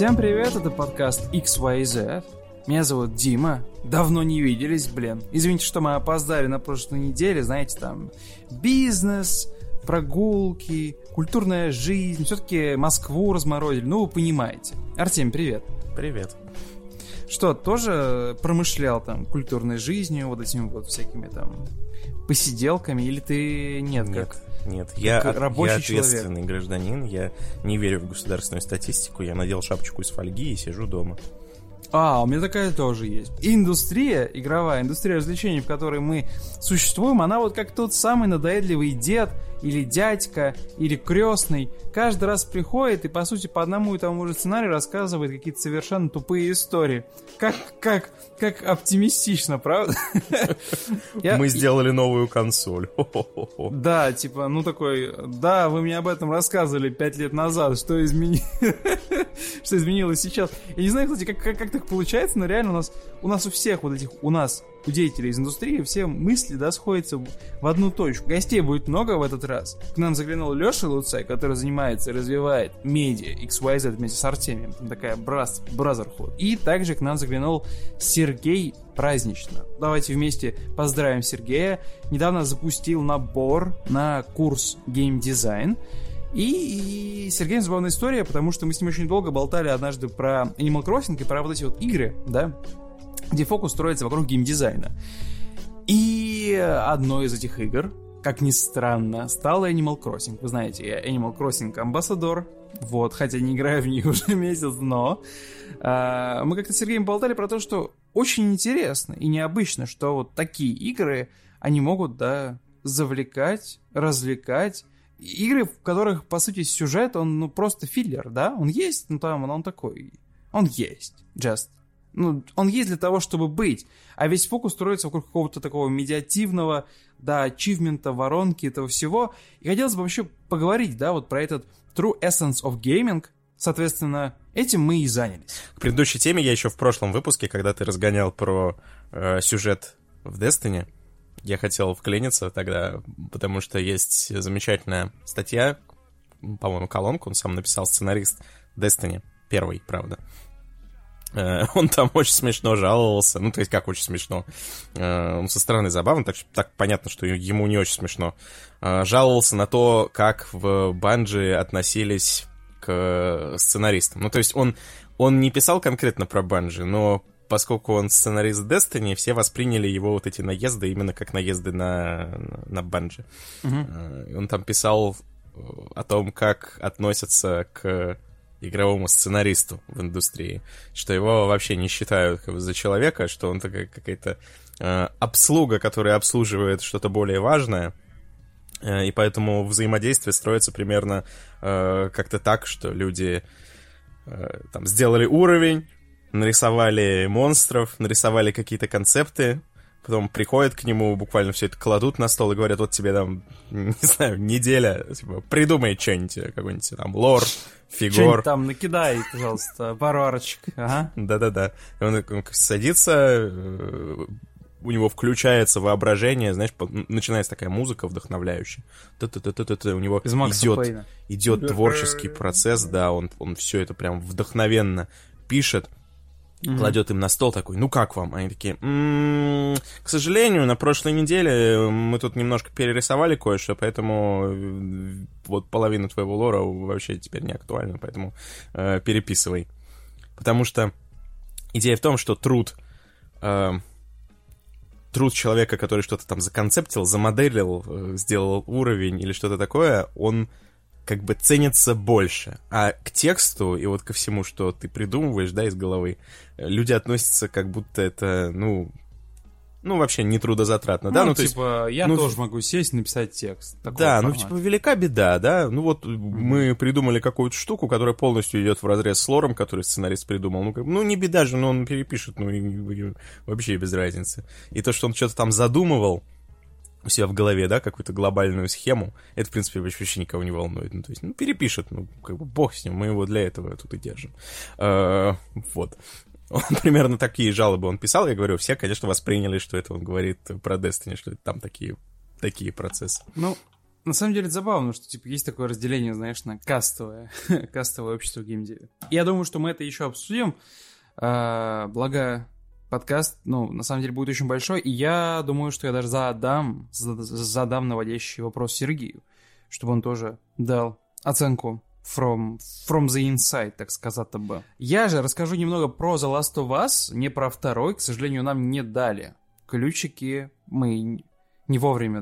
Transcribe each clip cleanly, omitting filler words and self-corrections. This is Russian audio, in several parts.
Всем привет, это подкаст XYZ. Меня зовут Дима. Давно не виделись, блин. Извините, что мы опоздали на прошлой неделе. Знаете, там бизнес, прогулки, культурная жизнь. Все-таки Москву разморозили. Ну, вы понимаете. Артемий, привет. Привет. Что, тоже промышлял там культурной жизнью, вот этими вот всякими там посиделками? Или ты нет. Как? Нет, я ответственный гражданин, я не верю в государственную статистику, я надел шапочку из фольги и сижу дома. А, у меня такая тоже есть. Индустрия, игровая индустрия развлечений, в которой мы существуем, она вот как тот самый надоедливый дед или дядька, или крестный. Каждый раз приходит и, по сути, по одному и тому же сценарию рассказывает какие-то совершенно тупые истории. Как оптимистично, правда? Мы сделали новую консоль. Да, типа, ну такой, да, вы мне об этом рассказывали 5 лет назад, что изменилось сейчас. Я не знаю, кстати, как так получается, но реально у нас у всех вот этих, у деятелей из индустрии все мысли, да, сходятся в одну точку. Гостей будет много в этот раз. К нам заглянул Лёша Луцай, который занимается и развивает медиа XYZ вместе с Артемием. Там такая бразерхуд. И также к нам заглянул Сергей Празднично. Давайте вместе поздравим Сергея. Недавно запустил набор на курс геймдизайн. И Сергей забавная история, потому что мы с ним очень долго болтали однажды про Animal Crossing и про вот эти вот игры, да, где фокус строится вокруг геймдизайна. И одной из этих игр, как ни странно, стала Animal Crossing. Вы знаете, я Animal Crossing амбассадор, вот, хотя не играю в них уже месяц, но мы как-то с Сергеем болтали про то, что очень интересно и необычно, что вот такие игры, они могут, да, завлекать, развлекать. Игры, в которых, по сути, сюжет, он, ну, просто филлер, да? Он есть, ну, там, он такой... Он есть, just... Ну, он есть для того, чтобы быть. А весь фокус строится вокруг какого-то такого медиативного, да, ачивмента, воронки, этого всего. И хотелось бы вообще поговорить, да, вот про этот true essence of gaming. Соответственно, этим мы и занялись. К предыдущей теме я еще в прошлом выпуске, когда ты разгонял про сюжет в Destiny, я хотел вклиниться тогда, потому что есть замечательная статья, по-моему, колонку, он сам написал, сценарист Destiny, первый, правда. Он там очень смешно жаловался. Ну, то есть, как очень смешно. Он со стороны забавно, так понятно, что ему не очень смешно. Жаловался на то, как в Bungie относились к сценаристам. Ну, то есть, он не писал конкретно про Bungie, но поскольку он сценарист Destiny, все восприняли его вот эти наезды именно как наезды на Bungie. Угу. Он там писал о том, как относятся к игровому сценаристу в индустрии, что его вообще не считают как бы за человека, что он такая какая-то обслуга, которая обслуживает что-то более важное, и поэтому взаимодействие строится примерно как-то так, что люди там сделали уровень, нарисовали монстров, нарисовали какие-то концепты, потом приходят к нему, буквально все это кладут на стол и говорят, вот тебе там, не знаю, неделя, типа, придумай что-нибудь, какой-нибудь там лор, фигур. Что-нибудь там накидай, пожалуйста, пару арочек. Ага. Да-да-да. Он садится, у него включается воображение, знаешь, начинается такая музыка вдохновляющая. У него идет творческий процесс, да, он все это прям вдохновенно пишет. Mm-hmm. Кладет им на стол такой, ну как вам? Они такие, к сожалению, на прошлой неделе мы тут немножко перерисовали кое-что, поэтому вот половина твоего лора вообще теперь не актуальна, поэтому переписывай. Потому что идея в том, что труд человека, который что-то там законцептил, замоделил, сделал уровень или что-то такое, он как бы ценится больше. А к тексту и вот ко всему, что ты придумываешь, да, из головы, люди относятся как будто это, ну, вообще не трудозатратно, да? Ну, типа, я тоже могу сесть и написать текст. Да, ну, типа, велика беда, да? Ну, вот мы придумали какую-то штуку, которая полностью идет вразрез с лором, который сценарист придумал. Ну, не беда же, но он перепишет, ну, и вообще без разницы. И то, что он что-то там задумывал у себя в голове, да, какую-то глобальную схему, это, в принципе, вообще никого не волнует. Ну, то есть, ну, перепишет, ну, как бы, бог с ним, мы его для этого тут и держим. Вот. Он примерно такие жалобы он писал, я говорю, все, конечно, восприняли, что это он говорит про Destiny, что это там такие процессы. Ну, На самом деле это забавно, что типа есть такое разделение, знаешь, на кастовое, кастовое общество в геймдеве. Я думаю, что мы это еще обсудим, благо подкаст, ну, на самом деле будет очень большой, и я думаю, что я даже задам наводящий вопрос Сергею, чтобы он тоже дал оценку from the inside, так сказать-то бы. Я же расскажу немного про The Last of Us, не про второй, к сожалению, нам не дали ключики, мы... Не вовремя,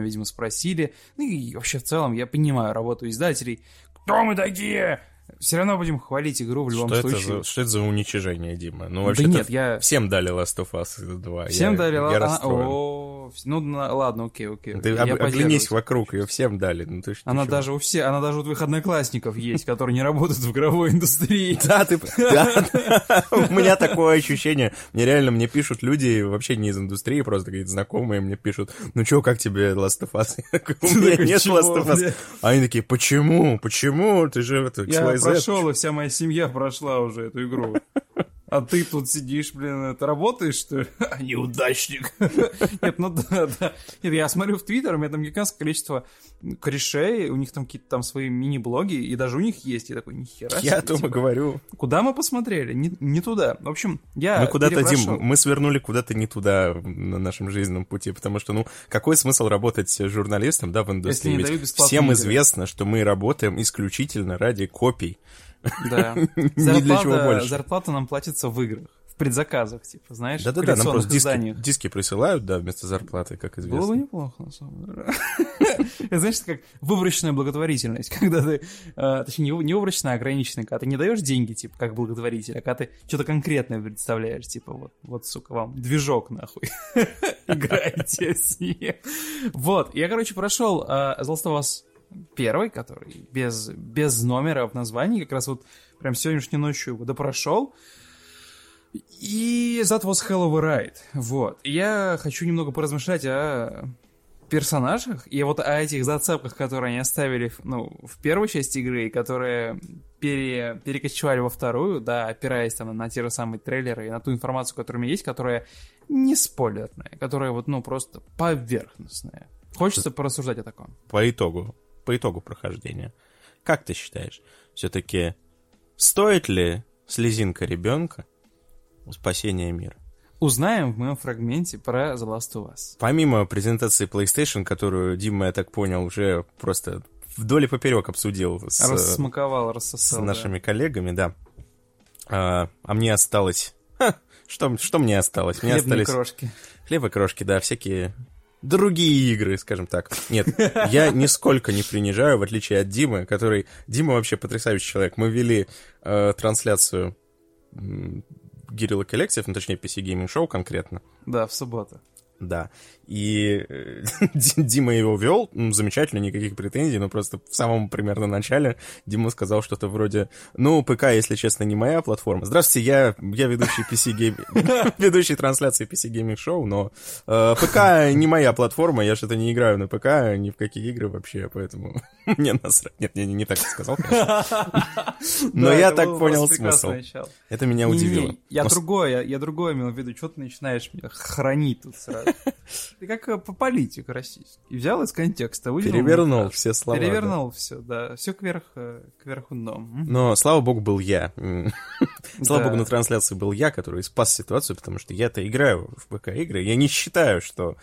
видимо, спросили. Ну и вообще, в целом, я понимаю работу издателей. Кто мы такие? Все равно будем хвалить игру в любом случае. Что это за уничижение, Дима? Ну, вообще-то, да нет, я... всем дали Last of Us 2. Всем дали Last of Us. Ну, ладно, окей. Ты оглянись вокруг, ее всем дали. Ну, ты она, даже у все... она даже у твоих одноклассников есть, которые не работают в игровой индустрии. Да, ты... У меня такое ощущение. Мне реально, мне пишут люди, вообще не из индустрии, просто какие-то знакомые мне пишут, ну чё, как тебе Last of Us? У меня нет Last of Us. Они такие, почему? Ты же XYZ. Прошел, и вся моя семья прошла уже эту игру. А ты тут сидишь, блин, это работаешь, что ли? Неудачник. Нет, ну да. Нет, я смотрю в Твиттер, у меня там гигантское количество корешей, у них там какие-то там свои мини-блоги, и даже у них есть. Я такой, нихера себе. Я о том и говорю. Куда мы посмотрели? Не туда. В общем, я перепрошел. Дим, мы свернули куда-то не туда на нашем жизненном пути, потому что, ну, какой смысл работать журналистом, да, в индустрии? Если не дают бесплатно. Всем известно, что мы работаем исключительно ради копий. Да. Зарплата нам платится в играх, в предзаказах, типа, знаешь, да, в коллекционных нам просто диски присылают, да, вместо зарплаты, как известно. Было бы неплохо, на самом деле. Это, знаешь, как выборочная благотворительность, когда ты, точнее, не выборочная, а ограниченная, когда ты не даешь деньги, типа, как благотворитель, а когда ты что-то конкретное представляешь, типа, вот, сука, вам движок, нахуй, играйте с ним. Вот, я, короче, прошел The Last of Us первый, который без номера в названии, как раз вот прям сегодняшней ночью его допрошел. И that was hell of a ride. Вот. Я хочу немного поразмышлять о персонажах и вот о этих зацепках, которые они оставили, ну, в первой части игры, и которые перекочевали во вторую, да, опираясь там на те же самые трейлеры и на ту информацию, которая у меня есть, которая не спойлерная, которая вот, ну, просто поверхностная. Хочется порассуждать о таком. По итогу прохождения. Как ты считаешь, все-таки стоит ли слезинка ребенка у спасения мира? Узнаем в моем фрагменте про The Last of Us. Помимо презентации PlayStation, которую Дима, я так понял, уже просто вдоль и поперек обсудил рассосал, с нашими коллегами, да. А мне осталось... Что мне осталось? Мне остались крошки. Хлеб и крошки, да, всякие... другие игры, скажем так. Нет, я нисколько не принижаю, в отличие от Димы, который... Дима вообще потрясающий человек. Мы вели трансляцию Guerrilla Collective, ну, точнее, PC Gaming Show конкретно. Да, в субботу. Да. И Дима его вел, ну, замечательно, никаких претензий, но просто в самом примерно начале Дима сказал что-то вроде: ну, ПК, если честно, не моя платформа. Здравствуйте, я ведущий ведущий трансляции PC Gaming Show, но ПК не моя платформа, я что-то не играю на ПК, ни в какие игры вообще, поэтому мне насрать. Нет, я не так сказал, конечно. Но я так понял смысл. Это меня удивило. Я другое имел в виду, что ты начинаешь меня хранить тут сразу. Ты как по политику российский. И взял из контекста, выделил. Перевернул все слова. Перевернул, да. Все, да. Все кверху дном. Но, слава богу, был я. Слава богу, на трансляции был я, который спас ситуацию, потому что я-то играю в ПК-игры. Я не считаю, что...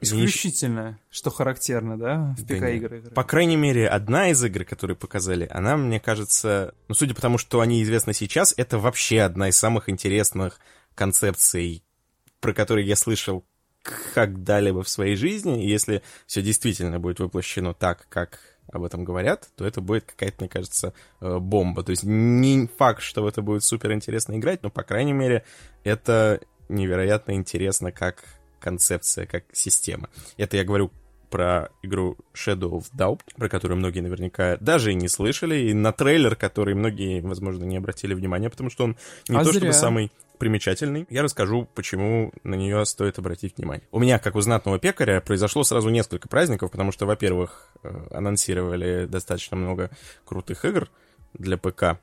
исключительно, что характерно, да, в ПК-игры. По крайней мере, одна из игр, которые показали, она, мне кажется... Ну, судя по тому, что они известны сейчас, это вообще одна из самых интересных концепций, про который я слышал когда-либо в своей жизни, и если все действительно будет воплощено так, как об этом говорят, то это будет какая-то, мне кажется, бомба. То есть не факт, что в это будет суперинтересно играть, но, по крайней мере, это невероятно интересно как концепция, как система. Это я говорю про игру Shadow of Doubt, про которую многие наверняка даже и не слышали, и на трейлер, который многие, возможно, не обратили внимания, потому что он не то чтобы самый... примечательный. Я расскажу, почему на нее стоит обратить внимание. У меня, как у знатного пекаря, произошло сразу несколько праздников, потому что, во-первых, анонсировали достаточно много крутых игр для ПК.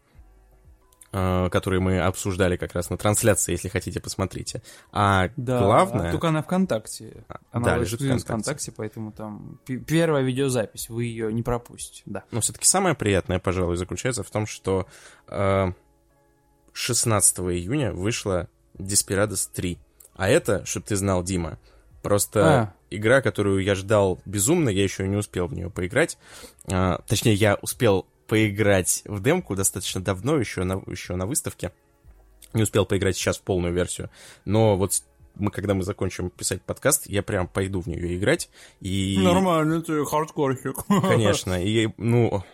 которые мы обсуждали как раз на трансляции, если хотите, посмотрите. А да, главное... только она ВКонтакте. Она да, лежит ВКонтакте, поэтому там первая видеозапись, вы ее не пропустите. Да. Но все-таки самое приятное, пожалуй, заключается в том, что 16 июня вышла Desperados 3. А это, чтобы ты знал, Дима, просто игра, которую я ждал безумно, я еще не успел в нее поиграть. Точнее, я успел поиграть в демку достаточно давно, еще на выставке. Не успел поиграть сейчас в полную версию. Но вот когда мы закончим писать подкаст, я прям пойду в нее играть. И... Нормально, ты хардкорщик. Конечно. И,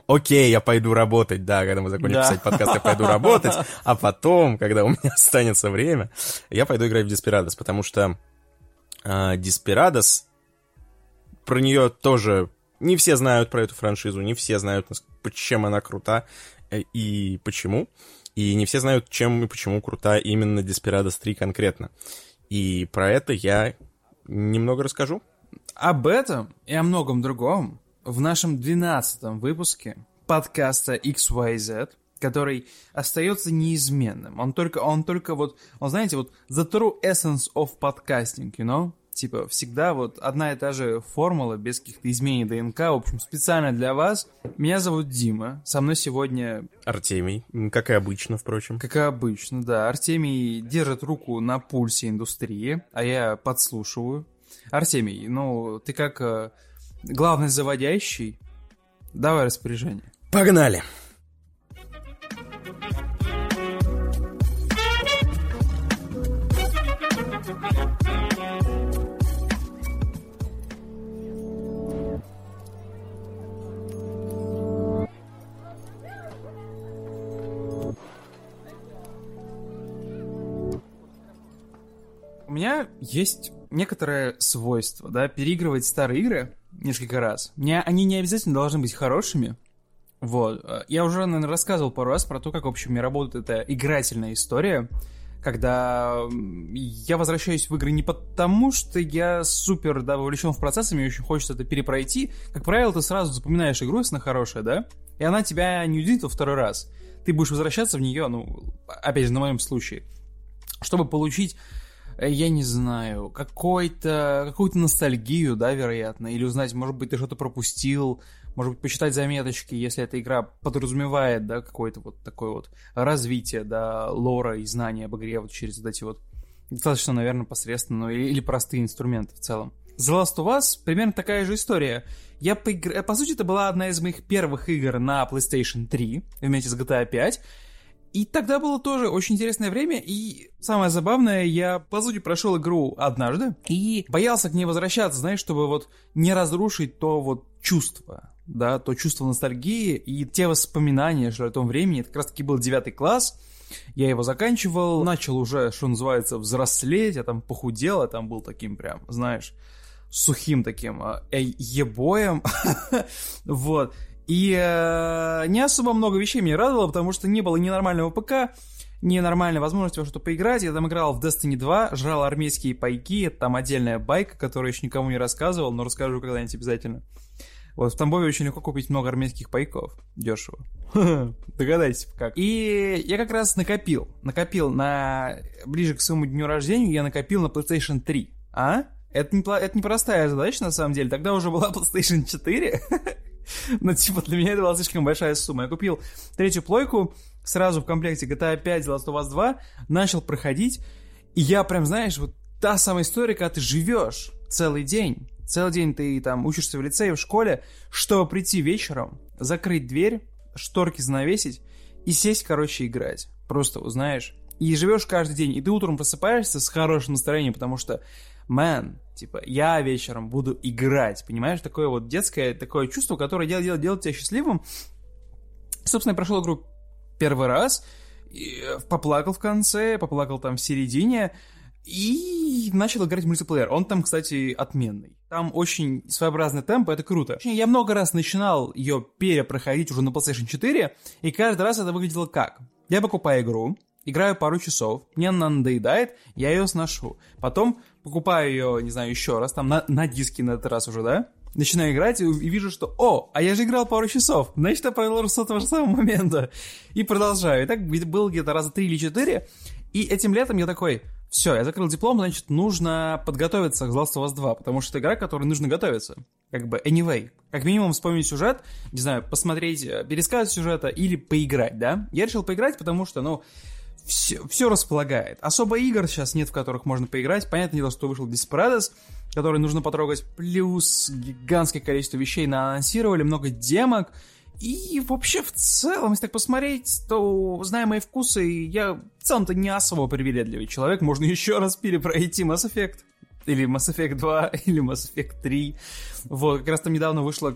окей, я пойду работать, да, когда мы закончим писать подкаст, я пойду работать. А потом, когда у меня останется время, я пойду играть в Desperados, потому что Desperados, про нее тоже... Не все знают про эту франшизу, не все знают, чем она крута и почему. И не все знают, чем и почему крута именно Desperados 3 конкретно. И про это я немного расскажу. Об этом и о многом другом в нашем 12-м выпуске подкаста XYZ, который остается неизменным. Он, the true essence of podcasting, you know? Типа, всегда одна и та же формула, без каких-то изменений ДНК, в общем, специально для вас. Меня зовут Дима, со мной сегодня... Артемий, как и обычно, впрочем. Как и обычно, да. Артемий держит руку на пульсе индустрии, а я подслушиваю. Артемий, ты как главный заводящий, давай распоряжение. Погнали! У меня есть некоторое свойство, да, переигрывать старые игры несколько раз. Они не обязательно должны быть хорошими. Вот. Я уже, наверное, рассказывал пару раз про то, как, в общем, мне работает эта игрательная история, когда я возвращаюсь в игры не потому, что я супер, да, вовлечен в процесс, и мне очень хочется это перепройти. Как правило, ты сразу запоминаешь игру, если она хорошая, да, и она тебя не удивит во второй раз. Ты будешь возвращаться в нее, опять же, на моем случае, чтобы получить... я не знаю, какую-то ностальгию, да, вероятно, или узнать, может быть, ты что-то пропустил, может быть, почитать заметочки, если эта игра подразумевает, да, какое-то такое развитие, да, лора и знания об игре через эти достаточно, наверное, посредственные или простые инструменты в целом. The Last of Us примерно такая же история. По сути, это была одна из моих первых игр на PlayStation 3 вместе с GTA 5, и тогда было тоже очень интересное время, и самое забавное, я, по сути, прошел игру однажды и боялся к ней возвращаться, знаешь, чтобы не разрушить то чувство, да, то чувство ностальгии и те воспоминания, что о том времени, это как раз-таки был 9 класс, я его заканчивал, начал уже, что называется, взрослеть, я там похудел, я там был таким прям, знаешь, сухим таким ебоем, вот. И не особо много вещей меня радовало, потому что не было ни нормального ПК, ни нормальной возможности во что-то поиграть. Я там играл в Destiny 2, жрал армейские пайки, это там отдельная байка, которую я еще никому не рассказывал, но расскажу когда-нибудь обязательно. Вот, в Тамбове очень легко купить много армейских пайков, дешево. Догадайтесь, как. И я как раз накопил ближе к своему дню рождения, я накопил на PlayStation 3. Это непростая задача, на самом деле. Тогда уже была PlayStation 4, но, для меня это была слишком большая сумма. Я купил третью плойку, сразу в комплекте GTA 5, The Last of Us 2, начал проходить, и я прям, знаешь, та самая история, когда ты живешь целый день ты там учишься в лицее, в школе, чтобы прийти вечером, закрыть дверь, шторки занавесить и сесть, играть. Просто, узнаешь, и живешь каждый день, и ты утром просыпаешься с хорошим настроением, потому что я вечером буду играть, понимаешь, такое детское такое чувство, которое делает тебя счастливым. Собственно, я прошел игру первый раз, поплакал в конце, поплакал там в середине и начал играть в мультиплеер. Он там, кстати, отменный. Там очень своеобразный темп, это круто. Я много раз начинал ее перепроходить уже на PlayStation 4, и каждый раз это выглядело как? Я покупаю игру, играю пару часов, мне она надоедает, я ее сношу. Потом покупаю ее, не знаю, еще раз, там на диске на этот раз уже, да? начинаю играть и вижу, что «О, а я же играл пару часов, значит, я провел с того же самого момента». И продолжаю. И так было где-то раза 3 или 4. И этим летом я такой: все, я закрыл диплом, значит, нужно подготовиться к The Last of Us 2, потому что это игра, к которой нужно готовиться. Как бы, anyway. Как минимум вспомнить сюжет, не знаю, посмотреть пересказ сюжета или поиграть, да? Я решил поиграть, потому что, ну, все располагает. Особо игр сейчас нет, в которых можно поиграть. Понятное дело, что вышел Desperados, который нужно потрогать, плюс гигантское количество вещей наанонсировали, много демок. И вообще, в целом, если так посмотреть, то, зная мои вкусы, я в целом-то не особо привередливый человек. Можно еще раз перепройти Mass Effect, или Mass Effect 2, или Mass Effect 3. Вот, как раз там недавно вышло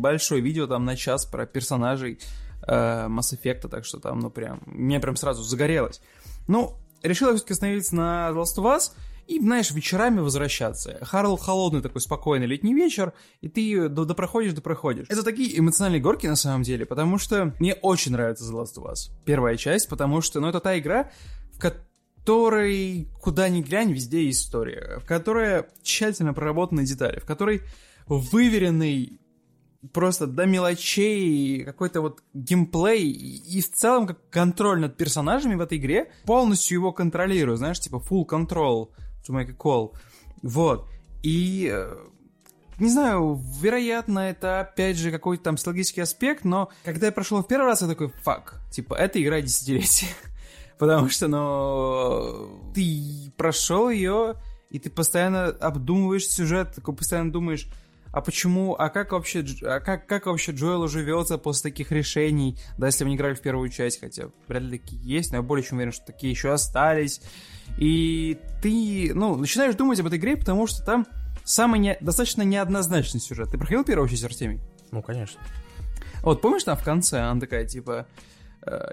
большое видео там на час про персонажей Mass Effect, так что там, ну, прям, мне прям сразу загорелось. Ну, решил я все-таки остановиться на The Last of Us. И, знаешь, вечерами возвращаться. Холодный такой спокойный летний вечер, и ты допроходишь. Это такие эмоциональные горки, на самом деле, потому что мне очень нравится The Last of Us. Первая часть, потому что, ну, это та игра, в которой, куда ни глянь, везде история. В которой тщательно проработаны детали, в которой выверенный просто до мелочей какой-то вот геймплей, и в целом как контроль над персонажами в этой игре. Полностью его контролирую, знаешь, типа full control. To make a call. Вот. И, не знаю, вероятно, это опять же какой-то там стратегический аспект, но когда я прошел в первый раз, я такой: фак, типа, это игра десятилетия. Потому что, ну, ты прошел ее, и ты постоянно обдумываешь сюжет, такой постоянно думаешь: а почему, как вообще Джоэлу живется после таких решений, да, если вы не играли в первую часть, хотя вряд ли такие есть, но я более чем уверен, что такие еще остались. И ты, ну, начинаешь думать об этой игре, потому что там самый достаточно неоднозначный сюжет. Ты проходил первую часть, Артемий? Ну, конечно. Вот, помнишь, там в конце она такая, типа,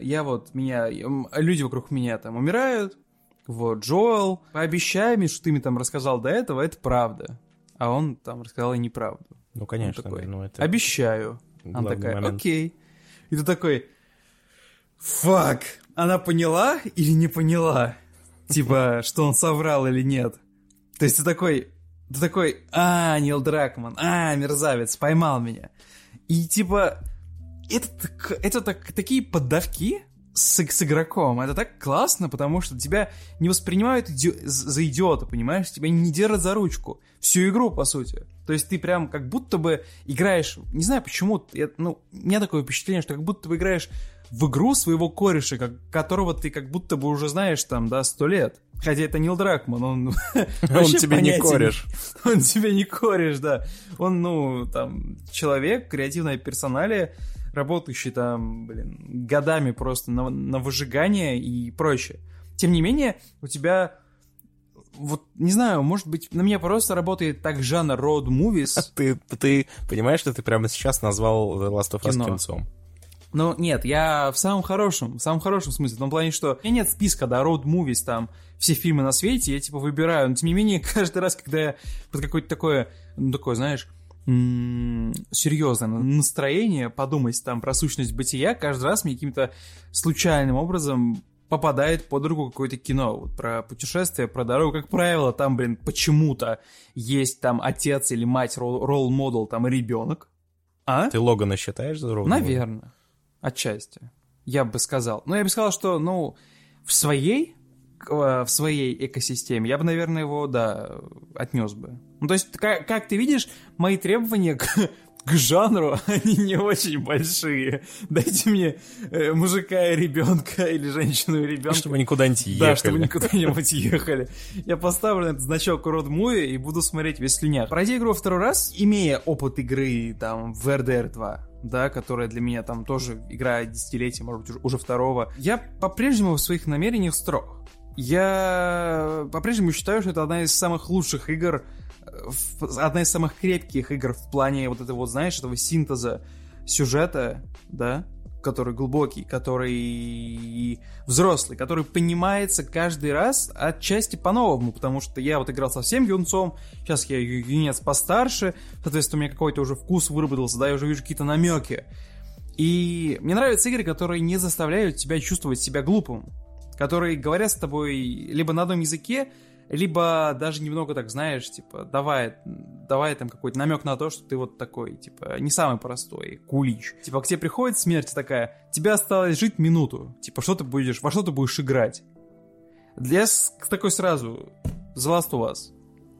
люди вокруг меня там умирают, вот, Джоэл, пообещай мне, что ты мне там рассказал до этого, это правда. А он там рассказал ей неправду. Ну, конечно. Такой, ну, это... Обещаю. Она такая: момент. Окей. И ты такой: фак, она поняла или не поняла? Типа, что он соврал или нет? То есть ты такой, Нил Дракман, мерзавец, поймал меня. И типа, такие поддавки с игроком. Это так классно, потому что тебя не воспринимают за идиота, понимаешь? Тебя не держат за ручку. Всю игру, по сути. То есть ты прям как будто бы играешь... Не знаю почему, у меня такое впечатление, что как будто бы играешь в игру своего кореша, которого ты как будто бы уже знаешь там, да, 100 лет. Хотя это Нил Дракман, он... Он тебе не кореш. Он тебе не кореш, да. Он, человек, креативная персоналия, работающий там, годами просто на выжигание и прочее. Тем не менее, у тебя... Вот, не знаю, может быть, на меня просто работает так жанр road movies. Ты понимаешь, что ты прямо сейчас назвал The Last of Us кинцом? Ну, нет, я в самом хорошем смысле. В том плане, что у меня нет списка, да, road movies, там, все фильмы на свете, я, типа, выбираю. Но, тем не менее, каждый раз, когда я под какое-то такое, знаешь, серьезное настроение подумать там про сущность бытия, каждый раз мне каким-то случайным образом... попадает под руку какое-то кино. Вот про путешествия, про дорогу. Как правило, там, почему-то есть там отец или мать, ролл-модел, там, ребенок. А? Ты Логана считаешь за ролл-модел? Наверное. Отчасти. Я бы сказал. Но я бы сказал, что, в своей экосистеме я бы, наверное, его, да, отнес бы. Ну, то есть, как ты видишь, мои требования к жанру они не очень большие. Дайте мне мужика и ребенка, или женщину и ребенка. Чтобы они куда-нибудь ехали. Да, чтобы они куда-нибудь ехали. Я поставлю этот значок Road Movie и буду смотреть весь слюняк. Пройди игру второй раз, имея опыт игры там в RDR 2, да, которая для меня там тоже игра десятилетия, может быть, уже второго. Я по-прежнему в своих намерениях строг. Я по-прежнему считаю, что это одна из самых лучших игр, одна из самых крепких игр в плане вот этого, знаешь, этого синтеза сюжета, да, который глубокий, который взрослый, который понимается каждый раз отчасти по-новому, потому что я вот играл совсем юнцом, сейчас я юнец постарше, соответственно, у меня какой-то уже вкус выработался, да, я уже вижу какие-то намеки. И мне нравятся игры, которые не заставляют тебя чувствовать себя глупым, которые говорят с тобой либо на одном языке, либо даже немного так, знаешь, типа, давай там какой-то намек на то, что ты вот такой, типа, не самый простой, кулич. Типа, к тебе приходит смерть такая, тебе осталось жить минуту, типа, во что ты будешь играть? Я такой сразу, The Last of Us,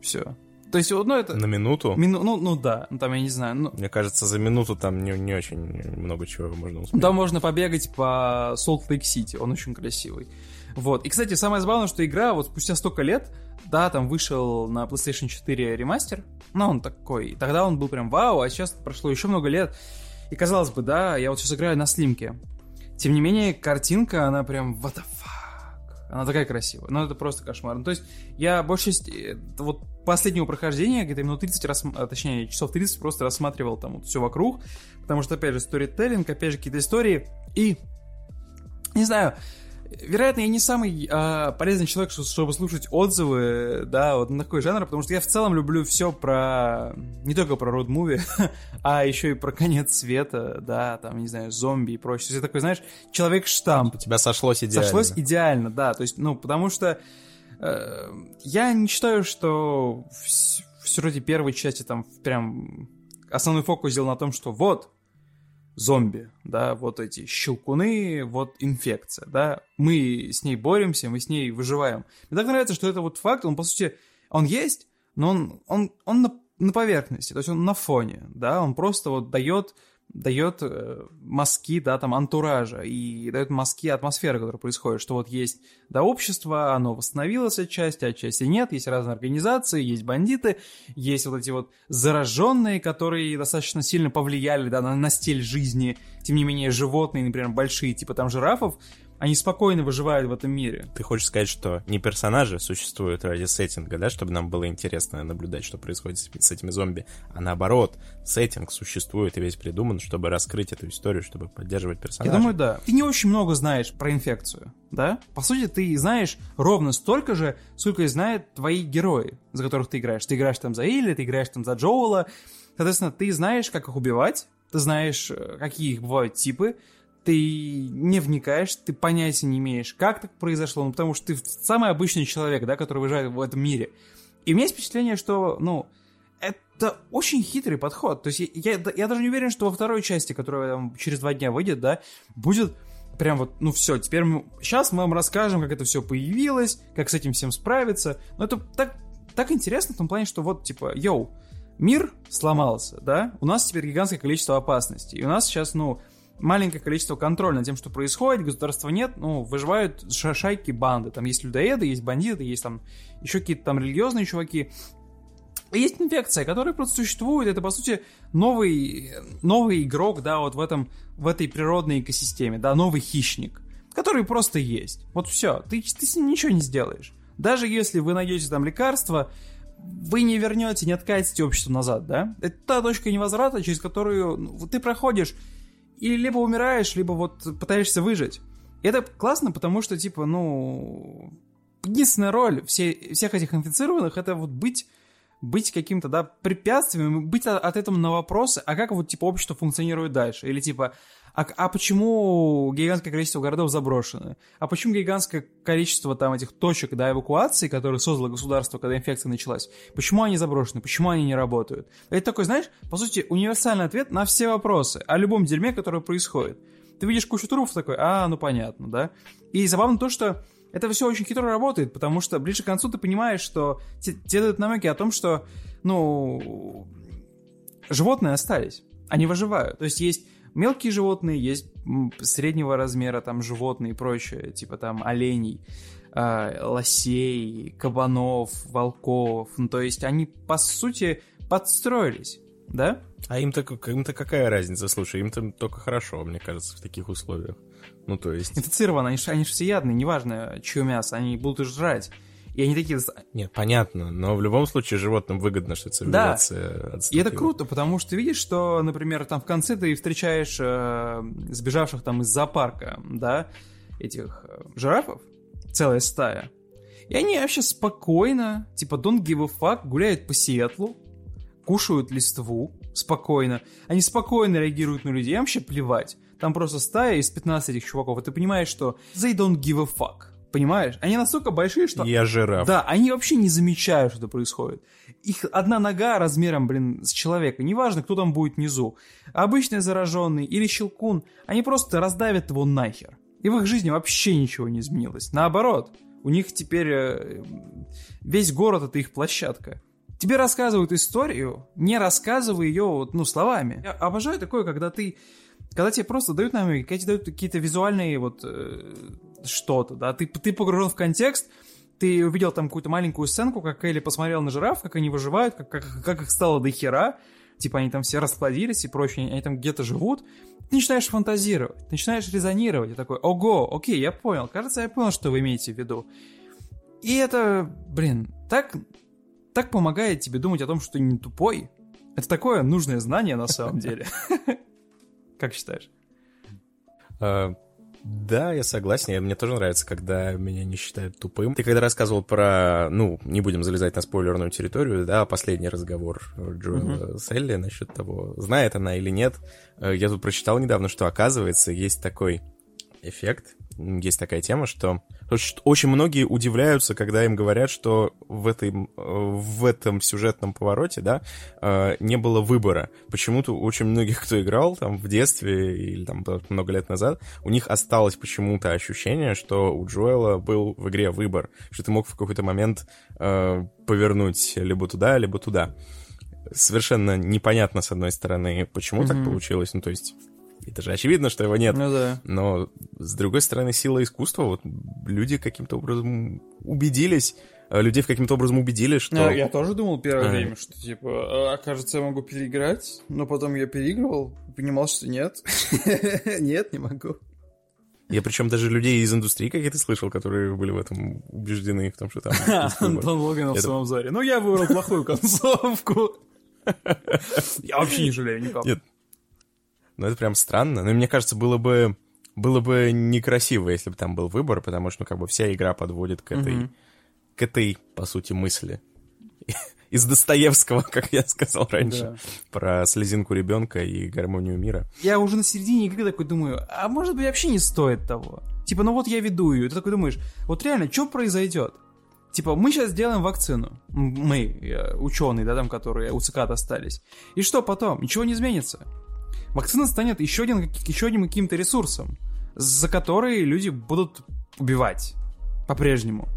все. То есть, ну, это... На минуту? Ну да, ну там, я не знаю. Ну... Мне кажется, за минуту там не очень много чего можно успеть. Там можно побегать по Солт-Лейк-Сити, он очень красивый. Вот. И, кстати, самое забавное, что игра вот спустя столько лет, да, там вышел на PlayStation 4 ремастер, но он такой, тогда он был прям вау, а сейчас прошло еще много лет, и, казалось бы, да, я вот сейчас играю на слимке. Тем не менее, картинка, она прям what the fuck, она такая красивая, но это просто кошмар. Ну, то есть, я большую часть вот последнего прохождения, где-то минут 30, точнее, часов 30 просто рассматривал там вот все вокруг, потому что, опять же, сторителлинг, опять же, какие-то истории, и, не знаю... Вероятно, я не самый полезный человек, чтобы слушать отзывы, да, вот на такой жанр, потому что я в целом люблю все про... Не только про роуд-муви, а еще и про конец света, да, там, не знаю, зомби и прочее. То есть я такой, знаешь, человек-штамп. У тебя сошлось идеально. Сошлось идеально, да, то есть, ну, потому что я не считаю, что в вроде первой части там прям основной фокус сделал на том, что вот, зомби, да, вот эти щелкуны, вот инфекция, да, мы с ней боремся, мы с ней выживаем. Мне так нравится, что это вот факт, он, по сути, он есть, но он на поверхности, то есть он на фоне, да, он просто вот дает мазки, да, там, антуража, и дает мазки атмосферы, которая происходит, что вот есть, да, общество, оно восстановилось отчасти, отчасти нет, есть разные организации, есть бандиты, есть вот эти вот зараженные, которые достаточно сильно повлияли, да, на стиль жизни, тем не менее, животные, например, большие, типа там жирафов, они спокойно выживают в этом мире. Ты хочешь сказать, что не персонажи существуют ради сеттинга, да, чтобы нам было интересно наблюдать, что происходит с этими зомби, а наоборот, сеттинг существует и весь придуман, чтобы раскрыть эту историю, чтобы поддерживать персонажей. Я думаю, да. Ты не очень много знаешь про инфекцию, да? По сути, ты знаешь ровно столько же, сколько и знают твои герои, за которых ты играешь. Ты играешь там за Элли, ты играешь там за Джоэла. Соответственно, ты знаешь, как их убивать, ты знаешь, какие их бывают типы, ты не вникаешь, ты понятия не имеешь, как так произошло, ну, потому что ты самый обычный человек, да, который выживает в этом мире. И у меня есть впечатление, что, ну, это очень хитрый подход. То есть я даже не уверен, что во второй части, которая там через 2 дня выйдет, да, будет прям вот, ну, все, теперь сейчас мы вам расскажем, как это все появилось, как с этим всем справиться. Но это так интересно в том плане, что вот, типа, йоу, мир сломался, да, у нас теперь гигантское количество опасностей, и у нас сейчас, ну, маленькое количество контроля над тем, что происходит, государства нет, ну, выживают шайки, банды. Там есть людоеды, есть бандиты, есть там еще какие-то там религиозные чуваки. И есть инфекция, которая просто существует. Это, по сути, новый игрок, да, вот в этой природной экосистеме, да, новый хищник, который просто есть. Вот все, ты с ним ничего не сделаешь. Даже если вы найдете там лекарство, вы не вернете, не откатите общество назад, да? Это та точка невозврата, через которую ты проходишь. Или либо умираешь, либо вот пытаешься выжить. И это классно, потому что, типа, ну... Единственная роль всех этих инфицированных — это вот быть каким-то, да, препятствием, быть ответом на вопросы, а как вот, типа, общество функционирует дальше? Или, типа, а почему гигантское количество городов заброшено? А почему гигантское количество, там, этих точек, да, эвакуации, которые создало государство, когда инфекция началась, почему они заброшены, почему они не работают? Это такой, знаешь, по сути, универсальный ответ на все вопросы о любом дерьме, которое происходит. Ты видишь кучу трупов такой, ну, понятно, да? И забавно то, что это все очень хитро работает, потому что ближе к концу ты понимаешь, что тебе дают намеки о том, что, ну, животные остались, они выживают. То есть мелкие животные, есть среднего размера там животные и прочее, типа там оленей, лосей, кабанов, волков. Ну, то есть они, по сути, подстроились, да? А им-то какая разница, слушай, им-то только хорошо, мне кажется, в таких условиях. Ну, то есть... Инфицированы, они же всеядные, неважно, чье мясо, они будут жрать. И они такие... Нет, понятно, но в любом случае животным выгодно, что цивилизация отступила. И это круто, потому что ты видишь, что, например, там в конце ты встречаешь сбежавших там из зоопарка, да, этих жирафов, целая стая. И они вообще спокойно, типа don't give a fuck, гуляют по Сиэтлу, кушают листву спокойно. Они спокойно реагируют на людей, им вообще плевать. Там просто стая из 15 этих чуваков, и ты понимаешь, что they don't give a fuck. Понимаешь? Они настолько большие, что... Я жираф. Да, они вообще не замечают, что происходит. Их одна нога размером, блин, с человека. Неважно, кто там будет внизу. Обычный зараженный или щелкун. Они просто раздавят его нахер. И в их жизни вообще ничего не изменилось. Наоборот, у них теперь... Весь город — это их площадка. Тебе рассказывают историю, не рассказывая ее, вот, ну, словами. Я обожаю такое, когда ты... Когда тебе просто дают намеки, когда тебе дают какие-то визуальные вот что-то, да, ты погружен в контекст, ты увидел там какую-то маленькую сценку, как Элли посмотрел на жираф, как они выживают, как их стало до хера, типа они там все расплодились и прочее, они там где-то живут, ты начинаешь фантазировать, ты начинаешь резонировать, и такой, ого, окей, я понял, кажется, я понял, что вы имеете в виду. И это, блин, так помогает тебе думать о том, что ты не тупой. Это такое нужное знание на самом деле. Как считаешь? Да, я согласен. Мне тоже нравится, когда меня не считают тупым. Ты когда рассказывал про... Ну, не будем залезать на спойлерную территорию, да, последний разговор Джоэла с Элли насчет того, знает она или нет. Я тут прочитал недавно, что, оказывается, есть такой эффект, есть такая тема, что очень многие удивляются, когда им говорят, что в этом сюжетном повороте, да, не было выбора. Почему-то очень многих, кто играл там в детстве или там много лет назад, у них осталось почему-то ощущение, что у Джоэла был в игре выбор, что ты мог в какой-то момент повернуть либо туда, либо туда. Совершенно непонятно, с одной стороны, почему так получилось, ну то есть... Это же очевидно, что его нет. Ну, да. Но, с другой стороны, сила искусства. Вот люди каким-то образом убедились, что... Ну, я тоже думал первое время, что, типа, кажется, я могу переиграть, но потом я переигрывал и понимал, что нет. Нет, не могу. Я причем даже людей из индустрии какие-то слышал, которые были в этом убеждены, в том, что там... Антон Логинов в самом заре. Ну, я выбрал плохую концовку. Я вообще не жалею никак. Нет. Ну, это прям странно. Но мне кажется, было бы некрасиво, если бы там был выбор, потому что, ну, как бы вся игра подводит к этой, к этой, по сути, мысли. Из Достоевского, как я сказал раньше, да. Про слезинку ребенка и гармонию мира. Я уже на середине игры такой думаю, а может быть, вообще не стоит того? Типа, ну вот я веду ее, и ты такой думаешь, вот реально, что произойдет? Типа, мы сейчас сделаем вакцину. Мы, ученые, да, там, которые у цикад остались. И что потом? Ничего не изменится. Вакцина станет еще одним каким-то ресурсом, за который люди будут убивать по-прежнему,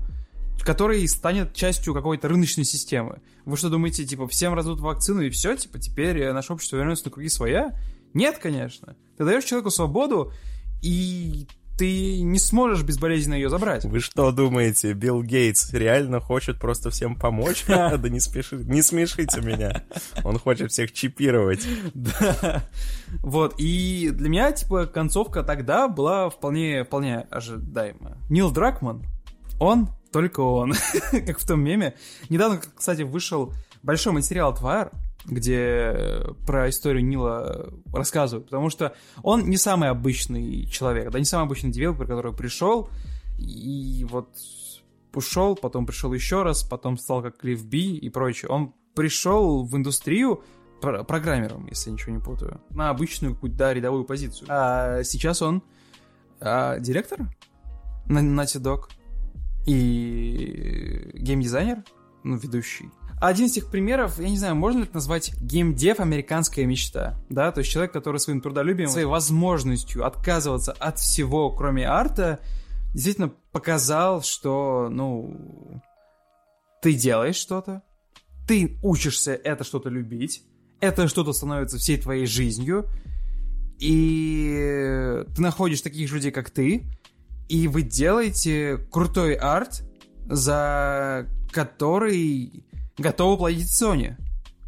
который станет частью какой-то рыночной системы. Вы что думаете, типа, всем раздадут вакцину и все, типа, теперь наше общество вернется на круги своя? Нет, конечно. Ты даешь человеку свободу, и ты не сможешь безболезненно ее забрать. Вы что думаете, Билл Гейтс реально хочет просто всем помочь? Да не смешите меня. Он хочет всех чипировать. Да. Вот, и для меня, типа, концовка тогда была вполне ожидаемая. Нил Дракман, он, только он, как в том меме. Недавно, кстати, вышел большой материал от VR, где про историю Нила рассказывают, потому что он не самый обычный человек, да, не самый обычный девелопер, который пришел и вот ушел, потом пришел еще раз, потом стал как Клифф Би и прочее. Он пришел в индустрию программером, если я ничего не путаю, на обычную какую-то, да, рядовую позицию. А сейчас он директор на Naughty Dog и геймдизайнер, ну, ведущий. Один из этих примеров, я не знаю, можно ли это назвать геймдев американская мечта, да, то есть человек, который своим трудолюбием, своей возможностью отказываться от всего, кроме арта, действительно показал, что, ну, ты делаешь что-то, ты учишься это что-то любить, это что-то становится всей твоей жизнью, и ты находишь таких людей, как ты, и вы делаете крутой арт, за который... готовы платить Sony.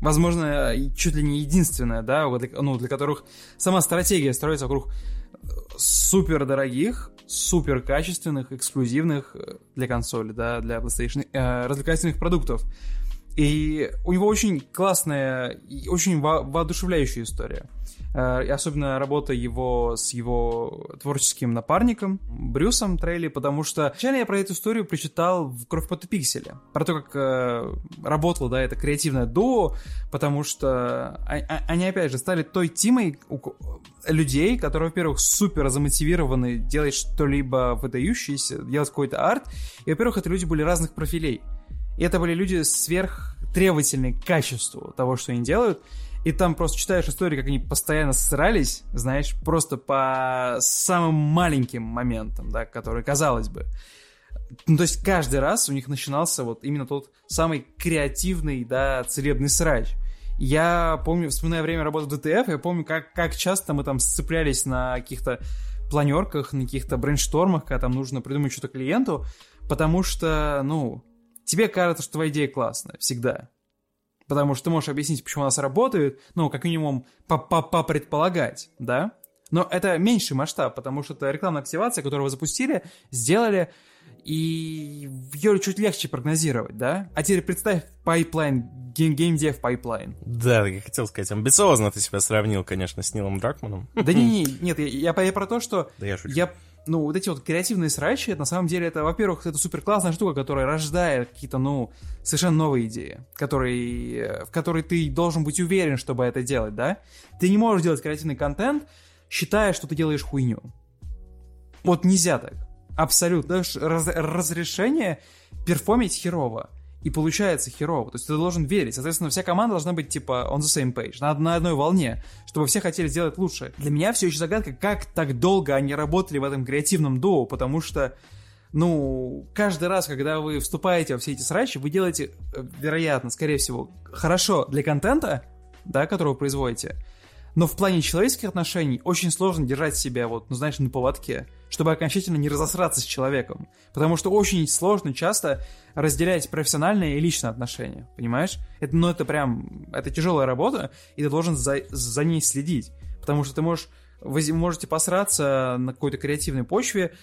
Возможно, чуть ли не единственная, да, ну, для которых сама стратегия строится вокруг супердорогих, суперкачественных, эксклюзивных для консоли, да, для PlayStation развлекательных продуктов. И у него очень классная, очень воодушевляющая история. Особенно работа его с его творческим напарником Брюсом Трейли, потому что вначале я про эту историю прочитал в «Кровь пота пикселя», про то, как работало, да, это креативное дуо, потому что они, опять же, стали той тимой людей, которые, во-первых, супер замотивированы делать что-либо выдающееся, делать какой-то арт, и, во-первых, это люди были разных профилей. И это были люди сверхтребовательные к качеству того, что они делают. И там просто читаешь истории, как они постоянно ссрались, знаешь, просто по самым маленьким моментам, да, которые, казалось бы. Ну, то есть каждый раз у них начинался вот именно тот самый креативный, да, целебный срач. Я помню, вспоминая время работы в ДТФ, я помню, как часто мы там сцеплялись на каких-то планерках, на каких-то брейнштормах, когда там нужно придумать что-то клиенту, потому что, ну, тебе кажется, что твоя идея классная всегда. Потому что ты можешь объяснить, почему она сработает, ну, как минимум, попредполагать, да? Но это меньший масштаб, потому что это рекламная активация, которую вы запустили, сделали, и ее чуть легче прогнозировать, да? А теперь представь пайплайн, геймдев пайплайн. Да, я хотел сказать, амбициозно ты себя сравнил, конечно, с Нилом Дракманом. Да нет, я про то, что... Да я шучу. Ну, вот эти вот креативные срачи, это на самом деле, это, во-первых, это супер классная штука, которая рождает какие-то, ну, совершенно новые идеи, в которые ты должен быть уверен, чтобы это делать, да? Ты не можешь делать креативный контент, считая, что ты делаешь хуйню. Вот нельзя так. Абсолютно. Разрешение перформить херово. И получается херово. То есть ты должен верить. Соответственно, вся команда должна быть, типа, on the same page, на одной волне, чтобы все хотели сделать лучше. Для меня все еще загадка, как так долго они работали в этом креативном дуо, потому что, ну, каждый раз, когда вы вступаете во все эти срачи, вы делаете, вероятно, скорее всего, хорошо для контента, да, который вы производите, но в плане человеческих отношений очень сложно держать себя, вот, ну, знаешь, на поводке, чтобы окончательно не разосраться с человеком. Потому что очень сложно часто разделять профессиональные и личные отношения, понимаешь? Это, ну, это прям, это тяжелая работа, и ты должен за ней следить. Потому что вы можете посраться на какой-то креативной почве,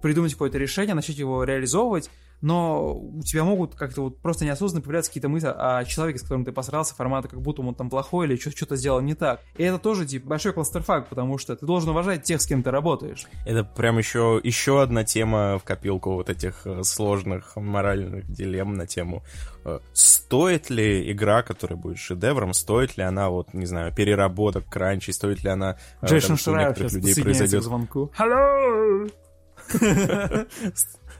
придумать какое-то решение, начать его реализовывать, но у тебя могут как-то вот просто неосознанно появляться какие-то мысли о человеке, с которым ты посрался, формата, как будто он там плохой или что-то сделал не так. И это тоже типа большой кластерфак, потому что ты должен уважать тех, с кем ты работаешь. Это прям еще одна тема в копилку вот этих сложных моральных дилемм на тему. Стоит ли игра, которая будет шедевром, стоит ли она, вот, не знаю, переработок, кранчей, стоит ли она... Джейсон Шрайер сейчас подсоединяется к звонку. Hello!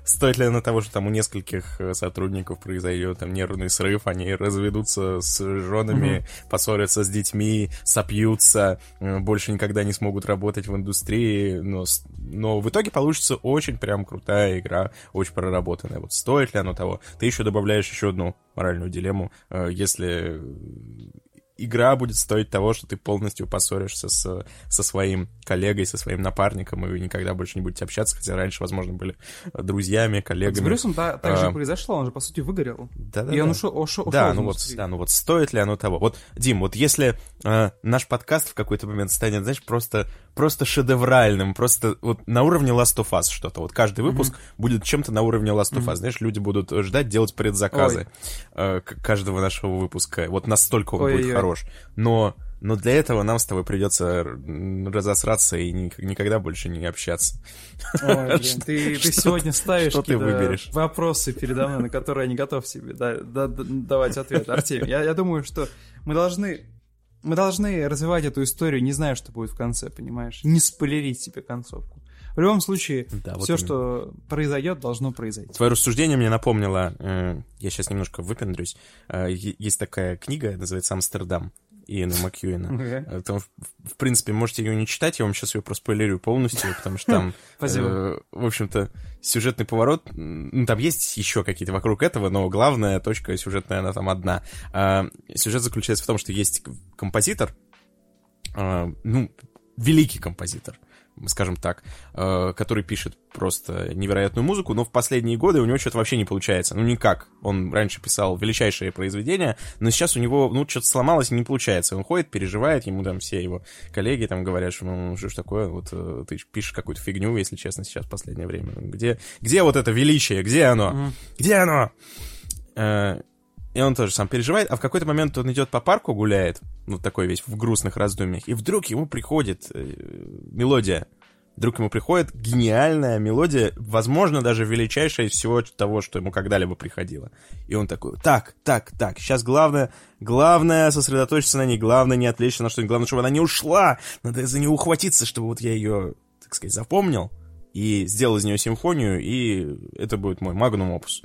Стоит ли она того, что там у нескольких сотрудников произойдет там нервный срыв, они разведутся с женами, поссорятся с детьми, сопьются, больше никогда не смогут работать в индустрии, но в итоге получится очень прям крутая игра, очень проработанная. Вот стоит ли она того? Ты еще добавляешь еще одну моральную дилемму, если игра будет стоить того, что ты полностью поссоришься со своим коллегой, со своим напарником, и вы никогда больше не будете общаться, хотя раньше, возможно, были друзьями, коллегами. С Брюсом так же произошло, он же, по сути, выгорел. Да-да-да. И он ушел. Да, ну вот стоит ли оно того? Вот, Дим, вот если наш подкаст в какой-то момент станет, знаешь, просто шедевральным, просто вот на уровне Last of Us что-то. Вот каждый выпуск будет чем-то на уровне Last of Us. Знаешь, люди будут ждать, делать предзаказы каждого нашего выпуска. Вот настолько он будет хорош. Но для этого нам с тобой придется разосраться и никогда больше не общаться. Ой, блин, ты сегодня ставишь вопросы передо мной, на которые я не готов себе давать ответ. Артемий, я думаю, что мы должны развивать эту историю, не зная, что будет в конце, понимаешь? Не спойлерить себе концовку. В любом случае, да, все, вот что произойдет, должно произойти. Твое рассуждение мне напомнило, я сейчас немножко выпендрюсь, есть такая книга, называется «Амстердам» Иэна Макьюина. Там, в принципе, можете ее не читать, я вам сейчас ее проспойлерю полностью, потому что там, в общем-то, сюжетный поворот, ну, там есть еще какие-то вокруг этого, но главная точка сюжетная, она там одна. Сюжет заключается в том, что есть композитор, ну, великий композитор, скажем так, который пишет просто невероятную музыку, но в последние годы у него что-то вообще не получается. Ну, никак. Он раньше писал величайшие произведения, но сейчас у него, ну, что-то сломалось и не получается. Он ходит, переживает, ему там все его коллеги там говорят, что, ну, что ж такое, вот ты пишешь какую-то фигню, если честно, сейчас в последнее время. Где вот это величие? Где оно? Где оно? И он тоже сам переживает, а в какой-то момент он идет по парку, гуляет, ну, такой весь в грустных раздумьях, и вдруг ему приходит мелодия. Вдруг ему приходит гениальная мелодия, возможно, даже величайшая из всего того, что ему когда-либо приходило. И он такой, так, сейчас главное сосредоточиться на ней, главное не отвлечься на что-нибудь, главное, чтобы она не ушла, надо за нее ухватиться, чтобы вот я ее, так сказать, запомнил, и сделал из нее симфонию, и это будет мой magnum opus.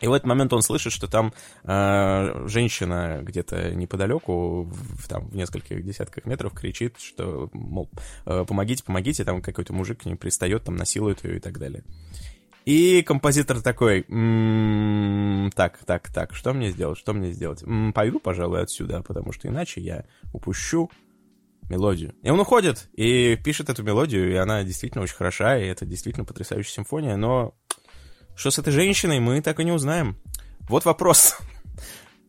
И в этот момент он слышит, что там женщина где-то неподалеку, там, в нескольких десятках метров, кричит, что, мол, помогите, там какой-то мужик к ней пристает, там, насилует ее и так далее. И композитор такой, так, что мне сделать? Пойду, пожалуй, отсюда, потому что иначе я упущу мелодию. И он уходит и пишет эту мелодию, и она действительно очень хороша, и это действительно потрясающая симфония, но... Что с этой женщиной, мы так и не узнаем. Вот вопрос.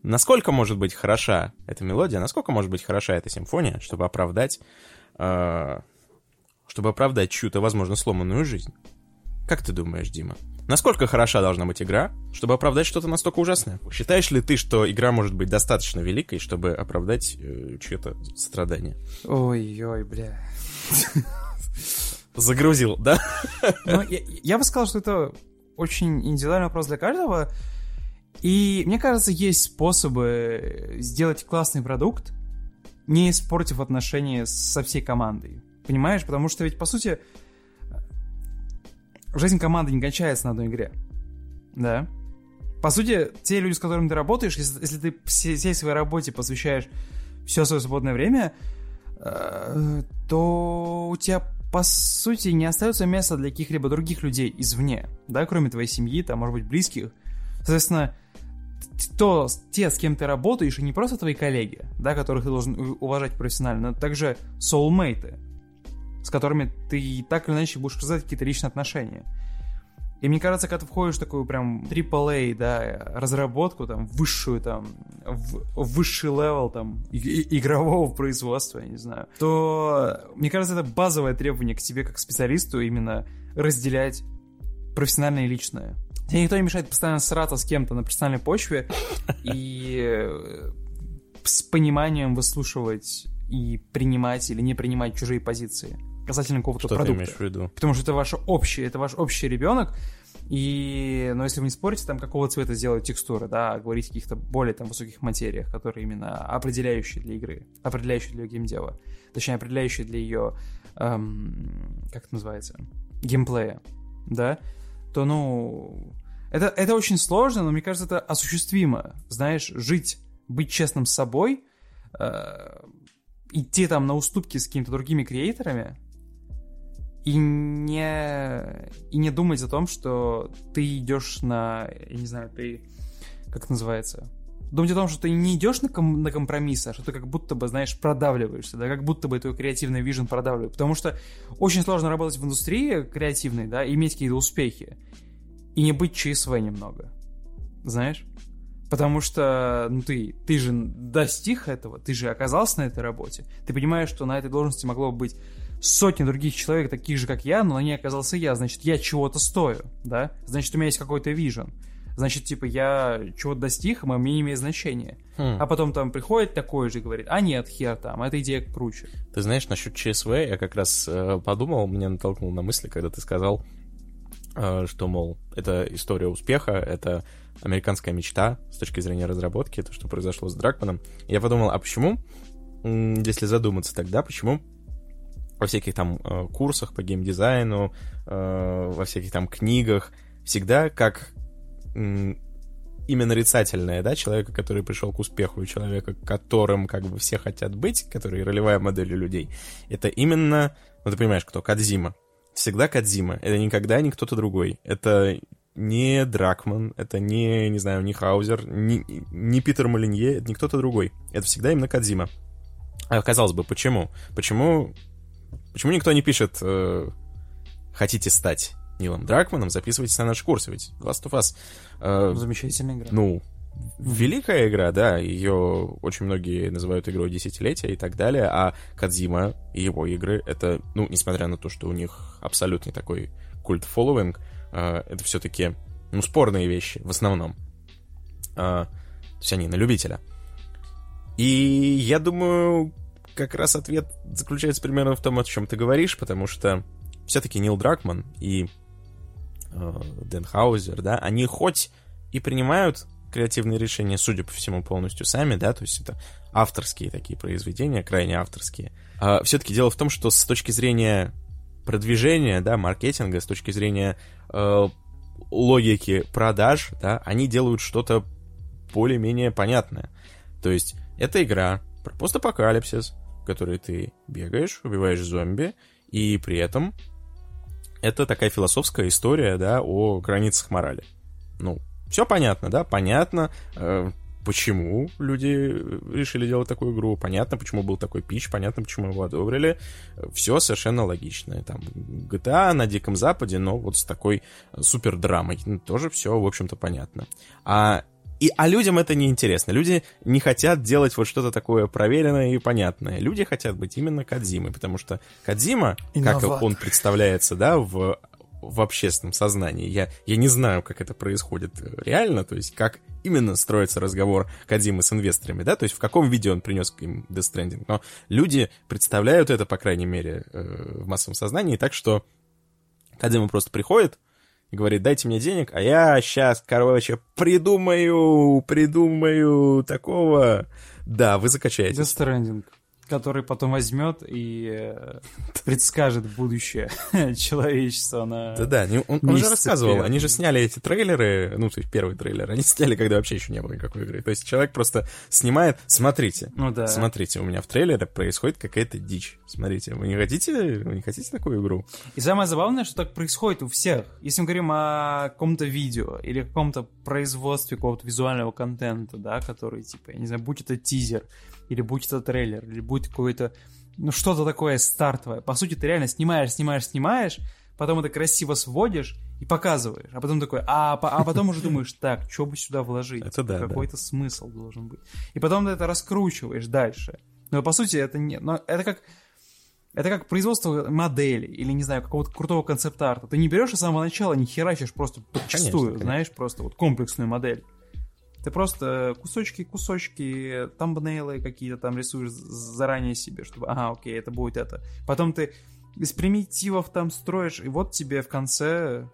Насколько может быть хороша эта мелодия, насколько может быть хороша эта симфония, чтобы оправдать чью-то, возможно, сломанную жизнь? Как ты думаешь, Дима? Насколько хороша должна быть игра, чтобы оправдать что-то настолько ужасное? Считаешь ли ты, что игра может быть достаточно великой, чтобы оправдать чье-то страдание? Ой-ой, бля... Загрузил, да? Я бы сказал, что это... очень индивидуальный вопрос для каждого. И мне кажется, есть способы сделать классный продукт, не испортив отношения со всей командой. Понимаешь? Потому что ведь, по сути, жизнь команды не кончается на одной игре. Да? По сути, те люди, с которыми ты работаешь, если ты всей своей работе посвящаешь все свое свободное время, то у тебя... по сути, не остается места для каких-либо других людей извне, да, кроме твоей семьи, там, может быть, близких. Соответственно, те, с кем ты работаешь, и не просто твои коллеги, да, которых ты должен уважать профессионально, но также соулмейты, с которыми ты так или иначе будешь развивать какие-то личные отношения. И мне кажется, когда ты входишь в такую прям AAA, да, разработку, там, высшую, там, высший левел, там, игрового производства, я не знаю, то, мне кажется, это базовое требование к тебе, как специалисту, именно разделять профессиональное и личное. Тебе никто не мешает постоянно сраться с кем-то на профессиональной почве и с пониманием выслушивать и принимать или не принимать чужие позиции касательно какого-то продукта. Что ты имеешь в виду? Потому что это ваш общий ребенок, и, но если вы не спорите, там, какого цвета сделают текстуры, да, говорить о каких-то более там высоких материях, которые именно определяющие для игры, определяющие для ее геймдева, точнее, определяющие для ее, как это называется, геймплея, да, то, ну, это очень сложно, но, мне кажется, это осуществимо, знаешь, жить, быть честным с собой, идти там на уступки с какими-то другими креаторами, И не думать о том, что ты идешь на... Я не знаю, ты... Как это называется? Думать о том, что ты не идешь на компромисс, а что ты как будто бы, знаешь, продавливаешься, да, как будто бы твой креативный вижен продавливает. Потому что очень сложно работать в индустрии креативной, да, иметь какие-то успехи и не быть ЧСВ немного. Знаешь? Потому что, ну, ты же достиг этого, ты же оказался на этой работе. Ты понимаешь, что на этой должности могло быть сотни других человек, таких же, как я, но на ней оказался я, значит, я чего-то стою, да? Значит, у меня есть какой-то вижен. Значит, типа, я чего-то достиг, мое мнение имеет значение. А потом там приходит такой же и говорит, а нет, хер там, эта идея круче. Ты знаешь, насчет ЧСВ я как раз подумал, меня натолкнул на мысли, когда ты сказал, что, мол, это история успеха, это американская мечта с точки зрения разработки, то, что произошло с Дракманом. Я подумал, а почему, если задуматься тогда, почему во всяких там курсах по геймдизайну, во всяких там книгах, всегда как имя нарицательное, да, человека, который пришел к успеху, и человека, которым как бы все хотят быть, который ролевая модель у людей, это именно, ну ты понимаешь, кто, Кодзима. Всегда Кодзима, это никогда не кто-то другой, это не Дракман, это не знаю, не Хаузер, не Питер Молинье, это не кто-то другой, это всегда именно Кодзима. А казалось бы, почему? Почему никто не пишет «Хотите стать Нилом Дракманом? Записывайтесь на наш курс», ведь Last of Us... Замечательная игра. Ну, великая игра, да, ее очень многие называют игрой десятилетия и так далее, а Кодзима и его игры, это, ну, несмотря на то, что у них абсолютный такой культ-фолловинг, это все-таки, ну, спорные вещи в основном. все они на любителя. И я думаю, как раз ответ заключается примерно в том, о чем ты говоришь, потому что все-таки Нил Дракман и Дэн Хаузер, да, они хоть и принимают креативные решения, судя по всему, полностью сами, да, то есть это авторские такие произведения, крайне авторские. А все-таки дело в том, что с точки зрения продвижения, да, маркетинга, с точки зрения логики продаж, да, они делают что-то более-менее понятное. То есть это игра про постапокалипсис, в которой ты бегаешь, убиваешь зомби, и при этом это такая философская история, да, о границах морали. Ну, все понятно, да, понятно, почему люди решили делать такую игру, понятно, почему был такой пич, понятно, почему его одобрили, все совершенно логично. Там GTA на Диком Западе, но вот с такой супердрамой, тоже все, в общем-то, понятно. А людям это неинтересно. Люди не хотят делать вот что-то такое проверенное и понятное. Люди хотят быть именно Кодзимой, потому что Кодзима, как он представляется, да, в общественном сознании, я не знаю, как это происходит реально, то есть как именно строится разговор Кодзимы с инвесторами, да, то есть в каком виде он принес к им Death Stranding. Но люди представляют это, по крайней мере, в массовом сознании, так что Кодзима просто приходит, говорит, дайте мне денег, а я сейчас, короче, придумаю такого. Да, вы закачаете. Death Stranding, который потом возьмет и предскажет будущее человечества на... Да-да, он же рассказывал, они же сняли эти трейлеры, ну, то есть первый трейлер, они сняли, когда вообще еще не было никакой игры. То есть человек просто снимает, смотрите, у меня в трейлере происходит какая-то дичь. Смотрите, вы не хотите такую игру? И самое забавное, что так происходит у всех. Если мы говорим о каком-то видео или каком-то производстве какого-то визуального контента, да, который, типа, я не знаю, будь это тизер, или будь это трейлер, или будь какое-то, ну, что-то такое стартовое. По сути, ты реально снимаешь, потом это красиво сводишь и показываешь, а потом такой, а потом уже думаешь, так, что бы сюда вложить? Это да, какой-то смысл должен быть. И потом ты это раскручиваешь дальше. Но, по сути, это не... Но это как производство модели или, не знаю, какого-то крутого концепт-арта. Ты не берешь и с самого начала не херачишь просто подчистую, конечно. Знаешь, просто вот комплексную модель. Ты просто кусочки, тамбнейлы какие-то там рисуешь заранее себе, чтобы, окей, это будет это. Потом ты из примитивов там строишь, и вот тебе в конце...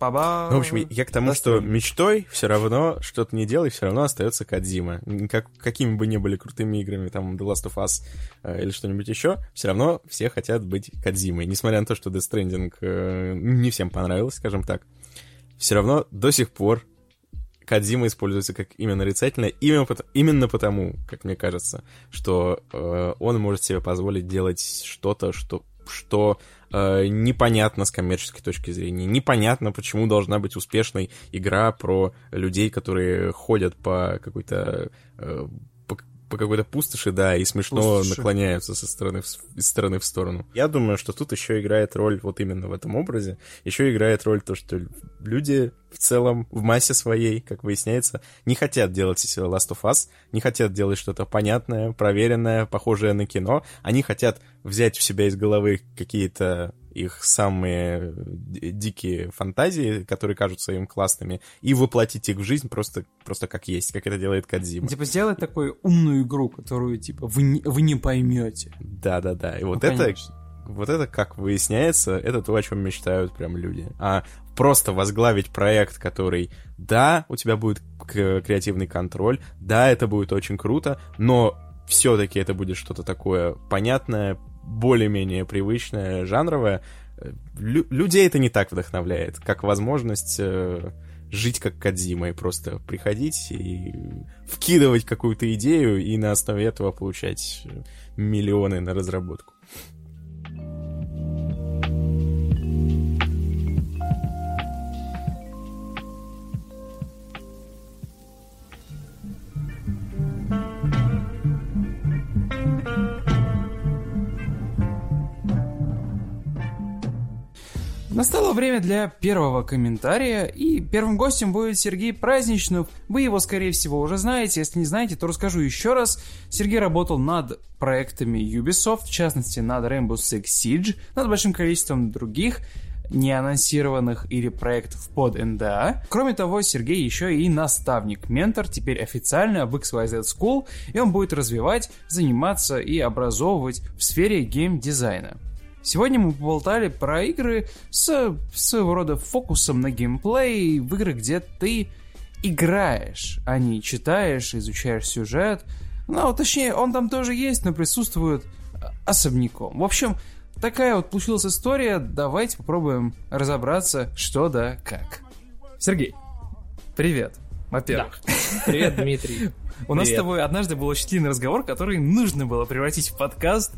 Ну, в общем, я к тому, что мечтой все равно что-то не делай, все равно остается Кодзима. Какими бы ни были крутыми играми, там, The Last of Us или что-нибудь еще, все равно все хотят быть Кодзимой. Несмотря на то, что Death Stranding не всем понравилось, скажем так, все равно до сих пор Кодзима используется как имя нарицательное, именно потому, как мне кажется, что он может себе позволить делать что-то, что непонятно с коммерческой точки зрения, непонятно, почему должна быть успешной игра про людей, которые ходят по какой-то пустоши, да, и смешно наклоняются из стороны в сторону. Я думаю, что тут еще играет роль вот именно в этом образе, еще играет роль то, что люди в целом, в массе своей, как выясняется, не хотят делать из Last of Us, не хотят делать что-то понятное, проверенное, похожее на кино, они хотят взять в себя из головы какие-то их самые дикие фантазии, которые кажутся им классными, и воплотить их в жизнь просто как есть, как это делает Кодзима. Типа сделать такую умную игру, которую, типа, вы не поймете. Да-да-да, и вот это, как выясняется, это то, о чем мечтают прям люди. А просто возглавить проект, который, да, у тебя будет креативный контроль, да, это будет очень круто, но все-таки это будет что-то такое понятное, более-менее привычное, жанровое. Людей это не так вдохновляет, как возможность жить как Кодзима и просто приходить и вкидывать какую-то идею и на основе этого получать миллионы на разработку. Настало время для первого комментария, и первым гостем будет Сергей Праздничнов. Вы его, скорее всего, уже знаете. Если не знаете, то расскажу еще раз. Сергей работал над проектами Ubisoft, в частности, над Rainbow Six Siege, над большим количеством других неанонсированных или проектов под НДА. Кроме того, Сергей еще и наставник, ментор, теперь официально в XYZ School, и он будет развивать, заниматься и образовывать в сфере геймдизайна. Сегодня мы поболтали про игры с своего рода фокусом на геймплей, в игры, где ты играешь, а не читаешь, изучаешь сюжет. Ну, точнее, он там тоже есть, но присутствует особняком. В общем, такая вот получилась история. Давайте попробуем разобраться, что да как. Сергей, привет, во-первых. Да. Привет, Дмитрий. У нас с тобой однажды был очень длинный разговор, который нужно было превратить в подкаст,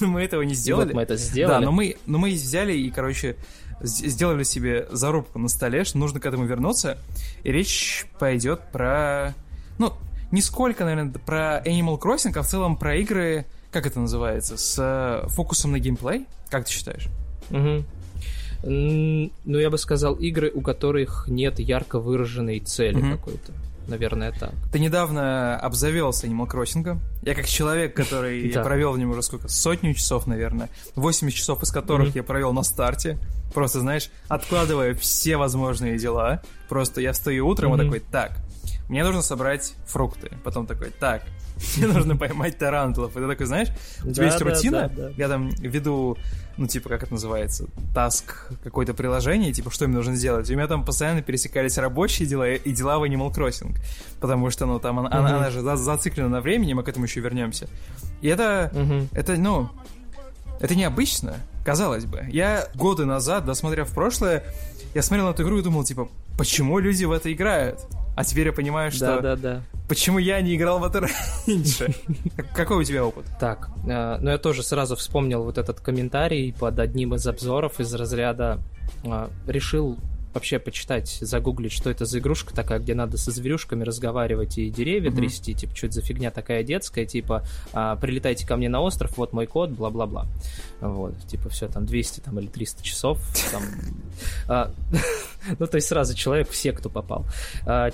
но мы этого не сделали. Вот мы это сделали. Да, но мы взяли и, короче, сделали себе зарубку на столе, что нужно к этому вернуться, и речь пойдет про... Ну, не сколько, наверное, про Animal Crossing, а в целом про игры, как это называется, с фокусом на геймплей, как ты считаешь? Угу. Ну, я бы сказал, игры, у которых нет ярко выраженной цели какой-то. Наверное, так. Ты недавно обзавелся Animal Crossing. Я как человек, который провел в нем уже сколько? Сотню часов, наверное. 80 часов из которых я провел на старте. Просто, знаешь, откладывая все возможные дела. Просто я встаю утром и такой, так, мне нужно собрать фрукты. Потом такой, так, мне нужно поймать тарантулов. И ты такой, знаешь, у тебя есть рутина. Я там веду, ну, типа, как это называется, таск, какое-то приложение, типа, что им нужно сделать. И у меня там постоянно пересекались рабочие дела и дела в Animal Crossing. Потому что, ну, там она же зациклена на времени, мы к этому еще вернемся. И это, ну, это необычно, казалось бы. Я годы назад, досмотрев прошлое, я смотрел на эту игру и думал, типа, почему люди в это играют? А теперь я понимаю, что... Да. Почему я не играл в это раньше? Какой у тебя опыт? Так, ну я тоже сразу вспомнил вот этот комментарий под одним из обзоров из разряда. Решил вообще почитать, загуглить, что это за игрушка такая, где надо со зверюшками разговаривать и деревья трясти, типа, что это за фигня такая детская, типа, прилетайте ко мне на остров, вот мой код, бла-бла-бла. Вот, типа, все там 200 там, или 300 часов. Ну, то есть сразу человек в секту попал.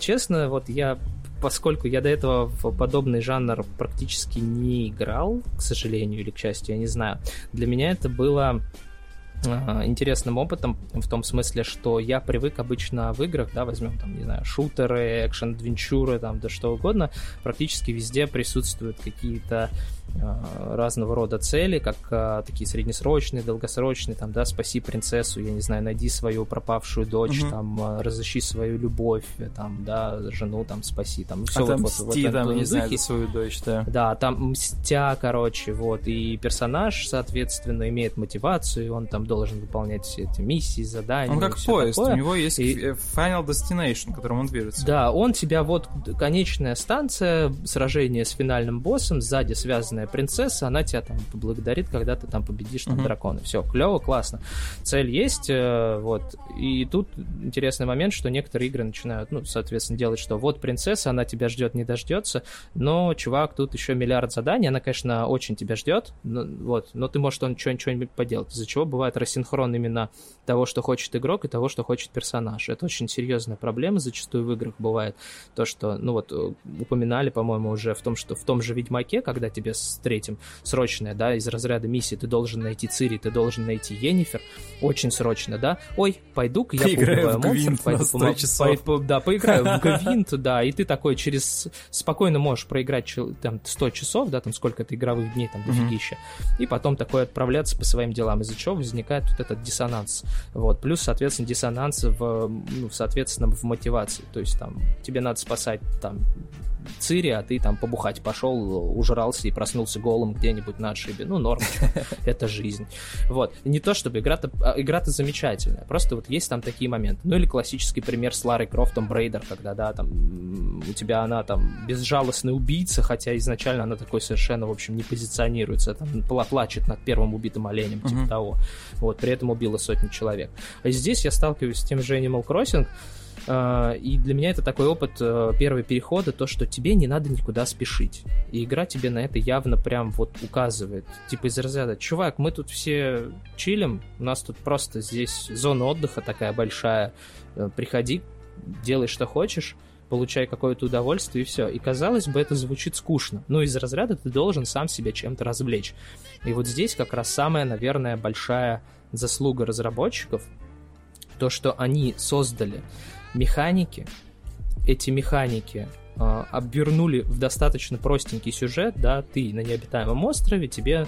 Честно, вот я, поскольку я до этого в подобный жанр практически не играл, к сожалению или к счастью, я не знаю, для меня это было... интересным опытом, в том смысле, что я привык обычно в играх, да, возьмем там, не знаю, шутеры, экшн-адвенчуры, там, да что угодно, практически везде присутствуют какие-то разного рода цели, как такие среднесрочные, долгосрочные, там, да, спаси принцессу, я не знаю, найди свою пропавшую дочь, там, разыщи свою любовь, там, да, жену, там, спаси, там, все отомсти, вот, там, не знаю, свою дочь, да. Да, там, мстя, короче, вот, и персонаж, соответственно, имеет мотивацию, он там должен выполнять все эти миссии, задания. Он как поезд, такое. У него есть Final Destination, к которому он движется. Да, он тебя, вот, конечная станция, сражение с финальным боссом, сзади связанная принцесса, она тебя там поблагодарит, когда ты там победишь там дракона. Все, клево, классно. Цель есть, вот. И тут интересный момент, что некоторые игры начинают, ну, соответственно, делать, что вот принцесса, она тебя ждет, не дождется, но, чувак, тут еще миллиард заданий, она, конечно, очень тебя ждет, но, вот, но ты можешь что-нибудь поделать, из-за чего бывает рассинхрон именно того, что хочет игрок, и того, что хочет персонаж. Это очень серьезная проблема, зачастую в играх бывает то, что, ну, вот, упоминали, по-моему, уже в том, что в том же Ведьмаке, когда тебе с третьим срочная, да, из разряда миссии, ты должен найти Цири, ты должен найти Йеннифер, очень срочно, да, ой, пойду-ка я поиграю в монстров, поиграю в Гвинт, да, и ты такой через, спокойно можешь проиграть там 100 часов, да, там сколько-то игровых дней, там дофигища, и потом такой отправляться по своим делам, из-за чего возникает вот этот диссонанс, вот, плюс, соответственно, диссонанс в, ну, соответственно, в мотивации, то есть там тебе надо спасать, там, Цири, а ты там побухать пошел, ужрался и проснулся голым где-нибудь на отшибе. Ну, норм, это жизнь. Вот. Не то чтобы игра-то замечательная, просто вот есть там такие моменты. Ну, или классический пример с Ларой Крофтом Брейдер, когда, да, там, у тебя она там безжалостная убийца, хотя изначально она такой совершенно, в общем, не позиционируется, там, плачет над первым убитым оленем, типа того. Вот, при этом убила сотни человек. А здесь я сталкиваюсь с тем же Animal Crossing, и для меня это такой опыт первого перехода, то, что тебе не надо никуда спешить. И игра тебе на это явно прям вот указывает. Типа из разряда, чувак, мы тут все чилим, у нас тут просто здесь зона отдыха такая большая, приходи, делай что хочешь, получай какое-то удовольствие и все. И казалось бы, это звучит скучно, но из разряда ты должен сам себя чем-то развлечь. И вот здесь как раз самая, наверное, большая заслуга разработчиков, то, что они создали механики, эти механики обвернули в достаточно простенький сюжет, да, ты на необитаемом острове, тебе,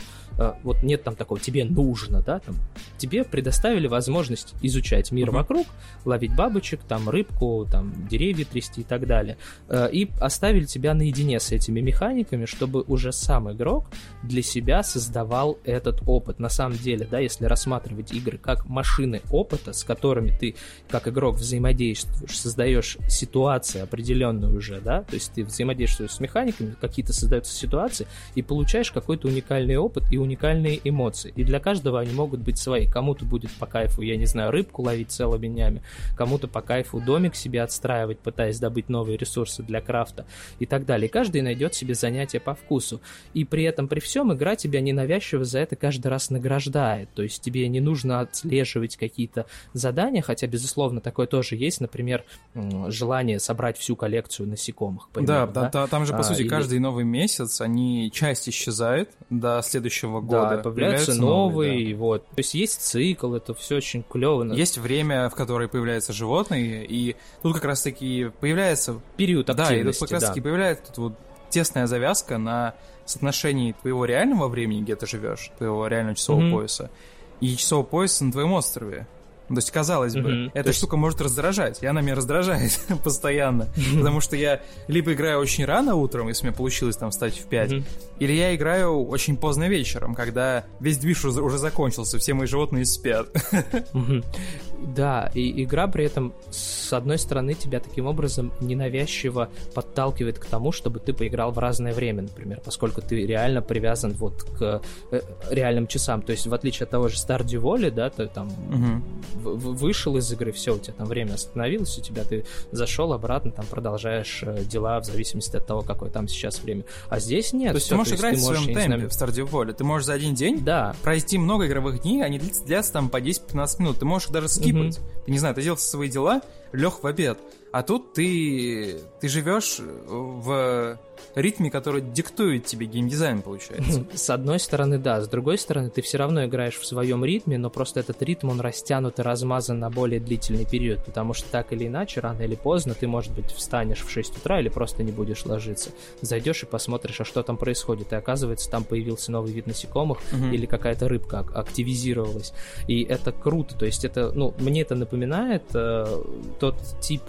вот нет там такого, тебе нужно, да, там, тебе предоставили возможность изучать мир вокруг, ловить бабочек, там, рыбку, там, деревья трясти и так далее, и оставили тебя наедине с этими механиками, чтобы уже сам игрок для себя создавал этот опыт. На самом деле, да, если рассматривать игры как машины опыта, с которыми ты, как игрок, взаимодействуешь, создаешь ситуации определенную уже, да, то есть ты взаимодействуешь с механиками, какие-то создаются ситуации, и получаешь какой-то уникальный опыт и уникальные эмоции. И для каждого они могут быть свои. Кому-то будет по кайфу, я не знаю, рыбку ловить целыми днями, кому-то по кайфу домик себе отстраивать, пытаясь добыть новые ресурсы для крафта и так далее. И каждый найдет себе занятие по вкусу. И при этом, при всем, игра тебя ненавязчиво за это каждый раз награждает. То есть тебе не нужно отслеживать какие-то задания, хотя, безусловно, такое тоже есть. Например, желание собрать всю коллекцию насекомых. Примерно, да, да, там же, по сути, каждый новый месяц они часть исчезает до следующего года. Да, появляются новые, да. Вот. То есть есть цикл, это все очень клево. Есть время, в которое появляются животные, и тут как раз-таки появляется... период активности, да. И тут как раз-таки появляется тут вот тесная завязка на соотношении твоего реального времени, где ты живешь, твоего реального часового пояса, и часового пояса на твоем острове. То есть, казалось бы, эта штука может раздражать. И она меня раздражает постоянно. Потому что я либо играю очень рано утром, если мне получилось там встать в 5, или я играю очень поздно вечером, когда весь движ уже закончился, все мои животные спят. Да, и игра при этом, с одной стороны, тебя таким образом ненавязчиво подталкивает к тому, чтобы ты поиграл в разное время, например, поскольку ты реально привязан вот к реальным часам. То есть, в отличие от того же Stardew Valley, да, ты там... вышел из игры, все, у тебя там время остановилось, у тебя ты зашел обратно, там продолжаешь дела в зависимости от того, какое там сейчас время. А здесь нет. То есть ты можешь играть в своем темпе в Stardew Valley. Ты можешь за один день пройти много игровых дней, они длятся там по 10-15 минут. Ты можешь их даже скипать. Ты не знаю, ты делал свои дела, лег в обед. А тут ты живешь в ритме, который диктует тебе геймдизайн, получается. С одной стороны, да. С другой стороны, ты все равно играешь в своем ритме, но просто этот ритм, он растянут и размазан на более длительный период, потому что так или иначе, рано или поздно, ты, может быть, встанешь в 6 утра или просто не будешь ложиться. Зайдешь и посмотришь, а что там происходит. И оказывается, там появился новый вид насекомых или какая-то рыбка активизировалась. И это круто. То есть это, ну, мне это напоминает тот тип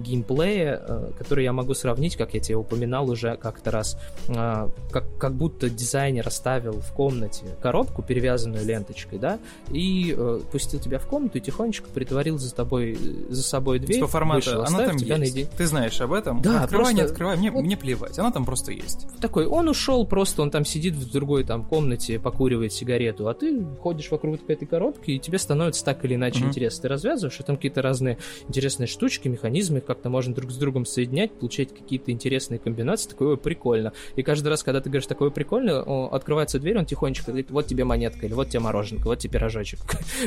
геймплея, который я могу сравнить, как я тебе упоминал уже как-то раз, как будто дизайнер оставил в комнате коробку, перевязанную ленточкой, да, и пустил тебя в комнату и тихонечко притворил за собой дверь. Типа формата, она там есть, ты знаешь об этом, да, открывай, просто... не открывай, мне плевать, она там просто есть. Такой, он ушел просто, он там сидит в другой там комнате, покуривает сигарету, а ты ходишь вокруг этой коробки, и тебе становится так или иначе интересно. Ты развязываешь, и там какие-то разные интересные штучки, механизмы, их как-то можно друг с другом соединять, получать какие-то интересные комбинации, такое прикольно. И каждый раз, когда ты говоришь такое прикольно, открывается дверь, он тихонечко говорит, вот тебе монетка, или вот тебе мороженка, вот тебе пирожочек.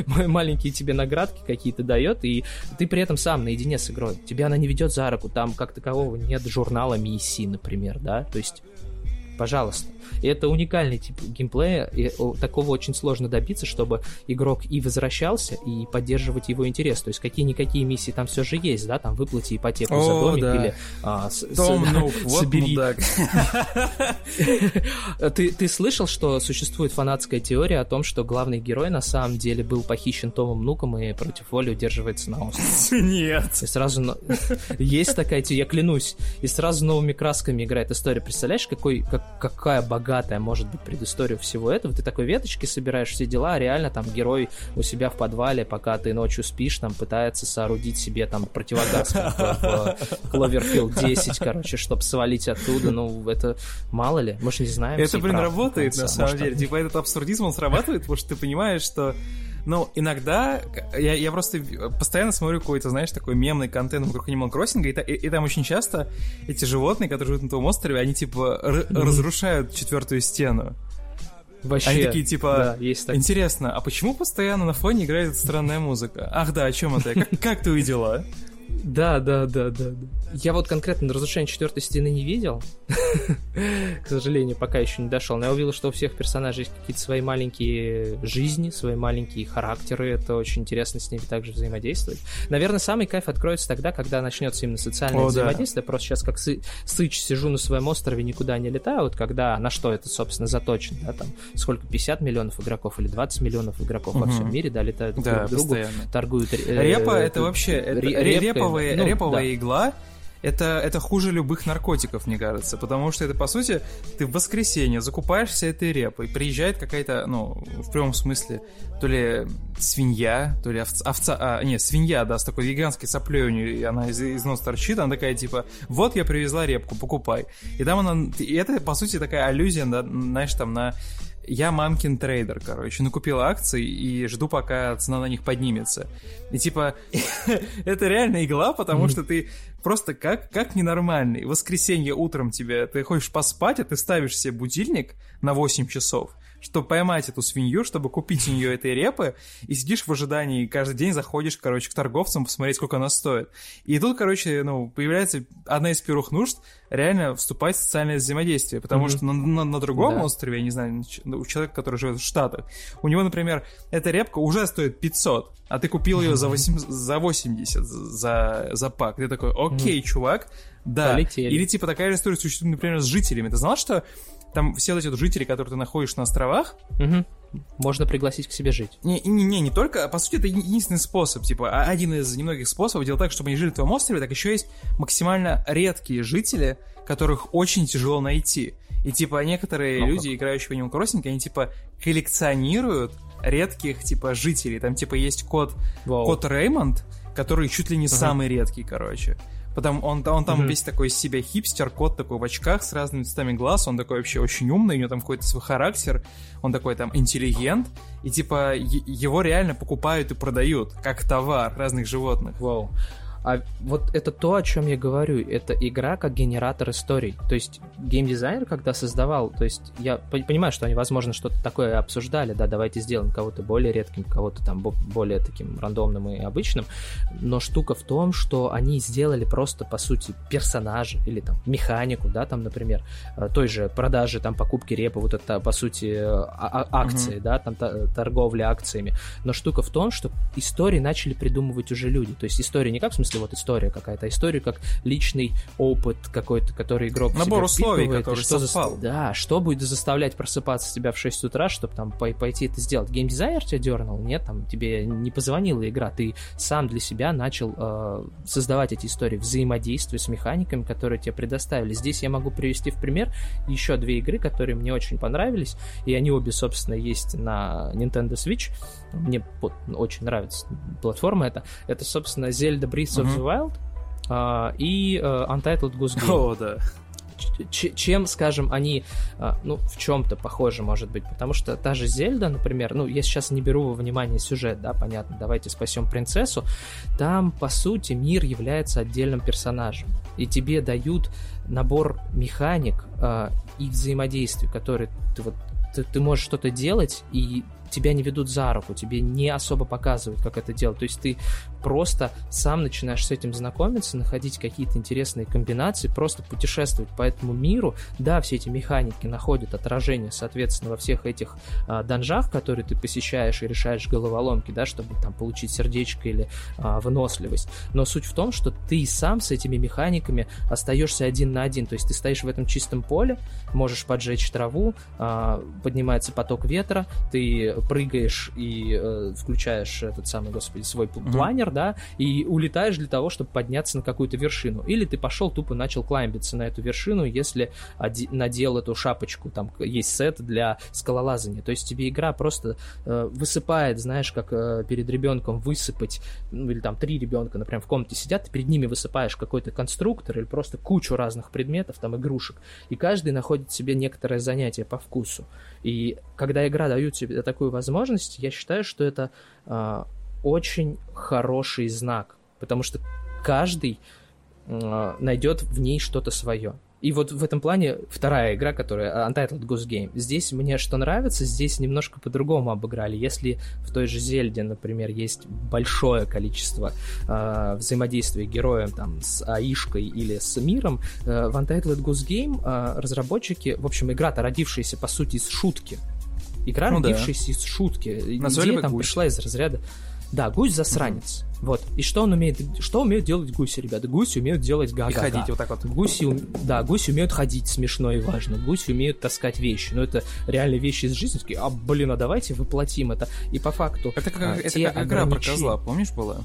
Маленькие тебе наградки какие-то дает, и ты при этом сам наедине с игрой. Тебя она не ведет за руку, там как такового нет журнала миссии, например, да, то есть... Пожалуйста. И это уникальный тип геймплея, и такого очень сложно добиться, чтобы игрок и возвращался, и поддерживать его интерес. То есть какие-никакие миссии там все же есть, да, там выплати ипотеку за домик, да. Или собери. Ты слышал, что существует фанатская теория о том, что главный герой на самом деле был похищен Томом Нуком и против воли удерживается на острове? Нет. И сразу есть такая теория, я клянусь, и сразу новыми красками играет история. Представляешь, какая богатая может быть предыстория всего этого. Ты такой веточки собираешь, все дела, а реально там герой у себя в подвале, пока ты ночью спишь, там пытается соорудить себе там противогаз в Кловерфилд 10, короче, чтобы свалить оттуда. Ну, это мало ли, мы же не знаем. Это, блин, работает на самом деле. Типа этот абсурдизм, он срабатывает, потому что ты понимаешь, что... Ну, иногда я просто постоянно смотрю какой-то, знаешь, такой мемный контент вокруг Animal Crossing, и там очень часто эти животные, которые живут на том острове, они типа разрушают четвертую стену. Вообще, они такие, типа, да, есть так. Интересно, а почему постоянно на фоне играет странная музыка? Ах да, о чем это? Как ты увидела? Да. Я вот конкретно разрушение четвертой стены не видел. К сожалению, пока еще не дошел. Но я увидел, что у всех персонажей есть какие-то свои маленькие жизни, свои маленькие характеры. Это очень интересно с ними также взаимодействовать. Наверное, самый кайф откроется тогда, когда начнется именно социальное взаимодействие. Да. Просто сейчас как сыч сижу на своем острове, никуда не летаю. Вот когда на что это, собственно, заточено. Да, там сколько, 50 миллионов игроков или 20 миллионов игроков во всем мире, да, летают друг к другу, торгуют. Репа — это вообще... Реповая игла — это хуже любых наркотиков, мне кажется, потому что это, по сути, ты в воскресенье закупаешься этой репой, приезжает какая-то, ну, в прямом смысле, то ли свинья, то ли свинья, да, с такой гигантской соплёй, и она из носа торчит, она такая, типа, вот я привезла репку, покупай. И там она... И это, по сути, такая аллюзия, знаешь, там, на... Я мамкин трейдер, короче, накупил акции и жду, пока цена на них поднимется. И типа, это реально игла, потому что ты просто как ненормальный. В воскресенье утром ты хочешь поспать, а ты ставишь себе будильник на 8 часов, чтобы поймать эту свинью, чтобы купить у нее этой репы, и сидишь в ожидании, и каждый день заходишь, короче, к торговцам посмотреть, сколько она стоит. И тут, короче, ну, появляется одна из первых нужд реально вступать в социальное взаимодействие, потому что на другом острове, я не знаю, у человека, который живет в Штатах, у него, например, эта репка уже стоит 500, а ты купил ее за 80, за пак. Ты такой, окей, чувак, да. Полетели. Или типа такая же история существует, например, с жителями. Ты знал, что там все эти жители, которые ты находишь на островах... Можно пригласить к себе жить. Не только. По сути, это единственный способ. Типа, один из немногих способов делать так, чтобы они жили в твоем острове. Так еще есть максимально редкие жители, которых очень тяжело найти. И типа некоторые люди, играющие в Animal Crossing, они типа коллекционируют редких типа жителей. Там типа есть кот Реймонд, который чуть ли не самый редкий, короче. Потом он там весь такой из себя хипстер, кот такой в очках с разными цветами глаз, он такой вообще очень умный, у него там какой-то свой характер, он такой там интеллигент, и типа его реально покупают и продают как товар разных животных. Вау. А вот это то, о чем я говорю, это игра как генератор историй. То есть геймдизайнер, когда создавал, то есть я понимаю, что они, возможно, что-то такое обсуждали, да, давайте сделаем кого-то более редким, кого-то там более таким рандомным и обычным, но штука в том, что они сделали просто, по сути, персонажа или там механику, да, там, например, той же продажи, там, покупки репы, вот это, по сути, акции, да, там, торговля акциями, но штука в том, что истории начали придумывать уже люди, то есть история не как, в смысле, вот история какая-то, история как личный опыт какой-то, который игрок набор условий, который совпал. Да, что будет заставлять просыпаться тебя в 6 утра, чтобы там пойти это сделать. Геймдизайнер тебя дернул? Нет, там тебе не позвонила игра, ты сам для себя начал создавать эти истории, взаимодействие с механиками, которые тебе предоставили. Здесь я могу привести в пример еще две игры, которые мне очень понравились, и они обе, собственно, есть на Nintendo Switch. Мне очень нравится платформа эта. Это, собственно, Zelda Breath of the Wild и Untitled Goose Game. О, да. Чем, скажем, они, ну, в чем-то похожи, может быть, потому что та же Зельда, например, ну, я сейчас не беру во внимание сюжет, да, понятно, давайте спасем принцессу, там, по сути, мир является отдельным персонажем, и тебе дают набор механик и взаимодействий, которые ты можешь что-то делать, и тебя не ведут за руку, тебе не особо показывают, как это делать. То есть ты просто сам начинаешь с этим знакомиться, находить какие-то интересные комбинации, просто путешествовать по этому миру. Да, все эти механики находят отражение, соответственно, во всех этих данжах, которые ты посещаешь и решаешь головоломки, да, чтобы там получить сердечко или выносливость. Но суть в том, что ты сам с этими механиками остаешься один на один. То есть ты стоишь в этом чистом поле, можешь поджечь траву, поднимается поток ветра, ты прыгаешь и включаешь этот самый, господи, свой планер, да, и улетаешь для того, чтобы подняться на какую-то вершину. Или ты пошел тупо начал клаймбиться на эту вершину, если надел эту шапочку, там есть сет для скалолазания. То есть тебе игра просто высыпает, знаешь, как перед ребенком высыпать, ну, или там 3 ребенка, например, в комнате сидят, ты перед ними высыпаешь какой-то конструктор или просто кучу разных предметов, там, игрушек, и каждый находит себе некоторое занятие по вкусу. И когда игра дает тебе такую возможность, я считаю, что это очень хороший знак, потому что каждый найдет в ней что-то свое. И вот в этом плане вторая игра, которая Untitled Goose Game, здесь мне что нравится, здесь немножко по-другому обыграли. Если в той же Зельде, например, есть большое количество взаимодействия героя там, с Аишкой или с миром, в Untitled Goose Game разработчики, в общем, игра-то родившаяся, по сути, из шутки. Игра, ну, родившаяся из шутки. Идея там пришла из разряда... Да, гусь засранец. Вот. И что он умеет? Что умеют делать гуси, ребята? Гуси умеют делать га-га-га. И ходить вот так вот. Гуси умеют ходить, смешно и важно. Гуси умеют таскать вещи. Но это реально вещи из жизни. А, блин, а давайте воплотим это. И по факту... Это как игра про козла, помнишь, была?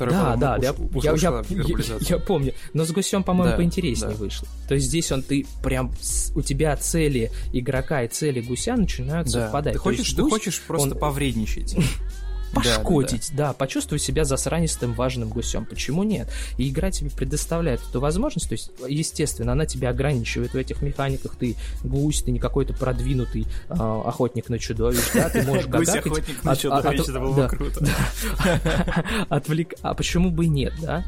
Да, да, я помню. Но с гусем, по-моему, да, поинтереснее вышло. То есть здесь ты прям у тебя цели игрока и цели гуся начинают совпадать. Ты хочешь просто повредничать. Пошкодить, да, почувствуй себя засранистым важным гусем. Почему нет? И игра тебе предоставляет эту возможность, то есть, естественно, она тебя ограничивает в этих механиках. Ты гусь, ты не какой-то продвинутый охотник на чудовищ, да, ты можешь гагакать. Гусь-охотник на чудовищ, это было бы круто. А почему бы и нет, да?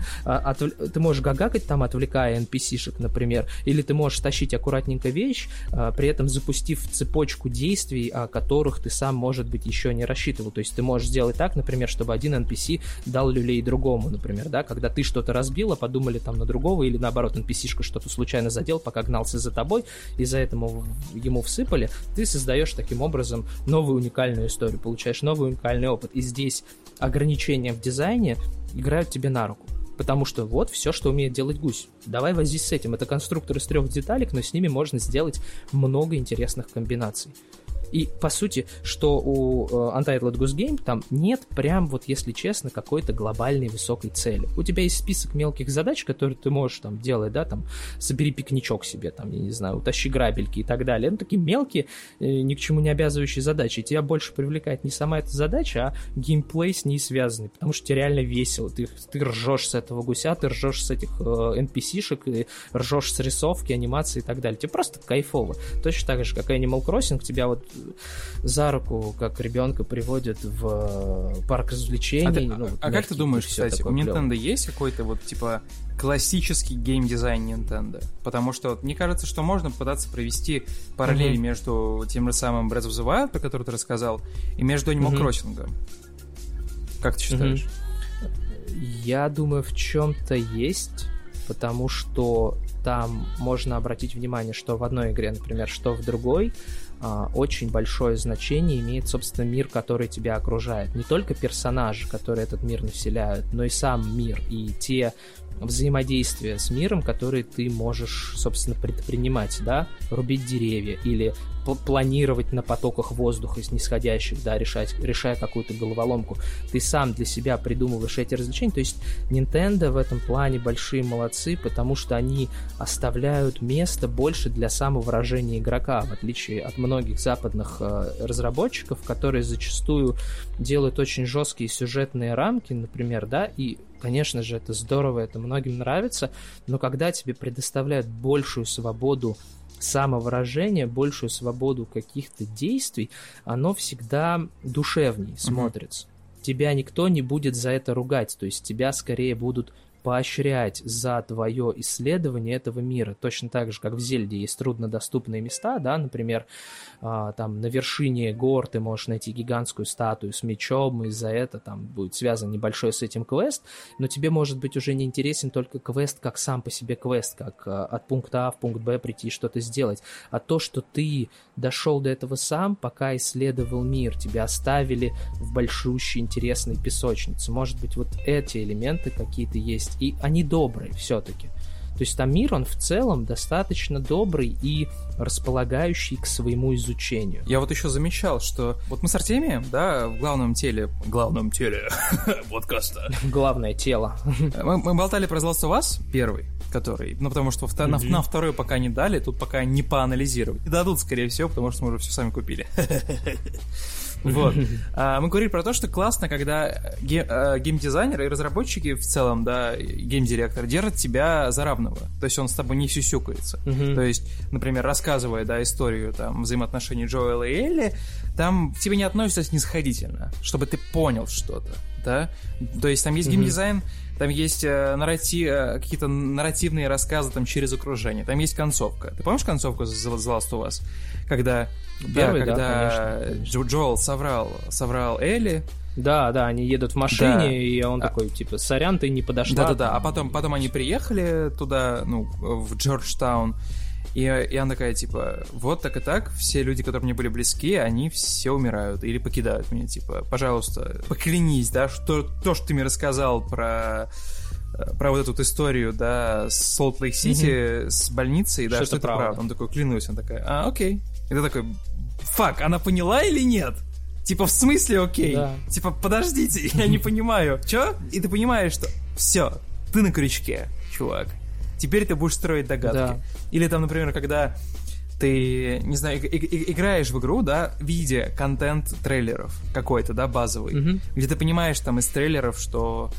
Ты можешь гагакать там, отвлекая NPC-шек, например, или ты можешь тащить аккуратненько вещь, при этом запустив цепочку действий, о которых ты сам, может быть, еще не рассчитывал. То есть ты можешь сделать так, например, чтобы один NPC дал люлей другому, например, да, когда ты что-то разбил, а подумали там на другого, или наоборот, NPC-шка что-то случайно задел, пока гнался за тобой, и за это ему всыпали, ты создаешь таким образом новую уникальную историю, получаешь новый уникальный опыт, и здесь ограничения в дизайне играют тебе на руку. Потому что вот все, что умеет делать гусь. Давай возись с этим. Это конструктор из 3 деталек, но с ними можно сделать много интересных комбинаций. И, по сути, что у Untitled Goose Game там нет прям, вот если честно, какой-то глобальной высокой цели. У тебя есть список мелких задач, которые ты можешь там делать, да, там, собери пикничок себе, там, я не знаю, утащи грабельки и так далее. Ну, такие мелкие, ни к чему не обязывающие задачи. Тебя больше привлекает не сама эта задача, а геймплей с ней связанный, потому что тебе реально весело. Ты ржешь с этого гуся, ты ржешь с этих NPC-шек, ты ржешь с рисовки, анимации и так далее. Тебе просто кайфово. Точно так же, как и Animal Crossing, тебя вот за руку, как ребенка приводят в парк развлечений. Как ты думаешь, кстати, у Nintendo есть какой-то вот типа классический геймдизайн Nintendo? Потому что вот, мне кажется, что можно пытаться провести параллель между тем же самым Breath of the Wild, про который ты рассказал, и между Animal Crossing. Как ты считаешь? Я думаю, в чем-то есть, потому что там можно обратить внимание, что в одной игре, например, что в другой, очень большое значение имеет, собственно, мир, который тебя окружает. Не только персонажи, которые этот мир населяют, но и сам мир, и те взаимодействия с миром, которые ты можешь, собственно, предпринимать, да, рубить деревья или планировать на потоках воздуха снисходящих, да, решая какую-то головоломку. Ты сам для себя придумываешь эти развлечения. То есть Nintendo в этом плане большие молодцы, потому что они оставляют место больше для самовыражения игрока, в отличие от многих западных разработчиков, которые зачастую делают очень жесткие сюжетные рамки, например, да, и, конечно же, это здорово, это многим нравится, но когда тебе предоставляют большую свободу самовыражение, большую свободу каких-то действий, оно всегда душевнее смотрится. Тебя никто не будет за это ругать, то есть тебя скорее будут поощрять за твое исследование этого мира. Точно так же, как в Зельде есть труднодоступные места, да, например, там на вершине гор ты можешь найти гигантскую статую с мечом, и за это там будет связан небольшой с этим квест, но тебе может быть уже не интересен только квест, как сам по себе квест, как от пункта А в пункт Б прийти и что-то сделать, а то, что ты дошел до этого сам, пока исследовал мир, тебя оставили в большущей интересной песочнице. Может быть, вот эти элементы какие-то есть, и они добрые все-таки. То есть там мир, он в целом достаточно добрый и располагающий к своему изучению. Я вот еще замечал, что вот мы с Артемием, да, в главном теле подкаста. Главное тело. Мы болтали про The Last of Us, первый, который, ну потому что на второй пока не дали, тут пока не поанализировать. И дадут, скорее всего, потому что мы уже все сами купили. Вот. Мы говорили про то, что классно, когда геймдизайнеры и разработчики в целом, да, геймдиректор держит тебя за равного. То есть он с тобой не сюсюкается. То есть, например, рассказывая, да, историю там взаимоотношений Джоэла и Элли, там к тебе не относятся снисходительно, чтобы ты понял что-то. да? То есть там есть геймдизайн, там есть какие-то нарративные рассказы там через окружение, там есть концовка. Ты помнишь концовку The Last of Us? Когда, Джоэл соврал Элли. Да, да, они едут в машине, и он такой, типа, сорян, ты не подошла. Да-да-да, а потом они приехали туда, ну, в Джорджтаун, и она такая, типа, вот так и так, все люди, которые мне были близки, они все умирают или покидают меня, типа, пожалуйста, поклянись, да, что то, что ты мне рассказал про вот эту вот историю, да, с Солт-Лейк-Сити, с больницей, да, что это правда. Он такой, клянусь, он такая, а, окей. И ты такой, фак, она поняла или нет? Типа, в смысле окей? Да. Типа, подождите, я не понимаю. Чё? И ты понимаешь, что все, ты на крючке, чувак. Теперь ты будешь строить догадки. Да. Или там, например, когда ты, не знаю, играешь в игру, да, видя контент трейлеров какой-то, да, базовый, где ты понимаешь там из трейлеров, что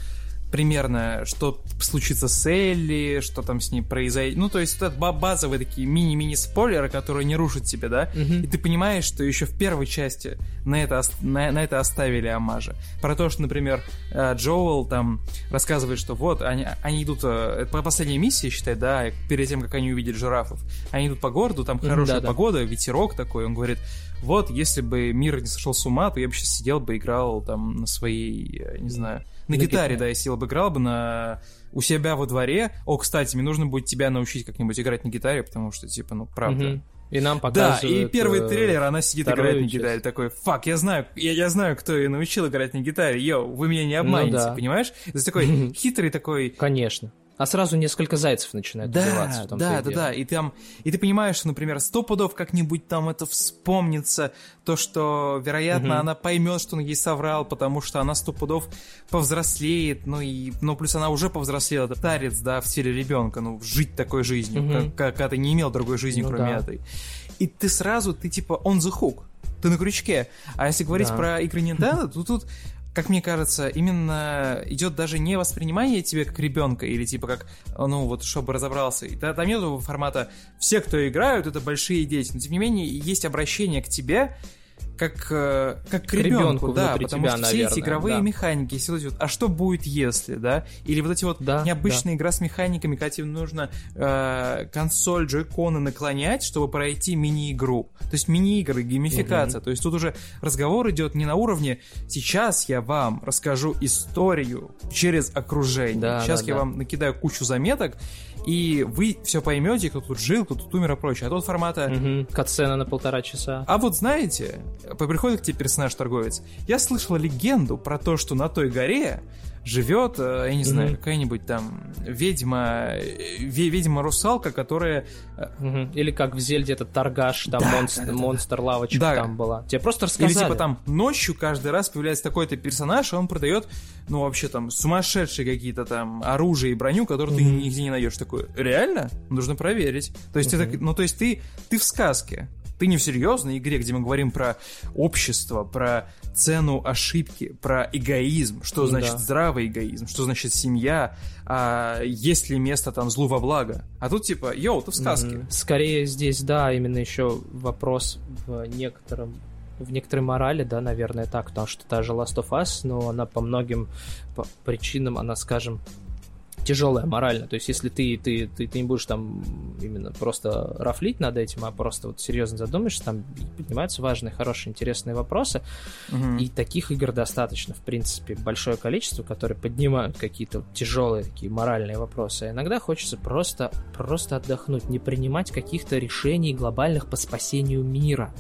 примерно, что случится с Элли, что там с ней произойдет. Ну, то есть вот это базовые такие мини-спойлеры, которые не рушат тебя, да? И ты понимаешь, что еще в первой части на это оставили омажа. Про то, что, например, Джоэл там рассказывает, что вот, они идут... Это последняя миссия, считай, да, перед тем, как они увидят жирафов. Они идут по городу, там хорошая погода, ветерок такой. Он говорит, вот, если бы мир не сошел с ума, то я бы сейчас сидел бы, играл там на своей, не знаю... На гитаре, да, я сел бы, играл бы у себя во дворе. О, кстати, мне нужно будет тебя научить как-нибудь играть на гитаре, потому что, типа, ну, правда. И нам показывают... Да, и первый трейлер, она сидит, играет на гитаре, такой, фак, я знаю, кто ее научил играть на гитаре, йоу, вы меня не обманете, понимаешь? Это такой хитрый такой... Конечно. А сразу несколько зайцев начинает убиваться. Да. И ты понимаешь, что, например, 100 пудов как-нибудь там это вспомнится, то, что, вероятно, она поймет, что он ей соврал, потому что она 100 пудов повзрослеет, ну плюс она уже повзрослела, это тарец, да, в теле ребенка, ну, жить такой жизнью, когда ты не имел другой жизни, кроме этой. И ты сразу, ты типа on the hook, ты на крючке. А если говорить про игры Nintendo, то тут... Как мне кажется, именно идет даже не воспринимание тебя как ребенка или типа как, ну вот, чтобы разобрался. Там нету формата «все, кто играют, это большие дети». Но тем не менее, есть обращение к тебе как к ребенку, да, потому что все эти игровые механики, все эти вот, а что будет если, да, или вот эти вот необычная игра с механиками, когда тебе нужно консоль, джойконы наклонять, чтобы пройти мини-игру, то есть мини-игры, геймификация, то есть тут уже разговор идет не на уровне «сейчас я вам расскажу историю через окружение, сейчас я вам накидаю кучу заметок, и вы все поймете, кто тут жил, кто тут умер и прочее». А тут формата... Катсцена на 1,5 часа. А вот знаете, приходит к тебе персонаж-торговец. Я слышала легенду про то, что на той горе живет, я не знаю, какая-нибудь там ведьма-русалка, которая... Или как в Зельде этот торгаш, там монстр-лавочка там была. Тебе просто рассказали. Или типа там ночью каждый раз появляется такой-то персонаж, и он продает, ну вообще там сумасшедшие какие-то там оружие и броню, которые ты нигде не найдешь. Такое, реально? Нужно проверить. То есть, ты в сказке. Ты не в серьезной игре, где мы говорим про общество, про цену ошибки, про эгоизм, что значит здравый эгоизм, что значит семья, а есть ли место там злу во благо. А тут типа, йоу, ты в сказке. Скорее здесь, да, именно еще вопрос в некоторой морали, да, наверное, так, потому что та же Last of Us, но она по многим причинам, она, скажем, тяжелая морально, то есть если ты не будешь там именно просто рафлить над этим, а просто вот серьезно задумаешься, там поднимаются важные, хорошие, интересные вопросы, и таких игр достаточно, в принципе, большое количество, которые поднимают какие-то тяжелые такие моральные вопросы, а иногда хочется просто отдохнуть, не принимать каких-то решений глобальных по спасению мира,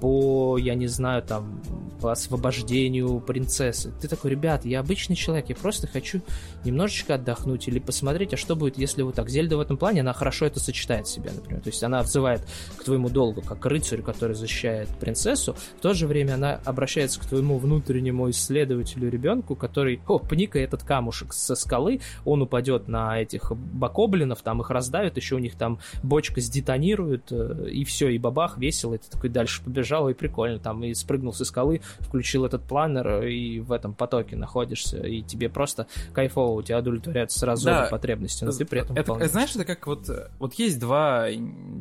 по, я не знаю, там, по освобождению принцессы. Ты такой, ребят, я обычный человек, я просто хочу немножечко отдохнуть, или посмотреть, а что будет, если вот так. Зельда в этом плане, она хорошо это сочетает в себе, например. То есть она взывает к твоему долгу, как рыцарю, который защищает принцессу. В то же время она обращается к твоему внутреннему исследователю ребенку, который, пни-ка этот камушек со скалы, он упадет на этих бокоблинов, там их раздавит, еще у них там бочка сдетонирует, и все, и бабах, весело, и ты такой дальше побежал, и прикольно, там, и спрыгнул со скалы, включил этот планер, и в этом потоке находишься, и тебе просто кайфово, у тебя удовлетворяет сразу потребности, но ты при этом это, знаешь, это как вот есть два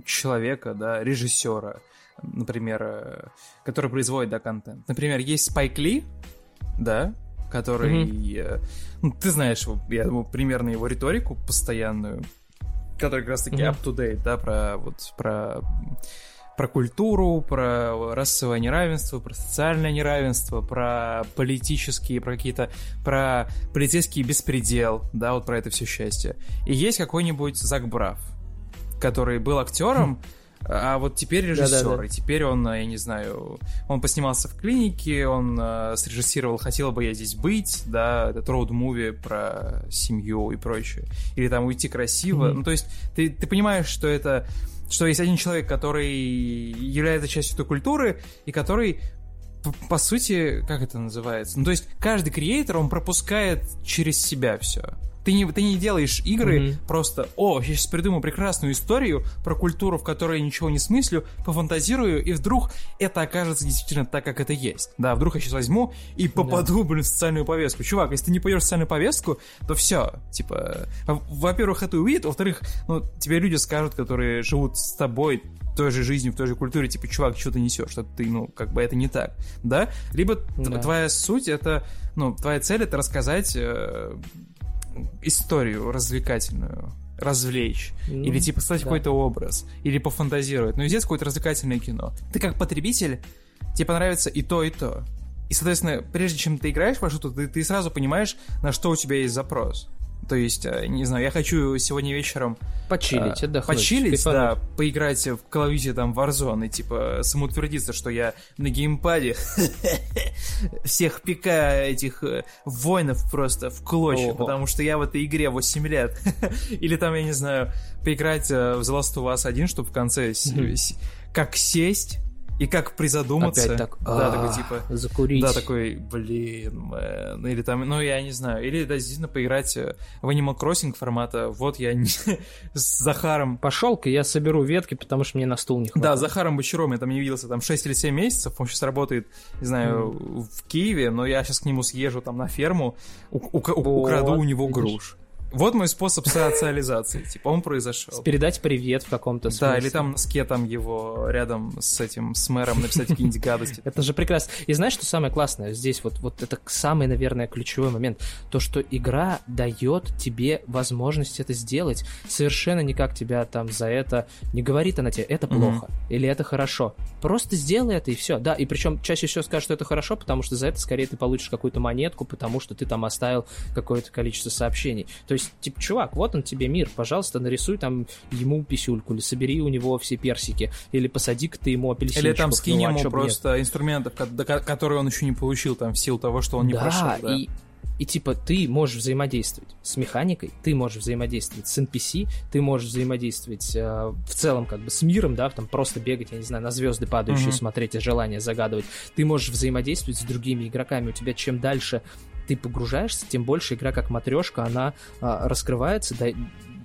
человека, да, режиссера, например, которые производят, да, контент. Например, есть Спайк Ли, да, который... Ну, ты знаешь, я думаю, примерно его риторику постоянную, которая как раз-таки up-to-date, да, про культуру, про расовое неравенство, про социальное неравенство, про политические, про полицейский беспредел, да, вот про это все счастье. И есть какой-нибудь Зак Браф, который был актером, а вот теперь режиссер, да-да-да. И теперь он, я не знаю, он поснимался в «Клинике», он срежиссировал «Хотела бы я здесь быть», да, этот роуд-муви про семью и прочее, или там «Уйти красиво», ну, то есть ты понимаешь, что это... Что есть один человек, который является частью той культуры, и который, по сути, как это называется? Ну, то есть, каждый креатор, он пропускает через себя все. Ты не делаешь игры просто, о, я сейчас придумаю прекрасную историю про культуру, в которой я ничего не смыслю, пофантазирую, и вдруг это окажется действительно так, как это есть. Да, вдруг я сейчас возьму и попаду, в социальную повестку. Чувак, если ты не пойдешь в социальную повестку, то все, типа, во-первых, это увидят, во-вторых, ну, тебе люди скажут, которые живут с тобой той же жизнью, в той же культуре, типа, чувак, что ты несешь, что ты, ну, как бы это не так, да? Либо твоя суть, это, ну, твоя цель, это рассказать... историю развлекательную, развлечь, или типа создать какой-то образ, или пофантазировать, сделать какое-то развлекательное кино. Ты как потребитель, тебе понравится и то, и то. И, соответственно, прежде чем ты играешь во что-то, ты сразу понимаешь, на что у тебя есть запрос. То есть, не знаю, я хочу сегодня вечером... Почилить, отдохнуть. Почилить, да, поиграть в Call of Duty, там, Warzone, и, типа, самоутвердиться, что я на геймпаде всех пика этих воинов просто в клочья, потому что я в этой игре 8 лет. Или там, я не знаю, поиграть в The Last of Us 1, чтобы в конце как сесть... И как призадуматься. Опять так, да, такой типа... Закурить. Да, такой, блин, или там, ну, я не знаю. Или, да, действительно, поиграть в Animal Crossing формата. Вот я с Захаром... Пошёл-ка, я соберу ветки, потому что мне на стул не хватает. Да, с Захаром Бочаром я там не виделся там 6 или 7 месяцев. Он сейчас работает, не знаю, в Киеве, но я сейчас к нему съезжу там на ферму, украду у него груш. Вот мой способ социализации, типа, он произошел. Передать привет в каком-то смысле. Да, или там носке там его рядом с этим, с мэром написать какие-нибудь гадости. Это же прекрасно. И знаешь, что самое классное? Здесь вот это самый, наверное, ключевой момент. То, что игра дает тебе возможность это сделать. Совершенно никак тебя там за это не говорит она тебе, это плохо или это хорошо. Просто сделай это и все. Да, и причем чаще всего скажут, что это хорошо, потому что за это скорее ты получишь какую-то монетку, потому что ты там оставил какое-то количество сообщений. То есть, типа, чувак, вот он тебе мир, пожалуйста, нарисуй там ему писюльку, или собери у него все персики, или посади-ка ты ему апельсинчиков. Или там скинь ему просто инструментов, которые он еще не получил, там, в силу того, что он не прошел. Да, и типа ты можешь взаимодействовать с механикой, ты можешь взаимодействовать с NPC, ты можешь взаимодействовать в целом как бы с миром, да, там просто бегать, я не знаю, на звезды падающие смотреть и желание загадывать. Ты можешь взаимодействовать с другими игроками, у тебя чем дальше ты погружаешься, тем больше игра как матрешка, она раскрывается,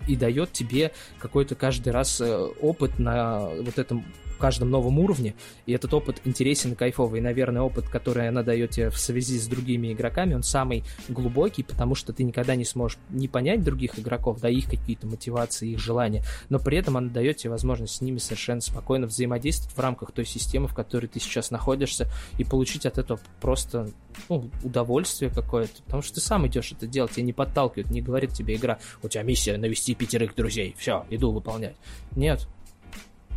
и дает тебе какой-то каждый раз опыт на вот этом каждом новом уровне, и этот опыт интересен и кайфовый, и, наверное, опыт, который она дает тебе в связи с другими игроками, он самый глубокий, потому что ты никогда не сможешь не понять других игроков, да, их какие-то мотивации, их желания, но при этом она дает тебе возможность с ними совершенно спокойно взаимодействовать в рамках той системы, в которой ты сейчас находишься, и получить от этого просто, ну, удовольствие какое-то, потому что ты сам идешь это делать, тебя не подталкивают, не говорит тебе игра, у тебя миссия навести 5 друзей, все, иду выполнять. Нет.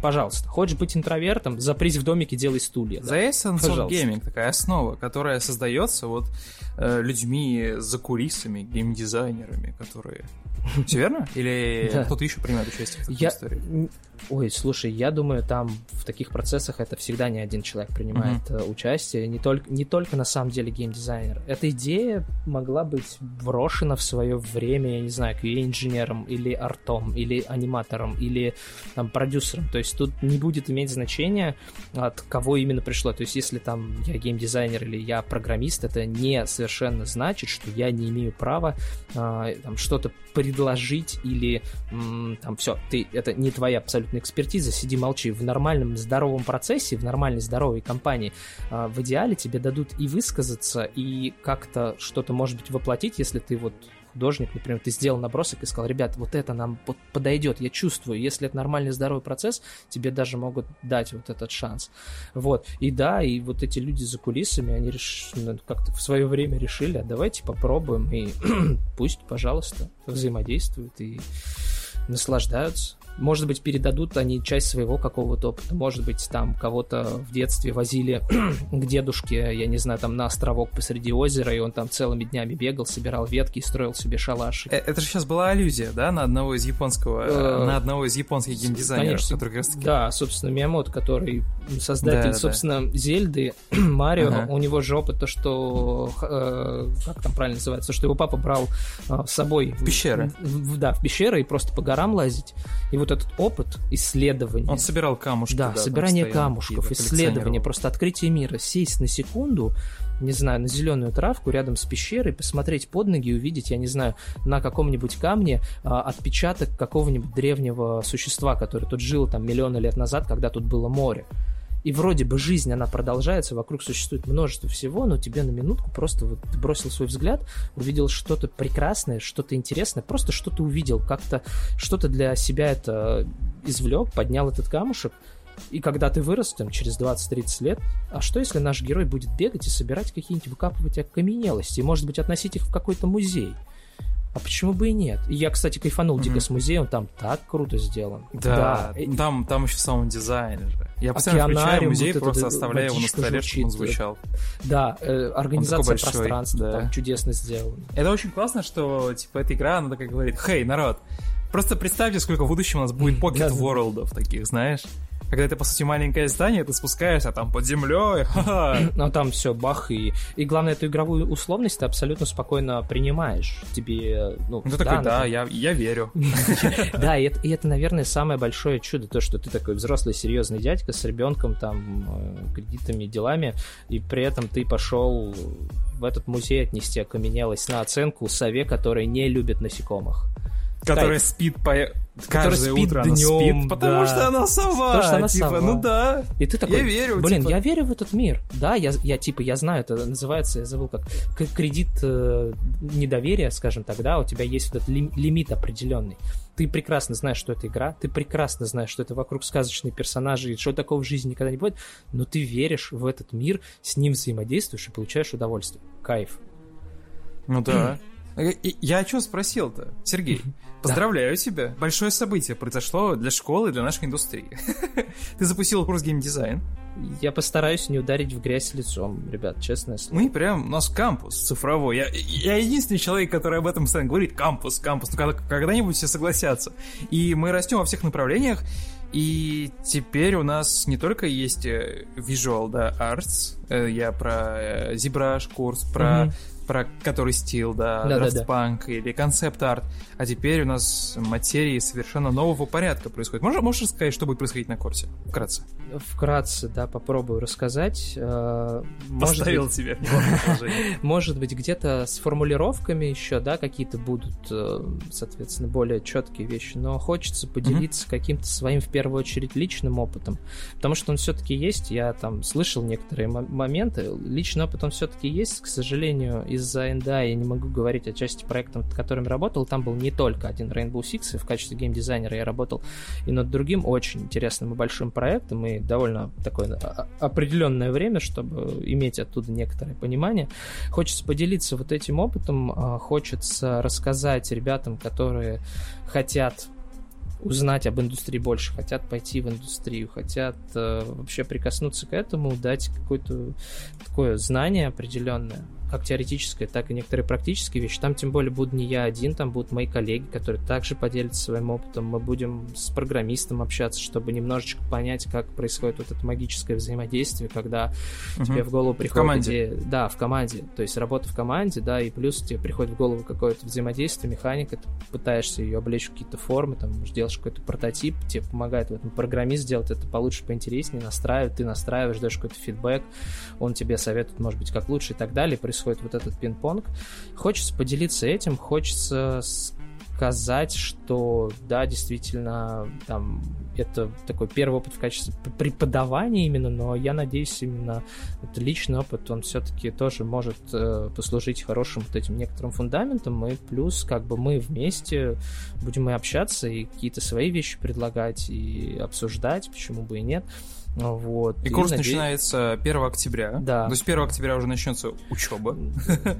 Пожалуйста, хочешь быть интровертом, запрись в домике, делай стулья. За Essence of Gaming такая основа, которая создается вот людьми за кулисами, геймдизайнерами, которые... Все верно? Или кто-то еще принимает участие в такой истории? Ой, слушай, я думаю, там в таких процессах это всегда не один человек принимает участие, не только на самом деле геймдизайнер. Эта идея могла быть брошена в свое время, я не знаю, QA-инженером, или артом, или аниматором, или там продюсером. То есть тут не будет иметь значения, от кого именно пришло. То есть если там я геймдизайнер или я программист, это не совершенно значит, что я не имею права там что-то предложить или там все, ты, это не твоя абсолютная экспертиза, сиди молчи. В нормальном здоровом процессе, в нормальной здоровой компании в идеале тебе дадут и высказаться, и как-то что-то, может быть, воплотить, если ты вот художник, например, ты сделал набросок и сказал: ребят, вот это нам подойдет, я чувствую, если это нормальный здоровый процесс, тебе даже могут дать вот этот шанс. Вот, и да, и вот эти люди за кулисами, они как-то в свое время решили, а давайте попробуем, и пусть, пожалуйста, взаимодействуют и наслаждаются. Может быть, передадут они часть своего какого-то опыта. Может быть, там кого-то в детстве возили к дедушке, я не знаю, там на островок посреди озера, и он там целыми днями бегал, собирал ветки и строил себе шалаши. Это же сейчас была аллюзия, да, на одного из японских геймдизайнеров. Да, собственно, Миямото, который создатель, собственно, Зельды, Марио, у него же опыт то, что, как там правильно называется, что его папа брал с собой в пещеры. Да, в пещеры и просто по горам лазить. И вот этот опыт исследования... Он собирал камушки. Да, собирание камушков, исследование, просто открытие мира. Сесть на секунду, не знаю, на зеленую травку рядом с пещерой, посмотреть под ноги и увидеть, я не знаю, на каком-нибудь камне отпечаток какого-нибудь древнего существа, который тут жил там миллионы лет назад, когда тут было море. И вроде бы жизнь, она продолжается, вокруг существует множество всего, но тебе на минутку просто вот ты бросил свой взгляд, увидел что-то прекрасное, что-то интересное, просто что-то увидел, как-то что-то для себя это извлек, поднял этот камушек. И когда ты вырос, там, через 20-30 лет, а что, если наш герой будет бегать и собирать какие-нибудь, выкапывать окаменелости, и, может быть, относить их в какой-то музей? А почему бы и нет? И я, кстати, кайфанул дико с музеем, там так круто сделан. Да. Там еще саунд-дизайн же. Я постоянно включаю музей, вот просто оставляю его на столе, чтобы он звучал. Да, организация пространства там чудесно сделана. Это очень классно, что, типа, эта игра, она такая говорит: «Хей, народ, просто представьте, сколько в будущем у нас будет покет-ворлдов таких, знаешь». Когда это, по сути, маленькое здание, ты спускаешься, а там под землей. Ну, там все, бах, и главное, эту игровую условность ты абсолютно спокойно принимаешь. Тебе, ты такой, я верю. Да, и это, наверное, самое большое чудо, то, что ты такой взрослый, серьезный дядька с ребенком, там, кредитами, делами, и при этом ты пошел в этот музей отнести окаменелость на оценку сове, которая не любит насекомых. Которая спит каждое утро днем, потому что она сова. Потому что она сова. Ну да. И ты такой: я верю, я верю в этот мир. Да, я знаю, это называется, я забыл, как кредит недоверия, скажем так, да, у тебя есть вот этот лимит определенный. Ты прекрасно знаешь, что это игра, ты прекрасно знаешь, что это вокруг сказочные персонажи, и что такого в жизни никогда не будет, но ты веришь в этот мир, с ним взаимодействуешь и получаешь удовольствие. Кайф. Ну да. Я о чем спросил-то, Сергей? Поздравляю тебя. Большое событие произошло для школы, для нашей индустрии. Ты запустил курс геймдизайн. Я постараюсь не ударить в грязь лицом, ребят, честное слово. У нас кампус цифровой. Я единственный человек, который об этом постоянно говорит: кампус. Ну, когда-нибудь все согласятся. И мы растем во всех направлениях. И теперь у нас не только есть Visual Arts, я про ZBrush курс, про который стил, драфтпанк или концепт-арт, а теперь у нас материи совершенно нового порядка происходит. Можешь рассказать, что будет происходить на курсе? Вкратце. Вкратце, да, попробую рассказать. Поставил тебя в положение. Может быть, где-то с формулировками еще, да, какие-то будут, соответственно, более четкие вещи, но хочется поделиться каким-то своим, в первую очередь, личным опытом, потому что он все-таки есть, я там слышал некоторые моменты, личный опыт он все-таки есть, к сожалению, из-за NDA я не могу говорить о части проекта, над которым работал. Там был не только один Rainbow Six, и в качестве геймдизайнера я работал и над другим очень интересным и большим проектом, и довольно такое определенное время, чтобы иметь оттуда некоторое понимание. Хочется поделиться вот этим опытом, хочется рассказать ребятам, которые хотят узнать об индустрии больше, хотят пойти в индустрию, хотят вообще прикоснуться к этому, дать какое-то такое знание определенное, как теоретическое, так и некоторые практические вещи. Там тем более буду не я один, там будут мои коллеги, которые также поделятся своим опытом. Мы будем с программистом общаться, чтобы немножечко понять, как происходит вот это магическое взаимодействие, когда тебе в голову приходит идея... Да, в команде. То есть работа в команде, да, и плюс тебе приходит в голову какое-то взаимодействие, механика, ты пытаешься ее облечь в какие-то формы, там, делаешь какой-то прототип, тебе помогает в этом программист сделать это получше, поинтереснее, настраивает, ты настраиваешь, даешь какой-то фидбэк, он тебе советует, может быть, как лучше и так далее. Происходит вот этот пинг-понг. Хочется поделиться этим, хочется сказать, что да, действительно, там это такой первый опыт в качестве преподавания именно, но я надеюсь, именно вот личный опыт, он все-таки тоже может послужить хорошим вот этим некоторым фундаментом, и плюс как бы мы вместе будем и общаться, и какие-то свои вещи предлагать, и обсуждать, почему бы и нет. Вот. И курс начинается 1 октября. Да. То есть 1 октября уже начнется учеба,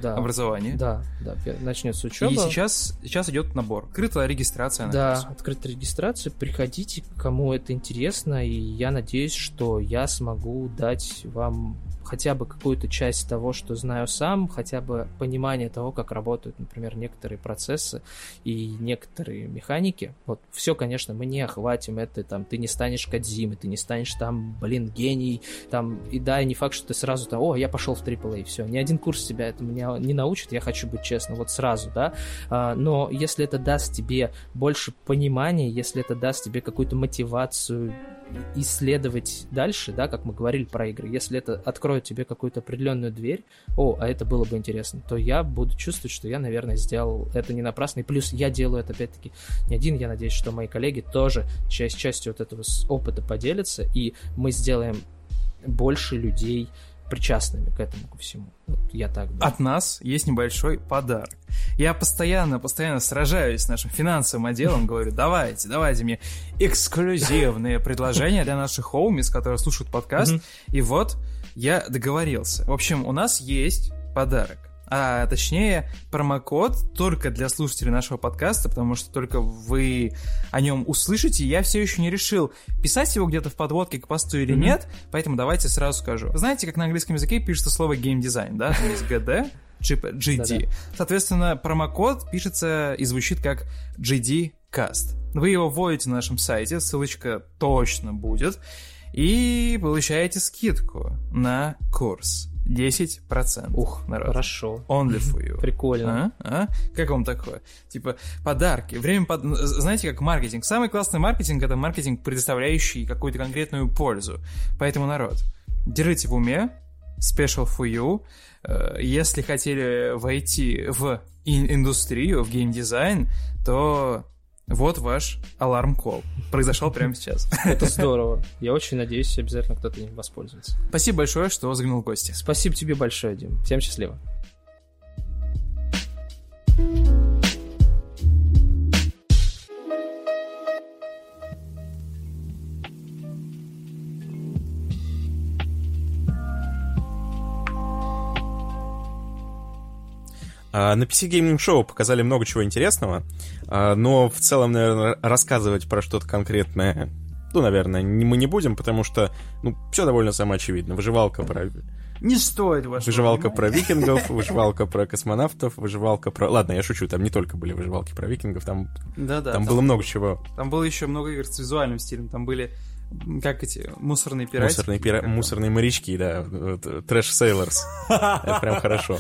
да. Образование. Да, да, начнется учеба. И сейчас идет набор. Открытая регистрация. Да, открытая регистрация. Приходите, кому это интересно, и я надеюсь, что я смогу дать вам хотя бы какую-то часть того, что знаю сам, хотя бы понимание того, как работают, например, некоторые процессы и некоторые механики. Вот все, конечно, мы не охватим это, там, ты не станешь Кодзимой, ты не станешь там, гений, там, и да, и не факт, что ты сразу, то, я пошел в AAA, и все, ни один курс тебя это меня не научит, я хочу быть честным, вот сразу, да, но если это даст тебе больше понимания, если это даст тебе какую-то мотивацию исследовать дальше, да, как мы говорили про игры, если это откроет тебе какую-то определенную дверь, а это было бы интересно, то я буду чувствовать, что я, наверное, сделал это не напрасно, и плюс я делаю это, опять-таки, не один, я надеюсь, что мои коллеги тоже частью вот этого опыта поделятся, и мы сделаем больше людей причастными к этому ко всему. Вот я так думаю. От нас есть небольшой подарок. Я постоянно сражаюсь с нашим финансовым отделом, говорю, давайте мне эксклюзивные предложения для наших хоумис, которые слушают подкаст. И вот я договорился. В общем, у нас есть подарок. А точнее, промокод только для слушателей нашего подкаста, потому что только вы о нем услышите. Я все еще не решил, писать его где-то в подводке к посту или нет, поэтому давайте сразу скажу. Знаете, как на английском языке пишется слово геймдизайн, да? Там есть GD, GD. Соответственно, промокод пишется и звучит как GDCast. Вы его вводите на нашем сайте, ссылочка точно будет, и получаете скидку на курс. 10%. Ух, народ. Хорошо. Only for you. Прикольно. Как вам такое? Типа подарки. Знаете, как маркетинг. Самый классный маркетинг — это маркетинг, предоставляющий какую-то конкретную пользу. Поэтому, народ, держите в уме. Special for you. Если хотели войти в индустрию, в геймдизайн, то вот ваш аларм-колл. Произошел прямо сейчас. Это здорово. Я очень надеюсь, обязательно кто-то им воспользуется. Спасибо большое, что заглянул в гости. Спасибо тебе большое, Дим. Всем счастливо. На PC Gaming Show показали много чего интересного, но в целом, наверное, рассказывать про что-то конкретное, наверное, мы не будем, потому что, все довольно самоочевидно. Выживалка про... Не стоит вас. Выживалка про викингов, выживалка про космонавтов, выживалка про... Ладно, я шучу, там не только были выживалки про викингов, там было много чего. Там было еще много игр с визуальным стилем, там были... Как эти мусорные пиратики? Мусорные морячки, да. Trash Sailors. Это прям хорошо.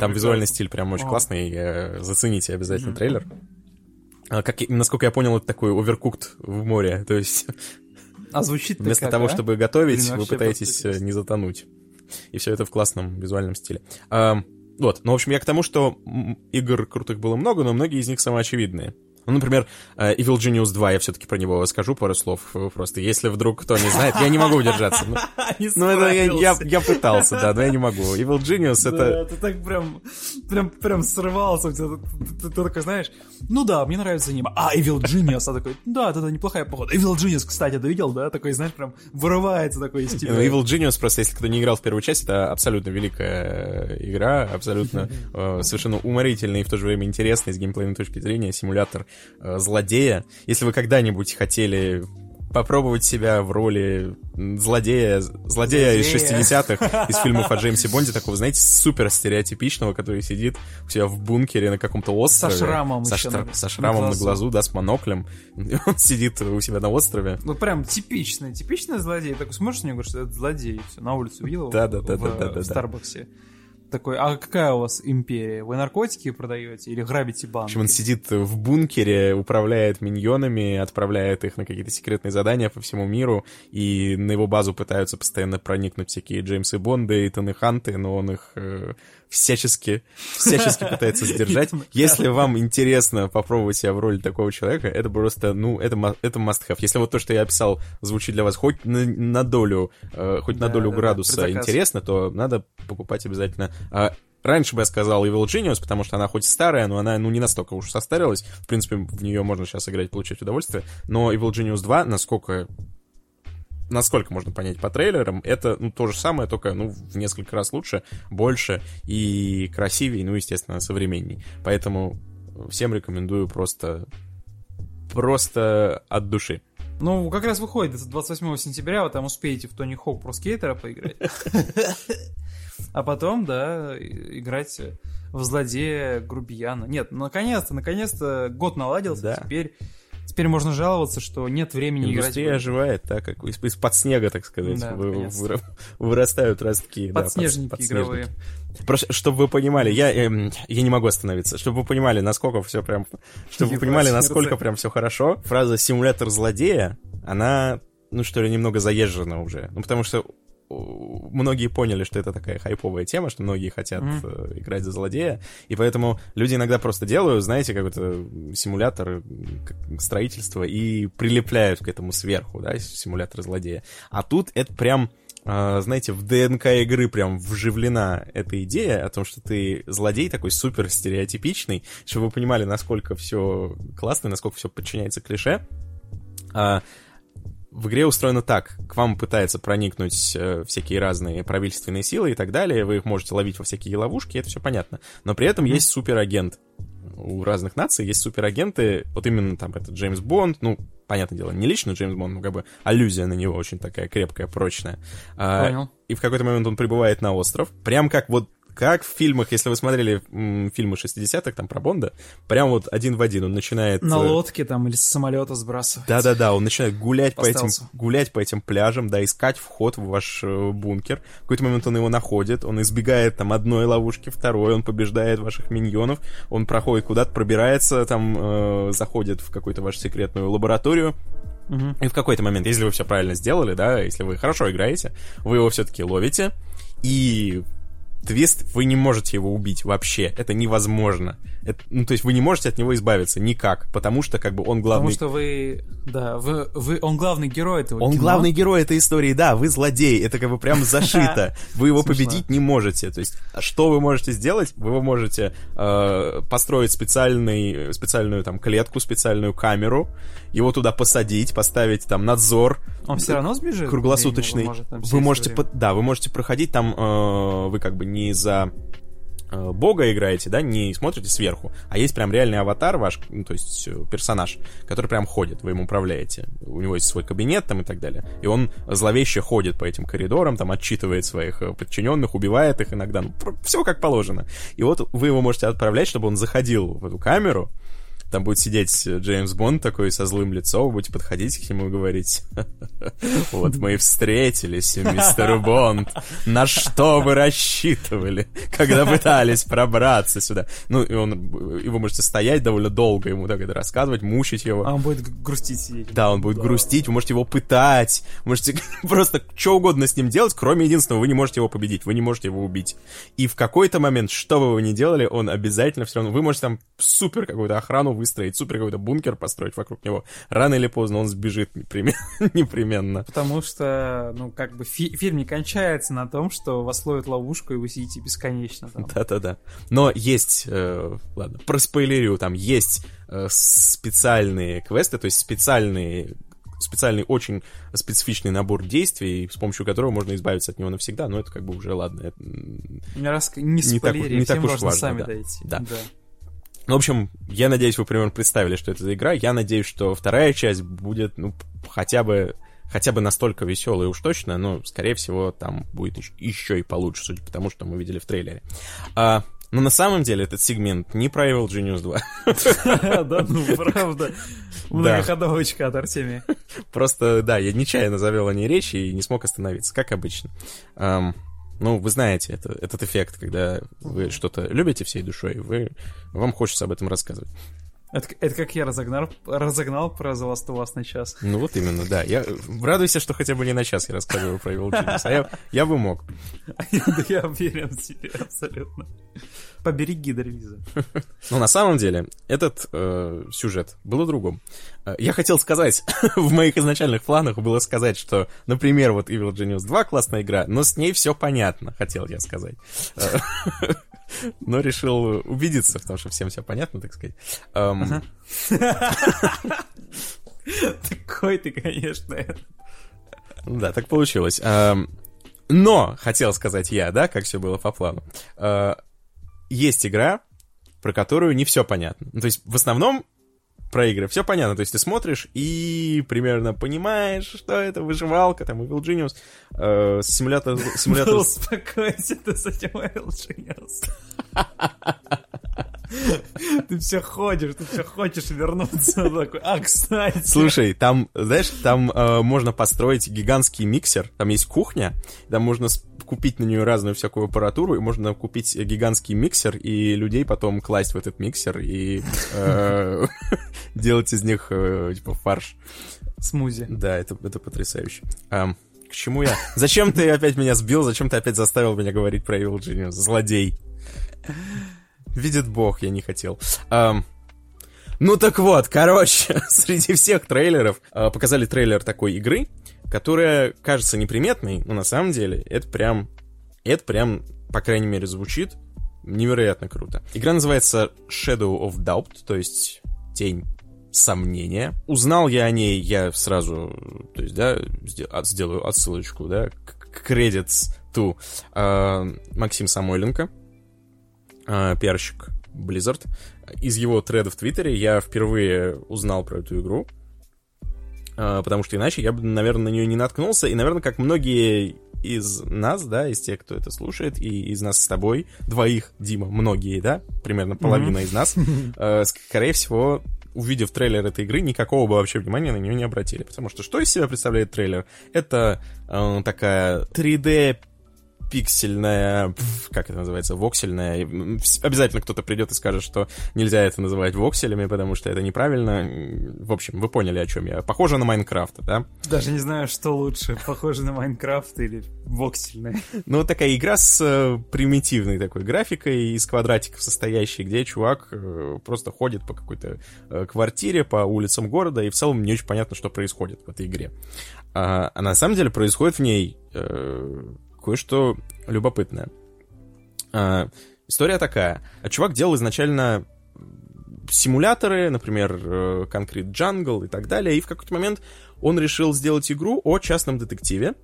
Там визуальный стиль прям очень классный. Зацените обязательно трейлер. Насколько я понял, это такой оверкукт в море. То есть вместо того, чтобы готовить, вы пытаетесь не затонуть. И все это в классном визуальном стиле. В общем, я к тому, что игр крутых было много, но многие из них самоочевидные. Например, Evil Genius 2, я все-таки про него скажу пару слов, просто если вдруг кто не знает, я не могу удержаться. Это я пытался, да, но я не могу. Evil Genius — это... Ты так прям срывался, ты такой, знаешь, мне нравится аниме, Evil Genius, а такой, это неплохая похода. Evil Genius, кстати, ты видел, да, такой, знаешь, прям вырывается такой из тебя. Evil Genius, просто если кто не играл в первую часть, это абсолютно великая игра, абсолютно совершенно уморительная и в то же время интересная с геймплейной точки зрения, симулятор злодея. Если вы когда-нибудь хотели попробовать себя в роли злодея из 60-х, из фильмов о Джеймсе Бонде, такого, знаете, супер стереотипичного, который сидит у себя в бункере на каком-то острове. Со шрамом на глазу, да, с моноклем. Он сидит у себя на острове. Прям типичный злодей. Так смотришь на него, говоришь, что это злодей. Все, на улице увидел в Старбаксе. такой, а какая у вас империя? Вы наркотики продаете или грабите банки? В общем, он сидит в бункере, управляет миньонами, отправляет их на какие-то секретные задания по всему миру, и на его базу пытаются постоянно проникнуть всякие Джеймсы Бонды, Итаны Ханты, но он их всячески пытается сдержать. Если вам интересно попробовать себя в роли такого человека, это просто, ну, это must-have. Если вот то, что я описал, звучит для вас хоть на долю, градуса интересно, то надо покупать обязательно. Раньше бы я сказал Evil Genius, потому что она хоть старая, но она, ну, не настолько уж состарилась. В принципе, в нее можно сейчас играть, получать удовольствие. Но Evil Genius 2, насколько можно понять по трейлерам, это, ну, то же самое, только, ну, в несколько раз лучше, больше и красивее, ну, естественно, современней. Поэтому всем рекомендую просто от души. Ну, как раз выходит 28 сентября, вы там успеете в Тони Хоук про скейтера поиграть. А потом, да, играть в злодея грубияна. Нет, наконец-то год наладился, теперь можно жаловаться, что нет времени играть. Индустрия оживает, так как из-под снега, так сказать, да, вырастают ростки. Подснежники игровые. Просто, чтобы вы понимали, я не могу остановиться, чтобы вы понимали, насколько прям все хорошо. Фраза «симулятор злодея», она, ну что ли, немного заезжена уже. Ну потому что многие поняли, что это такая хайповая тема, что многие хотят играть за злодея, и поэтому люди иногда просто делают, знаете, какой-то симулятор строительства и прилепляют к этому сверху, да, симулятор злодея. А тут это прям, знаете, в ДНК игры прям вживлена эта идея о том, что ты злодей такой супер стереотипичный, чтобы вы понимали, насколько все классно, насколько все подчиняется клише. В игре устроено так. К вам пытаются проникнуть всякие разные правительственные силы и так далее. Вы их можете ловить во всякие ловушки, это все понятно. Но при этом есть суперагент. У разных наций есть суперагенты. Вот именно там этот Джеймс Бонд. Ну, понятное дело, не лично Джеймс Бонд, но как бы аллюзия на него очень такая крепкая, прочная. Понял. И в какой-то момент он прибывает на остров. Прям как вот как в фильмах, если вы смотрели фильмы 60-х, там, про Бонда, прям вот один в один он начинает... На лодке там или с самолета сбрасывать. Да-да-да, он начинает гулять по этим пляжам, да, искать вход в ваш бункер. В какой-то момент он его находит, он избегает там одной ловушки, второй, он побеждает ваших миньонов, он проходит куда-то, пробирается, там, заходит в какую-то вашу секретную лабораторию. И в какой-то момент, если вы все правильно сделали, да, если вы хорошо играете, вы его все-таки ловите, и... Твист, вы не можете его убить вообще, это невозможно. Ну, то есть вы не можете от него избавиться никак, потому что как бы он главный... Потому что он главный герой этого кино. Он главный герой этой истории, да, вы злодей, это как бы прям зашито. Вы его победить не можете. То есть что вы можете сделать? Вы можете построить специальную там клетку, специальную камеру, его туда посадить, поставить там надзор. Он все равно сбежит? Круглосуточный. Вы можете проходить там, вы как бы не за бога играете, да, не смотрите сверху, а есть прям реальный аватар ваш, ну, то есть персонаж, который прям ходит, вы им управляете, у него есть свой кабинет там и так далее, и он зловеще ходит по этим коридорам, там отчитывает своих подчиненных, убивает их иногда, ну, все как положено, и вот вы его можете отправлять, чтобы он заходил в эту камеру. Там будет сидеть Джеймс Бонд такой со злым лицом, вы будете подходить к нему и говорить: «Вот мы и встретились, мистер Бонд, на что вы рассчитывали, когда пытались пробраться сюда?» Ну, и вы можете стоять довольно долго, ему так это рассказывать, мучить его. А он будет грустить сидеть. Да, он будет грустить, вы можете его пытать, можете просто что угодно с ним делать, кроме единственного, вы не можете его победить, вы не можете его убить. И в какой-то момент, что бы вы ни делали, он обязательно все равно... Вы можете там супер какую-то охрану выстроить, супер какой-то бункер построить вокруг него. Рано или поздно он сбежит непременно. Потому что, ну, как бы фильм не кончается на том, что вас ловят ловушку, и вы сидите бесконечно там. Да-да-да. Но есть... ладно, проспойлерю, там есть специальные квесты, то есть специальный, очень специфичный набор действий, с помощью которого можно избавиться от него навсегда, но это как бы уже, ладно. Не спойлери, всем важно сами дойти. Да. Ну, в общем, я надеюсь, вы примерно представили, что это за игра. Я надеюсь, что вторая часть будет, ну, хотя бы настолько веселая уж точно, но, скорее всего, там будет еще и получше, судя по тому, что мы видели в трейлере. Но на самом деле этот сегмент не про Evil Genius 2. Да, ну, правда. Многоходовочка от Артемия. Просто, да, я нечаянно завел о ней речь и не смог остановиться, как обычно. Ну, вы знаете этот эффект, когда вы что-то любите всей душой, вам хочется об этом рассказывать. Это как я разогнал про The Last of Us на час. Ну вот именно, да. Я радуюсь, что хотя бы не на час я рассказываю про Evil Genius, а я бы мог. Я уверен в тебе абсолютно. Побереги до релиза. Но на самом деле этот сюжет был о другом. Я хотел сказать, в моих изначальных планах было сказать, что, например, вот Evil Genius 2 классная игра, но с ней все понятно, хотел я сказать. Но решил убедиться, потому что всем все понятно, так сказать. Такой ты, конечно. Да, так получилось. Но, хотел сказать я, да, как все было по плану. Есть игра, про которую не все понятно. То есть, в основном, про игры все понятно. То есть, ты смотришь и примерно понимаешь, что это выживалка, там, Evil Genius, симулятор... Успокойся ты с этим Evil Genius. Ты все хочешь вернуться. Такой, кстати. Слушай, там, знаешь, можно построить гигантский миксер. Там есть кухня, там можно купить на нее разную всякую аппаратуру, и можно купить гигантский миксер, и людей потом класть в этот миксер и делать из них, типа, фарш. Смузи. Да, это потрясающе. К чему я? Зачем ты опять меня сбил? Зачем ты опять заставил меня говорить про Evil Genius? Злодей. Видит бог, я не хотел. Ну так вот, короче, среди всех трейлеров показали трейлер такой игры, которая кажется неприметной, но на самом деле это прям, по крайней мере, звучит невероятно круто. Игра называется Shadow of Doubt, то есть тень сомнения. Узнал я о ней, я сразу, то есть, да, сделаю отсылочку, да, к credits to Максим Самойленко, пиарщик Blizzard. Из его треда в Твиттере я впервые узнал про эту игру, потому что иначе я бы, наверное, на нее не наткнулся, и, наверное, как многие из нас, да, из тех, кто это слушает, и из нас с тобой, двоих, Дима, многие, да, примерно половина из нас, скорее всего, увидев трейлер этой игры, никакого бы вообще внимания на нее не обратили, потому что из себя представляет трейлер? Это такая 3D пиксельная, как это называется, воксельная. Обязательно кто-то придет и скажет, что нельзя это называть вокселями, потому что это неправильно. В общем, вы поняли, о чем я. Похоже на Майнкрафт, да? Даже не знаю, что лучше. Похоже на Майнкрафт или воксельная. Ну, такая игра с примитивной такой графикой, из квадратиков состоящей, где чувак просто ходит по какой-то квартире, по улицам города, и в целом не очень понятно, что происходит в этой игре. А на самом деле происходит в ней кое-что любопытное. История такая. Чувак делал изначально симуляторы, например, Concrete Jungle и так далее, и в какой-то момент он решил сделать игру о частном детективе,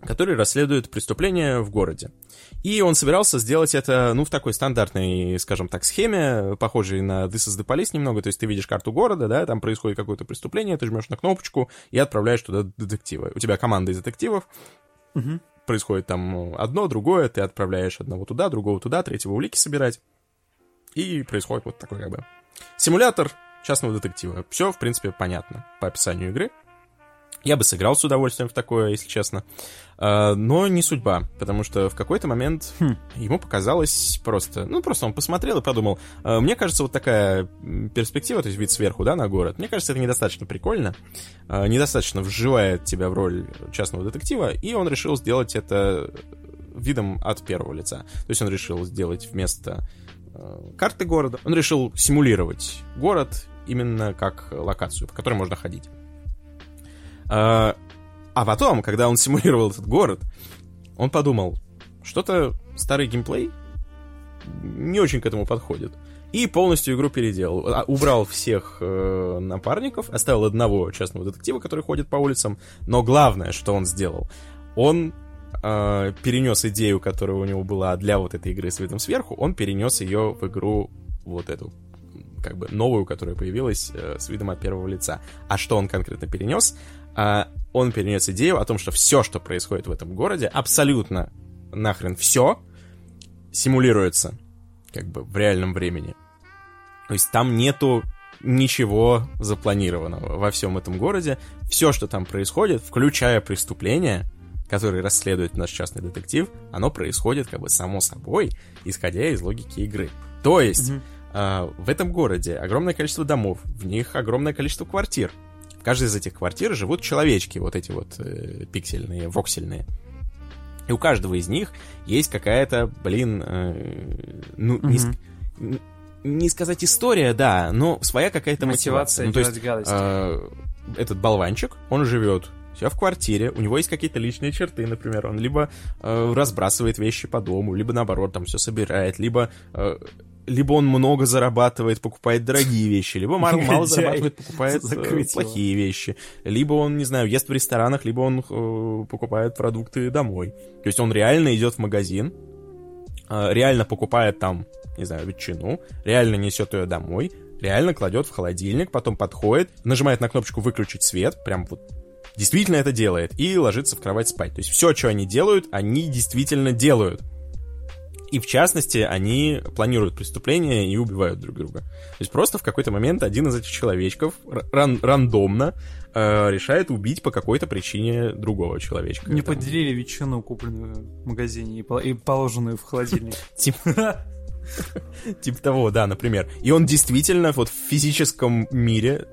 который расследует преступления в городе. И он собирался сделать это, ну, в такой стандартной, скажем так, схеме, похожей на This is the Police немного, то есть ты видишь карту города, да, там происходит какое-то преступление, ты жмешь на кнопочку и отправляешь туда детектива. У тебя команда из детективов, происходит там одно, другое, ты отправляешь одного туда, другого туда, третьего улики собирать, и происходит вот такой как бы симулятор частного детектива. Все, в принципе, понятно по описанию игры. Я бы сыграл с удовольствием в такое, если честно, но не судьба, потому что в какой-то момент ему показалось просто он посмотрел и подумал, мне кажется, вот такая перспектива, то есть вид сверху, да, на город, мне кажется, это недостаточно прикольно, недостаточно вживает тебя в роль частного детектива, и он решил сделать это видом от первого лица, то есть он решил сделать вместо карты города, он решил симулировать город именно как локацию, по которой можно ходить. А потом, когда он симулировал этот город, он подумал, что-то старый геймплей не очень к этому подходит. И полностью игру переделал. Убрал всех напарников, оставил одного частного детектива, который ходит по улицам. Но главное, что он сделал, он перенес идею, которая у него была для вот этой игры с видом сверху, он перенес ее в игру вот эту, как бы новую, которая появилась с видом от первого лица. А что он конкретно перенес? Он перенес идею о том, что все, что происходит в этом городе, абсолютно нахрен все симулируется как бы в реальном времени. То есть там нету ничего запланированного во всем этом городе. Все, что там происходит, включая преступления, который расследует наш частный детектив, оно происходит как бы само собой, исходя из логики игры. То есть в этом городе огромное количество домов, в них огромное количество квартир. В каждой из этих квартир живут человечки, вот эти вот пиксельные, воксельные. И у каждого из них есть какая-то, блин, не сказать история, да, но своя какая-то мотивация. Ну, то есть этот болванчик, он живет в квартире, у него есть какие-то личные черты, например, он либо разбрасывает вещи по дому, либо наоборот там все собирает, либо он много зарабатывает, покупает дорогие вещи, либо мало зарабатывает, покупает плохие вещи, либо он, не знаю, ест в ресторанах, либо он покупает продукты домой. То есть он реально идет в магазин, реально покупает там, не знаю, ветчину, реально несет ее домой, реально кладет в холодильник, потом подходит, нажимает на кнопочку «выключить свет», прям вот действительно это делает, и ложится в кровать спать. То есть все, что они делают, они действительно делают. И в частности, они планируют преступления и убивают друг друга. То есть просто в какой-то момент один из этих человечков рандомно решает убить по какой-то причине другого человечка. Не поделили ветчину, купленную в магазине, и положенную в холодильник. Типа того, да, например. И он действительно вот в физическом мире,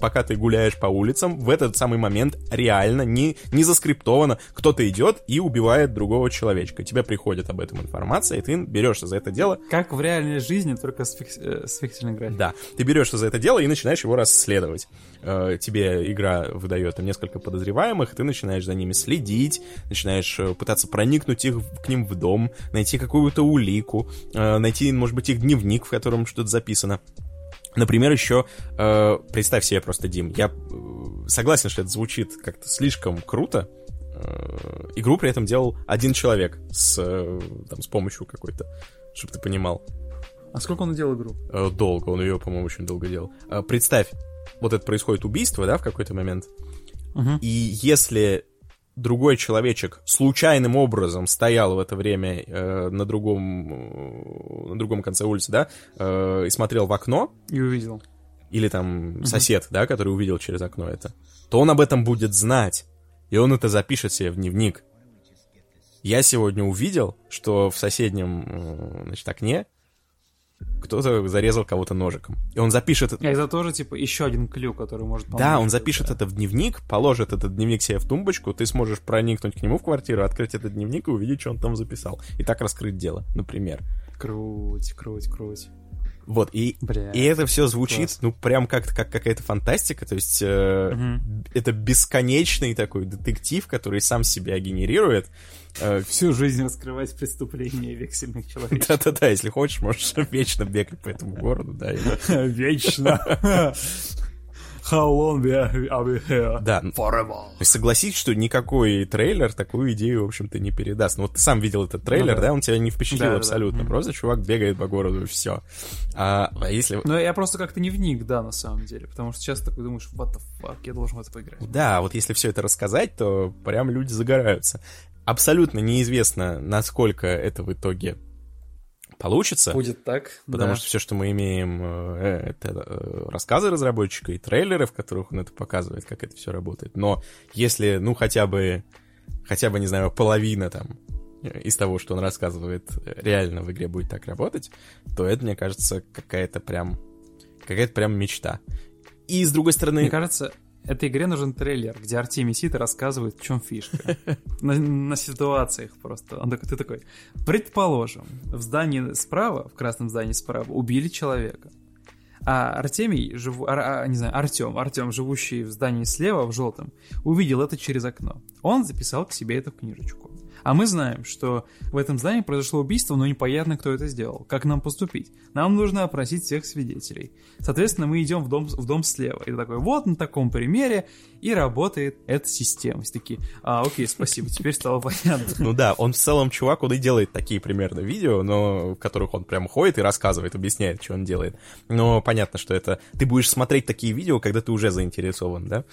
пока ты гуляешь по улицам, в этот самый момент реально, не заскриптовано, кто-то идет и убивает другого человечка. Тебе приходит об этом информация, и ты берешься за это дело. Как в реальной жизни, только с фиксельной графикой. Да, ты берешься за это дело и начинаешь его расследовать. Тебе игра выдает там несколько подозреваемых, и ты начинаешь за ними следить, начинаешь пытаться проникнуть к ним в дом, найти какую-то улику, найти, может быть, их дневник, в котором что-то записано. Например, еще представь себе просто, Дим, я согласен, что это звучит как-то слишком круто. Игру при этом делал один человек с помощью какой-то, чтобы ты понимал. А сколько он делал игру? Долго, он ее, по-моему, очень долго делал. Представь, вот это происходит убийство, да, в какой-то момент. И если другой человечек случайным образом стоял в это время на другом конце улицы, да, и смотрел в окно. И увидел. Или там сосед, да, который увидел через окно это. То он об этом будет знать, и он это запишет себе в дневник. Я сегодня увидел, что в соседнем, окне кто-то зарезал кого-то ножиком. И он запишет... А это тоже, еще один клюк, который может помочь. Да, он запишет это в дневник, положит этот дневник себе в тумбочку, ты сможешь проникнуть к нему в квартиру, открыть этот дневник и увидеть, что он там записал. И так раскрыть дело, например. Круть. Вот, и это все звучит, класс. Ну, прям как-то как какая-то фантастика, то есть это бесконечный такой детектив, который сам себя генерирует. Всю жизнь раскрывать преступления вексельных человек. Да-да-да, если хочешь, можешь вечно бегать по этому городу, да. Вечно. How long are we here? Да. Forever. Согласись, что никакой трейлер такую идею, в общем-то, не передаст. Ну вот ты сам видел этот трейлер, да, он тебя не впечатлил абсолютно. Да. Просто чувак бегает по городу, и все. А если... Ну я просто как-то не вник, да, на самом деле. Потому что сейчас такой думаешь, what the fuck, я должен в это поиграть. Да, вот если все это рассказать, то прям люди загораются. Абсолютно неизвестно, насколько это в итоге получится. Будет так, потому что все, что мы имеем, это рассказы разработчика и трейлеры, в которых он это показывает, как это все работает. Но если, ну, хотя бы, не знаю, половина там из того, что он рассказывает, реально в игре будет так работать, то это, мне кажется, какая-то прям мечта. И с другой стороны... Мне кажется... Этой игре нужен трейлер, где Артемий сидит и рассказывает, в чем фишка. На ситуациях просто. Ты такой, предположим, в здании справа, в красном здании справа, убили человека. А Артем, живущий в здании слева, в желтом, увидел это через окно. Он записал к себе это в книжечку. А мы знаем, что в этом здании произошло убийство, но непонятно, кто это сделал. Как нам поступить? Нам нужно опросить всех свидетелей. Соответственно, мы идем в дом слева. И такой, вот на таком примере и работает эта система. Все такие, окей, спасибо, теперь стало понятно. Ну да, он в целом чувак, он и делает такие примерно видео, но в которых он прям ходит и рассказывает, объясняет, что он делает. Но понятно, что это... Ты будешь смотреть такие видео, когда ты уже заинтересован, да?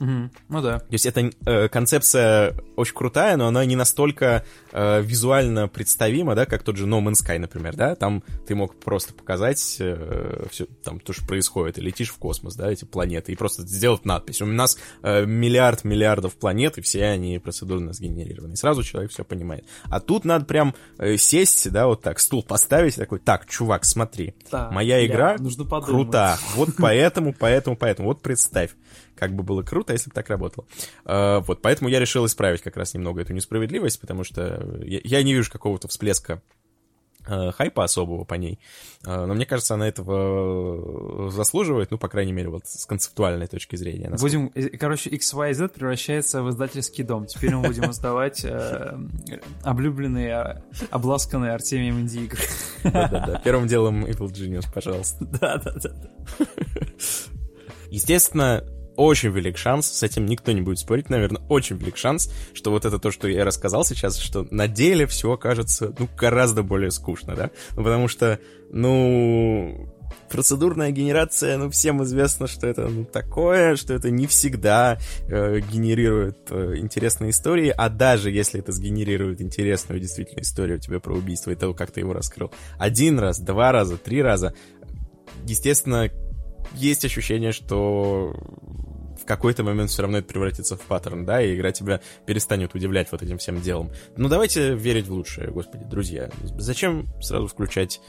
Mm-hmm. Ну да. То есть эта концепция очень крутая, но она не настолько визуально представима, да, как тот же No Man's Sky, например, да, там ты мог просто показать все, там, то, что происходит, и летишь в космос, да, эти планеты, и просто сделать надпись. У нас миллиардов планет, и все они процедурно сгенерированы, и сразу человек все понимает. А тут надо прям сесть, да, вот так, стул поставить, такой, так, чувак, смотри, да, моя игра крута, вот поэтому, вот представь. Как бы было круто, если бы так работало. Вот, поэтому я решил исправить как раз немного эту несправедливость, потому что я не вижу какого-то всплеска хайпа особого по ней. Но мне кажется, она этого заслуживает, ну, по крайней мере, вот с концептуальной точки зрения. Насколько... Будем, короче, XYZ превращается в издательский дом. Теперь мы будем издавать облюбленные, обласканные Артемием инди-игры. Да-да-да, первым делом Evil Genius, пожалуйста. Да-да-да. Естественно, очень велик шанс, с этим никто не будет спорить, наверное, очень велик шанс, что вот это то, что я рассказал сейчас, что на деле все окажется, ну, гораздо более скучно, да? Ну, потому что, ну, процедурная генерация, ну, всем известно, что это, ну, такое, что это не всегда генерирует интересные истории, а даже если это сгенерирует интересную действительно историю у тебя про убийство и того, как ты его раскрыл, 1 раз, 2 раза, 3 раза, естественно, есть ощущение, что в какой-то момент все равно это превратится в паттерн, да, и игра тебя перестанет удивлять вот этим всем делом. Но давайте верить в лучшее, господи, друзья. Зачем сразу включать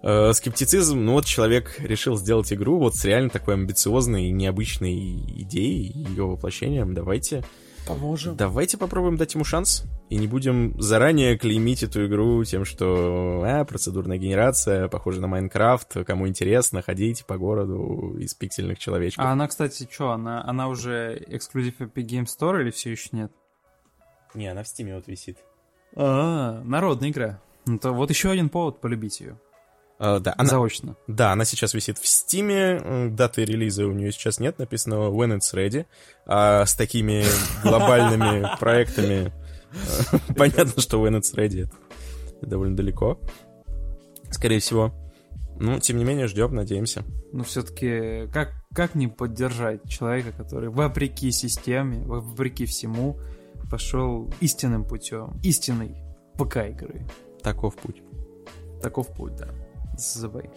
скептицизм? Ну вот человек решил сделать игру вот с реально такой амбициозной и необычной идеей, ее воплощением. Давайте... Поможем. Давайте попробуем дать ему шанс и не будем заранее клеймить эту игру тем, что процедурная генерация, похожа на Майнкрафт, кому интересно, ходите по городу из пиксельных человечков. А она, кстати, что, она уже эксклюзив Epic Game Store или все еще нет? Не, она в Steam вот висит. Народная игра. Это вот еще один повод полюбить ее. Да, заочно. Да, она сейчас висит в Стиме, даты релиза у нее сейчас нет, написано When It's Ready, а с такими глобальными проектами понятно, что When It's Ready довольно далеко, скорее всего. Ну, тем не менее, ждем, надеемся. Но все-таки как не поддержать человека, который вопреки системе, вопреки всему пошел истинным путем, истинной ПК-игры. Таков путь, да. Забай.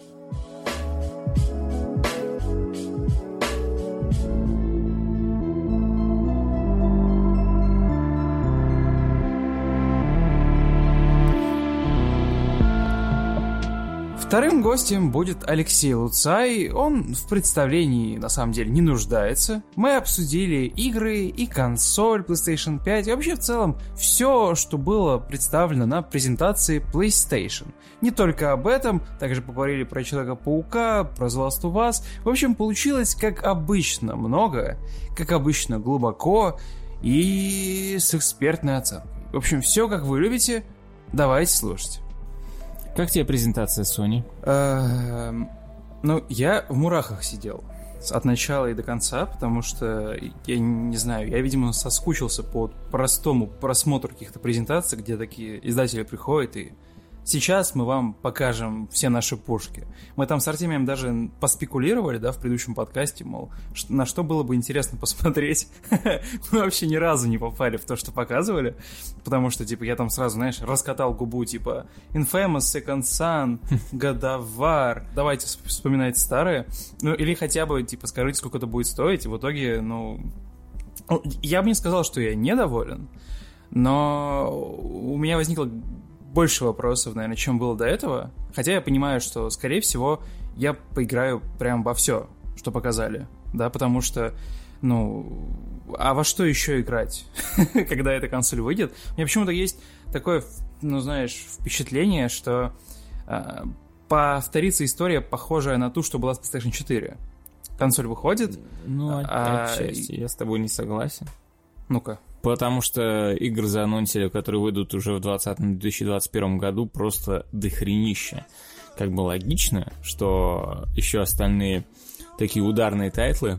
Вторым гостем будет Алексей Луцай. Он в представлении, на самом деле, не нуждается. Мы обсудили игры и консоль PlayStation 5, и вообще в целом все, что было представлено на презентации PlayStation. Не только об этом, также поговорили про Человека-паука, про The Last of Us. В общем, получилось, как обычно, много, как обычно, глубоко и с экспертной оценкой. В общем, все, как вы любите. Давайте слушать. Как тебе презентация Sony? Ну, я в мурахах сидел от начала и до конца, потому что, я не знаю, я, видимо, соскучился по простому просмотру каких-то презентаций, где такие издатели приходят и сейчас мы вам покажем все наши пушки. Мы там с Артемием даже поспекулировали, да, в предыдущем подкасте, мол, на что было бы интересно посмотреть. Мы вообще ни разу не попали в то, что показывали, потому что, типа, я там сразу, знаешь, раскатал губу, типа, Infamous, Second Son, Godwar, давайте вспоминать старые, ну, или хотя бы, типа, скажите, сколько это будет стоить, и в итоге, ну... Я бы не сказал, что я недоволен, но у меня возникло... больше вопросов, наверное, чем было до этого. Хотя я понимаю, что, скорее всего, я поиграю прям во все, что показали. Да, потому что, ну... А во что еще играть, когда эта консоль выйдет? У меня почему-то есть такое, ну, знаешь, впечатление, что повторится история, похожая на ту, что была с PlayStation 4. Консоль выходит... Ну, отчасти. Я с тобой не согласен. Ну-ка. Потому что игры заанонсили, которые выйдут уже в 2020-2021 году, просто дохренища. Как бы логично, что еще остальные такие ударные тайтлы,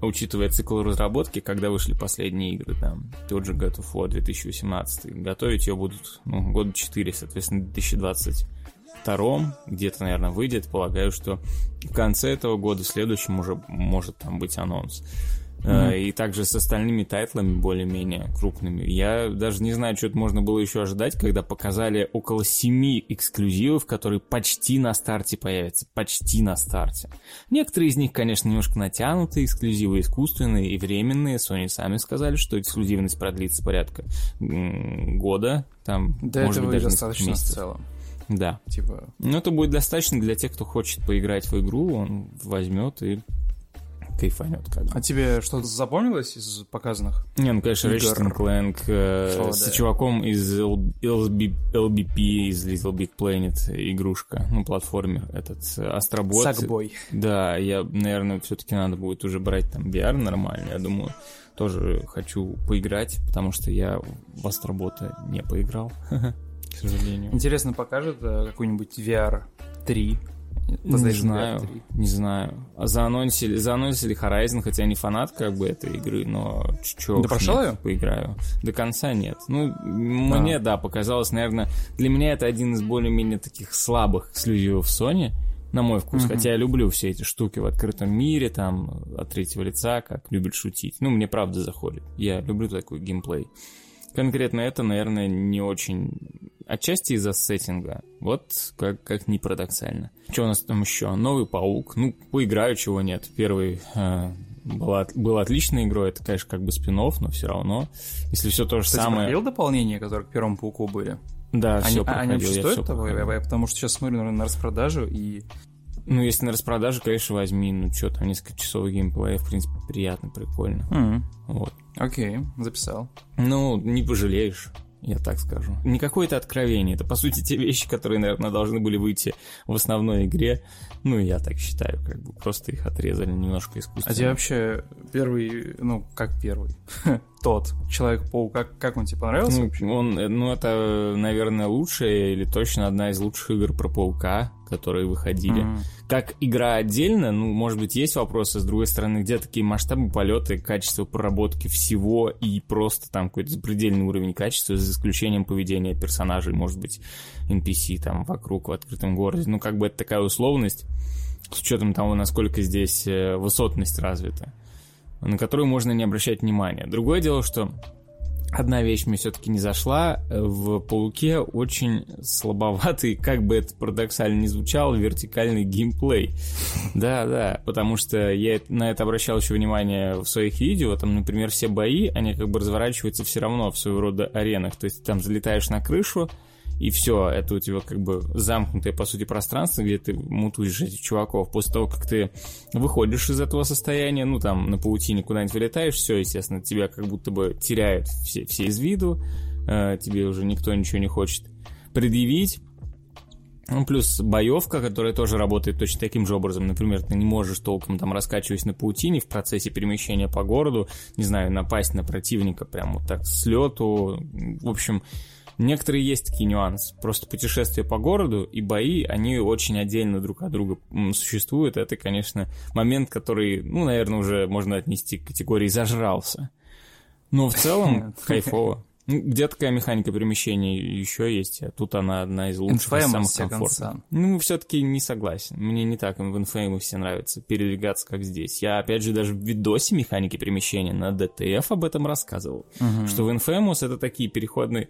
учитывая цикл разработки, когда вышли последние игры, там, тот же God of War 2018, готовить ее будут, ну, года 4, соответственно, в 2022 где-то, наверное, выйдет. Полагаю, что в конце этого года, в следующем уже может там быть анонс. и также с остальными тайтлами более-менее крупными. Я даже не знаю, что-то можно было еще ожидать, когда показали около 7 эксклюзивов, которые почти на старте появятся. Почти на старте. Некоторые из них, конечно, немножко натянутые, эксклюзивы искусственные и временные. Sony сами сказали, что эксклюзивность продлится порядка года. Там, да, может быть, даже достаточно в целом. Да. Типа... Но это будет достаточно для тех, кто хочет поиграть в игру, он возьмет и кайфанет. Как бы. А тебе что-то запомнилось из показанных? Не, ну, конечно, Ratchet & Clank с чуваком из LBP, из Little Big Planet, игрушка, ну, платформер этот, Астробот. Сакбой. Да, я, наверное, все-таки надо будет уже брать там VR нормально, я думаю. Тоже хочу поиграть, потому что я в Астробота не поиграл. К сожалению. Интересно, покажет какой-нибудь VR 3? Не знаю. Заанонсили Horizon, хотя я не фанат как бы этой игры, но чуть-чуть поиграю. До конца нет. Ну, мне, да, показалось, наверное, для меня это один из более-менее таких слабых эксклюзивов Sony, на мой вкус. Хотя я люблю все эти штуки в открытом мире, там, от третьего лица, как любят шутить. Ну, мне правда заходит. Я люблю такой геймплей. Конкретно это, наверное, не очень... Отчасти из-за сеттинга. Вот как не парадоксально. Что у нас там еще? Новый Паук. Ну, поиграю, чего нет. Первый был отличной игрой. Это, конечно, как бы спин-офф, но все равно. Если все то же самое... Ты проходил дополнения, которые к первому Пауку были? Да, все проходил. Они стоят того? Я потому что сейчас смотрю на распродажу и... Ну, если на распродажу, конечно, возьми. Ну, что там, несколько часов геймплея, в принципе, приятно, прикольно. Вот. Окей, записал. Ну, не пожалеешь, я так скажу. Не какое-то откровение. Это, по сути, те вещи, которые, наверное, должны были выйти в основной игре. Ну, я так считаю, как бы. Просто их отрезали немножко искусственно. А тебе вообще первый... Ну, как первый? Тот Человек-паук, как он тебе понравился? Ну, это, наверное, лучшая или точно одна из лучших игр про паука, которые выходили. Как игра отдельно, ну, может быть, есть вопросы. С другой стороны, где такие масштабы, полеты, качество проработки всего и просто там какой-то запредельный уровень качества, за исключением поведения персонажей, может быть, NPC там вокруг, в открытом городе. Ну, как бы это такая условность, с учетом того, насколько здесь высотность развита, на которую можно не обращать внимания. Другое дело, что одна вещь мне все-таки не зашла. В «Пауке» очень слабоватый, как бы это парадоксально ни звучало, вертикальный геймплей. Да-да, потому что я на это обращал еще внимание в своих видео. Там, например, все бои, они как бы разворачиваются все равно в своего рода аренах. То есть там залетаешь на крышу, и все, это у тебя как бы замкнутое, по сути, пространство, где ты мутуешь этих чуваков. После того, как ты выходишь из этого состояния, ну, там, на паутине куда-нибудь вылетаешь, все, естественно, тебя как будто бы теряют все из виду, тебе уже никто ничего не хочет предъявить. Ну, плюс боевка, которая тоже работает точно таким же образом. Например, ты не можешь толком там, раскачиваясь на паутине, в процессе перемещения по городу, не знаю, напасть на противника прям вот так с лету. В общем... Некоторые есть такие нюансы. Просто путешествия по городу и бои, они очень отдельно друг от друга существуют. Это, конечно, момент, который, ну, наверное, уже можно отнести к категории «зажрался». Но в целом кайфово. Где такая механика перемещения еще есть, а тут она одна из лучших и самых комфортных. Ну, все-таки не согласен. Мне не так в Infamous нравится передвигаться, как здесь. Я, опять же, даже в видосе механики перемещения на DTF об этом рассказывал. Что в Infamous это такие переходные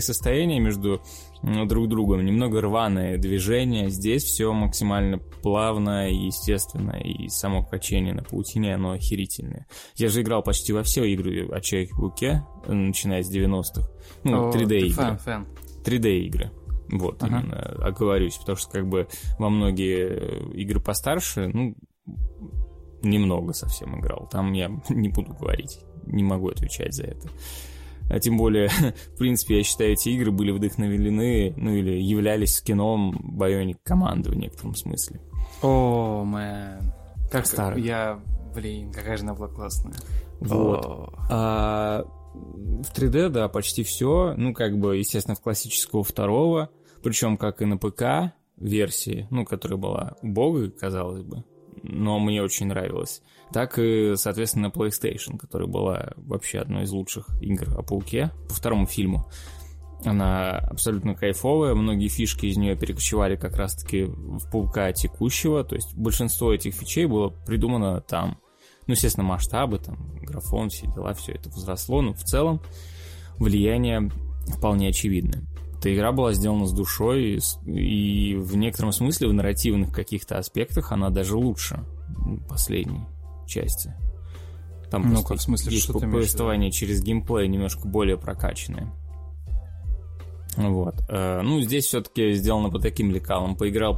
состояния между друг другом, немного рваное движение. Здесь все максимально плавно и естественно, и само качение на паутине, оно охерительное. Я же играл почти во все игры о Человеке-пауке, начиная с 90-х. Ну, 3D-игры. 3D-игры. Вот, именно, оговорюсь, потому что как бы во многие игры постарше, ну, немного совсем играл. Там я не буду говорить, не могу отвечать за это. А тем более, в принципе, я считаю, эти игры были вдохновлены, ну, или являлись кином Bionic Commando в некотором смысле. О, мэн. Как старый. Я, блин, какая же она была классная. Вот. В 3D, да, почти все. Ну, как бы, естественно, в классического второго. Причем, как и на ПК версии, ну, которая была убогой, казалось бы, но мне очень нравилась. Так и, соответственно, на PlayStation, которая была вообще одной из лучших игр о Пауке по второму фильму. Она абсолютно кайфовая. Многие фишки из нее перекочевали как раз-таки в Паука текущего. То есть большинство этих фичей было придумано там. Ну, естественно, масштабы, там, графон, все дела, все это возросло, но в целом влияние вполне очевидно. Эта игра была сделана с душой, и в некотором смысле в нарративных каких-то аспектах она даже лучше последней части. Там ну, как, в смысле, есть что повествование через геймплей немножко более прокачанное. Вот. Ну, здесь все-таки сделано по таким лекалам. Поиграл,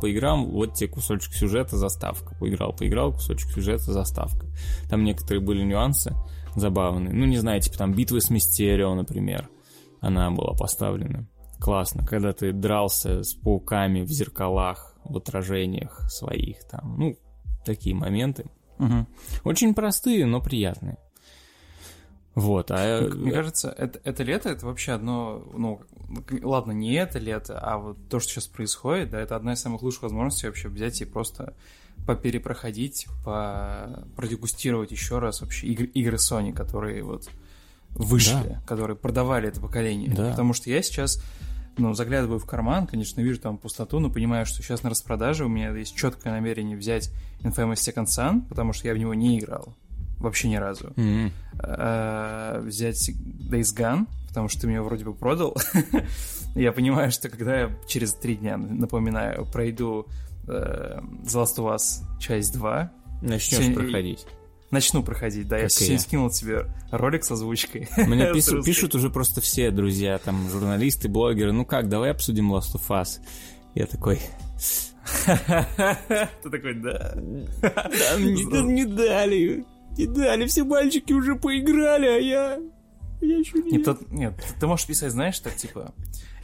вот тебе кусочек сюжета, заставка. Поиграл, кусочек сюжета, заставка. Там некоторые были нюансы забавные. Ну, не знаю, типа там битвы с Мистерио, например. Она была поставлена. Классно, когда ты дрался с пауками в зеркалах, в отражениях своих там. Ну, такие моменты. Угу. Очень простые, но приятные. Вот, а... Мне кажется, это лето, это вообще одно... Ну, ладно, не это лето, а вот то, что сейчас происходит, да, это одна из самых лучших возможностей вообще взять и просто поперепроходить, продегустировать еще раз вообще игры Sony, которые вот вышли, да, которые продавали это поколение. Да. Потому что я сейчас, ну, заглядываю в карман, конечно, вижу там пустоту, но понимаю, что сейчас на распродаже у меня есть четкое намерение взять Infamous Second Son, потому что я в него не играл. Вообще ни разу. Mm-hmm. Взять Days Gone, потому что ты меня вроде бы продал. Я понимаю, что когда я через 3 дня, напоминаю, пройду The Last of Us часть 2. Начну проходить, да. Как я сегодня скинул тебе ролик с озвучкой. Мне пишут уже просто все друзья, там, журналисты, блогеры. Ну как, давай обсудим Last of Us. Я такой... Ты такой, да. Не дали... И дали, все мальчики уже поиграли, а я еще не... Нет, ты можешь писать, знаешь, так, типа,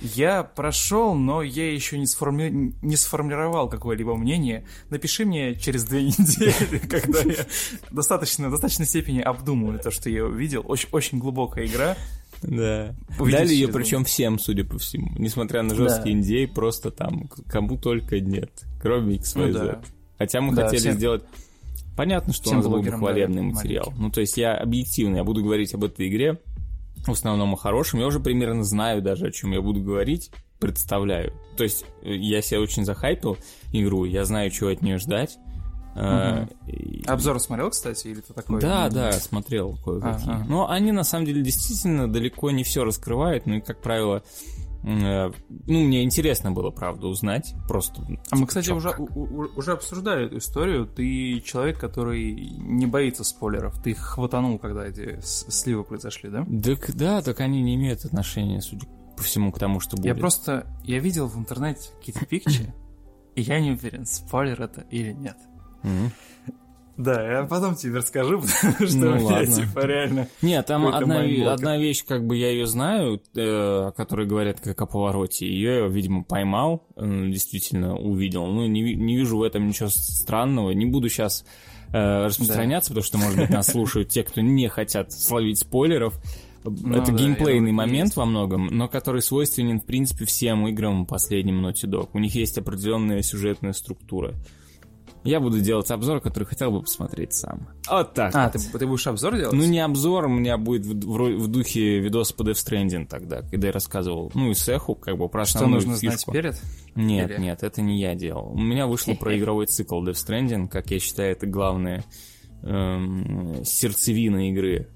я прошел, но я еще не сформировал какое-либо мнение. Напиши мне через 2 недели, когда я в достаточной степени обдумываю то, что я увидел. Очень глубокая игра. Да. Дали ее, причем всем, судя по всему. Несмотря на жесткий индей, просто там кому только нет. Кроме XYZ. Хотя мы хотели сделать... Понятно, что он был буквалебный материал. Маленький. Ну, то есть я объективно, я буду говорить об этой игре, в основном о хорошем. Я уже примерно знаю даже, о чем я буду говорить, представляю. То есть я себя очень захайпил игру, я знаю, чего от нее ждать. Угу. Обзор смотрел, кстати, или ты такой? Да, смотрел кое-какие. Ага. Но они, на самом деле, действительно далеко не все раскрывают, ну и, как правило... Ну, мне интересно было, правда, узнать просто. А мы, кстати, уже обсуждали эту историю. Ты человек, который не боится спойлеров. Ты хватанул, когда эти сливы произошли, да? Так они не имеют отношения, судя по всему, к тому, что будет. Я видел в интернете какие-то пикчи, и я не уверен, спойлер это или нет. Да, я потом тебе расскажу, потому что у меня, реально... Нет, там одна вещь, как бы я ее знаю, о которой говорят как о повороте. Ее я, видимо, поймал, действительно увидел. Ну, не вижу в этом ничего странного. Не буду сейчас распространяться, потому что, может быть, нас слушают те, кто не хотят словить спойлеров. Это геймплейный момент во многом, но который свойственен, в принципе, всем играм последним Naughty Dog. У них есть определенная сюжетная структура. Я буду делать обзор, который хотел бы посмотреть сам. Вот так. Ты будешь обзор делать? Ну, не обзор, у меня будет в духе видос по Death Stranding тогда, когда я рассказывал, ну, и Сеху, как бы, про основную фишку. Что нужно знать перед? Нет, это не я делал. У меня вышло про игровой цикл Death Stranding, как я считаю, это главная сердцевина игры.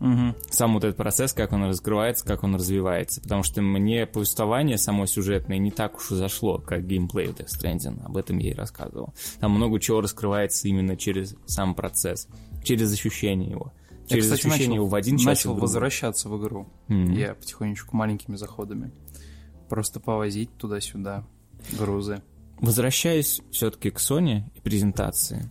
Угу. Сам вот этот процесс, как он раскрывается, как он развивается. Потому что мне повествование само сюжетное не так уж и зашло, как геймплей в Death Stranding. Об этом я и рассказывал. Там много чего раскрывается именно через сам процесс, через ощущение его. Через ощущение его в один час. Я, кстати, начал возвращаться в игру. Я потихонечку, маленькими заходами. Просто повозить туда-сюда грузы. Возвращаясь все-таки к Sony и презентации.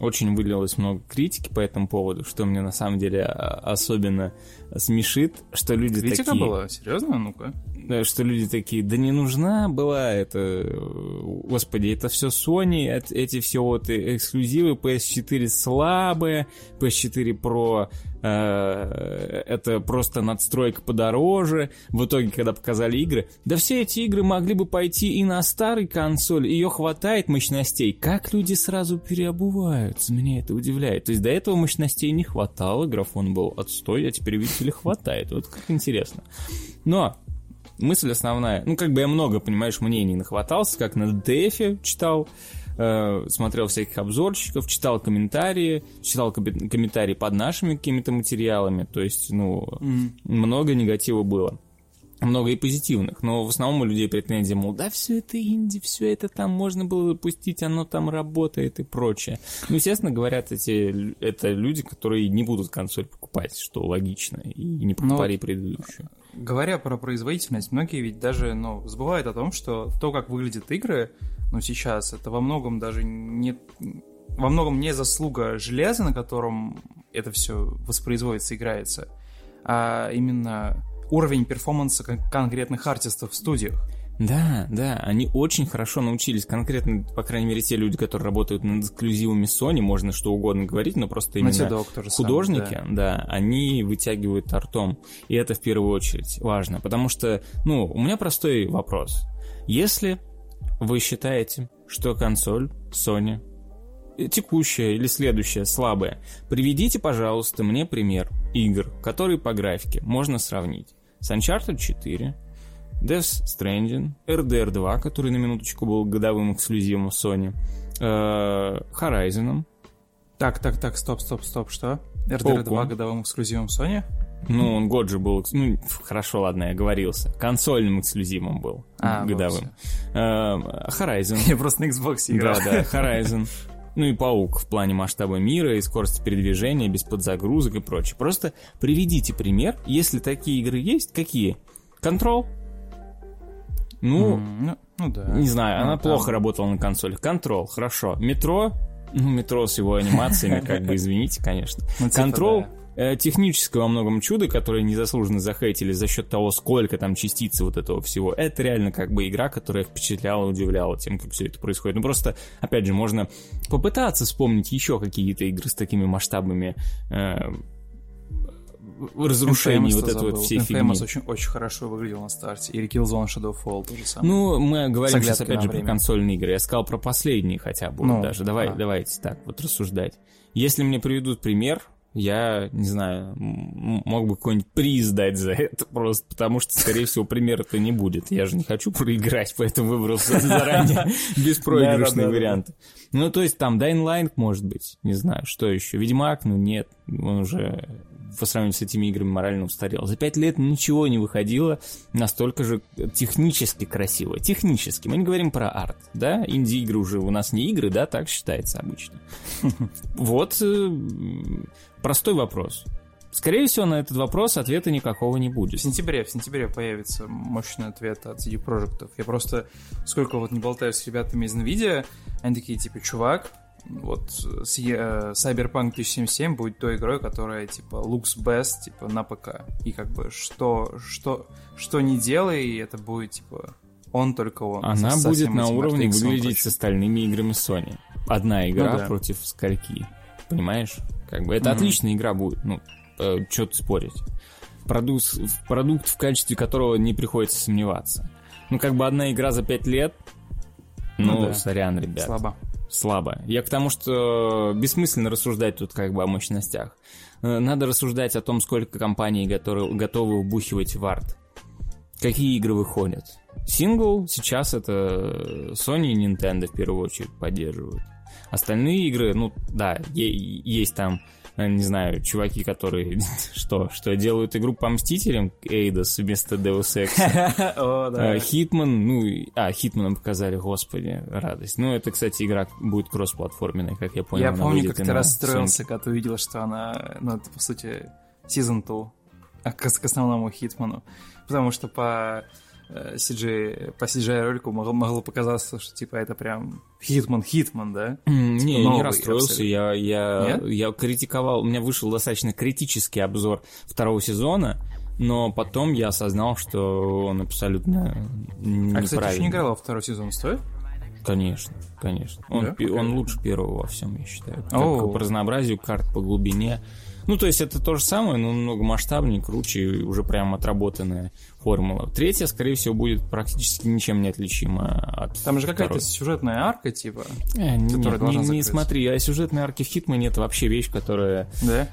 Очень вылилось много критики по этому поводу, что мне на самом деле особенно смешит, что люди критика такие... Критика была? Серьезно? Ну-ка. Что люди такие, да не нужна была это... Господи, это все Sony, эти все вот эксклюзивы, PS4 слабые, PS4 Pro... это просто надстройка подороже. В итоге, когда показали игры, да все эти игры могли бы пойти и на старый консоль, ее хватает мощностей. Как люди сразу переобуваются, меня это удивляет. То есть до этого мощностей не хватало, графон был отстой, а теперь, видите ли, хватает. Вот как интересно. Но мысль основная, ну как бы я много, понимаешь, мнений нахватался, как на DTF читал смотрел всяких обзорщиков, читал комментарии, комментарии под нашими какими-то материалами, то есть, ну, много негатива было. Много и позитивных, но в основном у людей претензии, мол, да, все это инди, все это там можно было запустить, оно там работает и прочее. Ну, естественно, говорят, это люди, которые не будут консоль покупать, что логично, и не покупали предыдущую. Говоря про производительность, многие ведь даже, забывают о том, что то, как выглядят игры, сейчас, это во многом даже не... Во многом не заслуга железа, на котором это все воспроизводится, играется, а именно... уровень перформанса конкретных артистов в студиях. Да, они очень хорошо научились, конкретно, по крайней мере, те люди, которые работают над эксклюзивами Sony, можно что угодно говорить, но просто именно художники, да, они вытягивают артом, и это в первую очередь важно, потому что, у меня простой вопрос. Если вы считаете, что консоль Sony текущая или следующая, слабая, приведите, пожалуйста, мне пример игр, которые по графике можно сравнить с Uncharted 4, Death Stranding, RDR 2, который на минуточку был годовым эксклюзивом Sony, Horizon. Так, стоп, что? RDR 2 годовым эксклюзивом Sony? Он год же был, хорошо, ладно, я оговорился. Консольным эксклюзивом был, годовым. Horizon. Я просто на Xbox играл. Да, Horizon. И паук в плане масштаба мира, и скорости передвижения, без подзагрузок и прочее. Просто приведите пример, если такие игры есть, какие? Control? Не знаю, она плохо работала на консолях. Control, хорошо. Metro? Metro с его анимациями, извините, конечно. Control... техническое во многом чудо, которое незаслуженно захейтили за счет того, сколько там частицы вот этого всего. Это реально игра, которая впечатляла, удивляла тем, как все это происходит. Просто, опять же, можно попытаться вспомнить еще какие-то игры с такими масштабами разрушений вот этой вот всей фигни. Infamous очень хорошо выглядел на старте. И Killzone Shadow of Doubt тоже самое. Мы говорим сейчас, опять же, про консольные игры. Я сказал про последние хотя бы даже. Давайте так вот рассуждать. Если мне приведут пример... Я, не знаю, мог бы какой-нибудь приз дать за это просто, потому что, скорее всего, примера-то не будет. Я же не хочу проиграть, поэтому выбрал заранее беспроигрышные варианты. То есть там Dying Light, может быть, не знаю, что еще. Ведьмак, нет, он уже по сравнению с этими играми морально устарел. За 5 лет ничего не выходило настолько же технически красиво. Технически. Мы не говорим про арт, да? Инди-игры уже у нас не игры, да? Так считается обычно. Вот простой вопрос. Скорее всего, на этот вопрос ответа никакого не будет. В сентябре появится мощный ответ от CD Projekt. Я просто, сколько вот не болтаю с ребятами из NVIDIA, они такие, чувак, вот Cyberpunk 2077 будет той игрой, которая, looks best, на ПК. И что не делай, это будет, он только он. Она будет на уровне выглядеть с остальными играми Sony. Одна игра против скольки. Понимаешь? Это отличная игра будет. Чё тут спорить. Продукт, в качестве которого не приходится сомневаться. Одна игра за 5 лет. Сорян, ребят. Слабо. Я к тому, что бессмысленно рассуждать тут о мощностях. Надо рассуждать о том, сколько компаний готовы вбухивать в арт. Какие игры выходят. Сингл сейчас это Sony и Nintendo в первую очередь поддерживают. Остальные игры, есть там, не знаю, чуваки, которые что делают игру по Мстителям, Эйдос вместо Deus Ex, Hitman, Hitman показали, господи, радость. Это, кстати, игра будет кроссплатформенная, как я понял. Я помню, как ты расстроился, когда ты увидел, что она, это, по сути, Season 2, к основному Хитману, потому что по CGI-ролику могло показаться, что, это прям Хитман, да? Не, я не расстроился, я критиковал, у меня вышел достаточно критический обзор второго сезона, но потом я осознал, что он абсолютно неправильный. Кстати, ты еще не играл во второй сезон, стоит? Конечно. Он лучше первого во всем, я считаю. По разнообразию карт, по глубине... то есть это то же самое, но намного масштабнее, круче, уже прям отработанное. формула. Третья, скорее всего, будет практически ничем не отличима от Там же какая-то сюжетная арка, типа, которая должна закрыться. Не смотри, а сюжетной арки в Хитмане — это вообще вещь, которая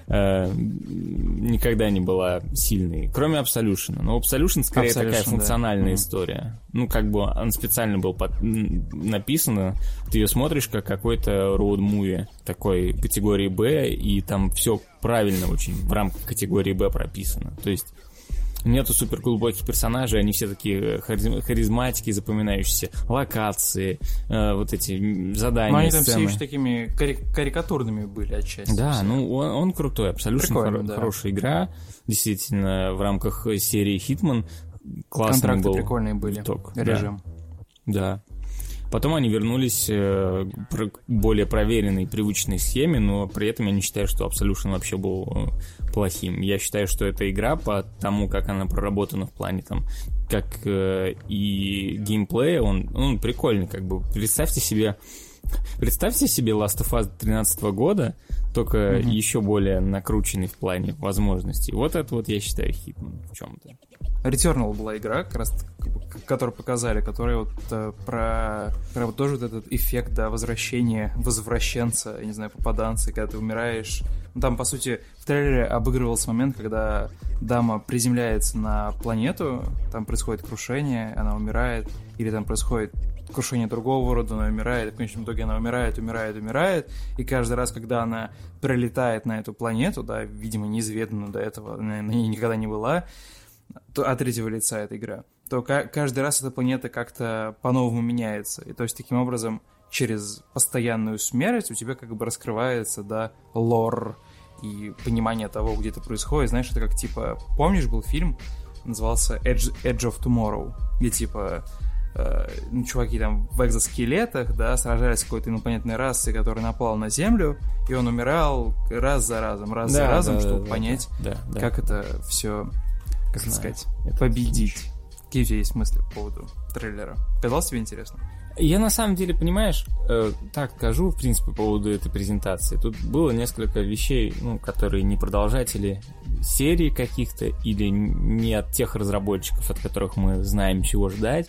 никогда не была сильной, кроме Absolution. Но Absolution, скорее, такая функциональная история. Ну, как бы он специально был написано, ты ее смотришь как какой-то роуд-муви такой категории «Б», и там все правильно очень в рамках категории «Б» прописано. То есть нету суперглубоких персонажей, они все такие харизматики, запоминающиеся локации, вот эти задания, сцены. Они там все еще такими карикатурными были отчасти. Да, все. Ну он крутой, абсолютно хорошая игра, действительно, в рамках серии Hitman. Классный контракты был. Прикольные были, итог, режим. Да. Потом они вернулись к более проверенной, привычной схеме, но при этом я не считаю, что Absolution вообще был плохим. Я считаю, что эта игра по тому, как она проработана в плане там, как и геймплея, он прикольный, как бы. Представьте себе Last of Us 2013 года, только еще более накрученный в плане возможностей. Вот это вот я считаю Hitman в чем-то. Returnal была игра, как раз, которую показали, которая вот про тоже вот этот эффект, да, возвращения, возвращенца, я не знаю, попаданца, когда ты умираешь. Ну, там, по сути, в трейлере обыгрывался момент, когда дама приземляется на планету, там происходит крушение, она умирает, или там происходит крушение другого рода, она умирает, и в конечном итоге она умирает, и каждый раз, когда она прилетает на эту планету, да, видимо, неизведанную до этого, на ней никогда не была, от третьего лица эта игра, то каждый раз эта планета как-то по-новому меняется. И то есть таким образом через постоянную смерть у тебя как бы раскрывается, да, лор и понимание того, где это происходит. Знаешь, это как типа... Помнишь, был фильм, назывался Edge of Tomorrow, где типа чуваки там в экзоскелетах, да, сражались с какой-то инопланетной расой, которая напала на Землю, и он умирал раз за разом, чтобы понять, как это все... Как сказать, победить. Какие у тебя есть мысли по поводу трейлера? Казалось тебе интересно? Я на самом деле, понимаешь, так скажу, в принципе, по поводу этой презентации. Тут было несколько вещей, ну, которые не продолжатели серии каких-то или не от тех разработчиков, от которых мы знаем, чего ждать.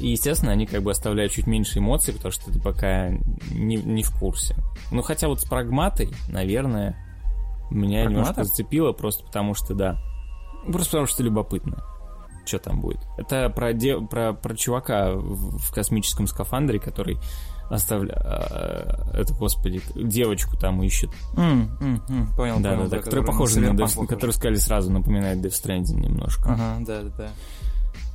И, естественно, они как бы оставляют чуть меньше эмоций, потому что ты пока не в курсе. Ну, хотя вот с прагматой, наверное... Меня немножко зацепило, просто потому что, да. Просто потому что любопытно, что там будет. Это про чувака в космическом скафандре, который оставляет... Это, господи, девочку там ищет. Понял, да, понял. Да, которая похожа на Death, которую сказали сразу, напоминает Death Stranding немножко. Ага, да.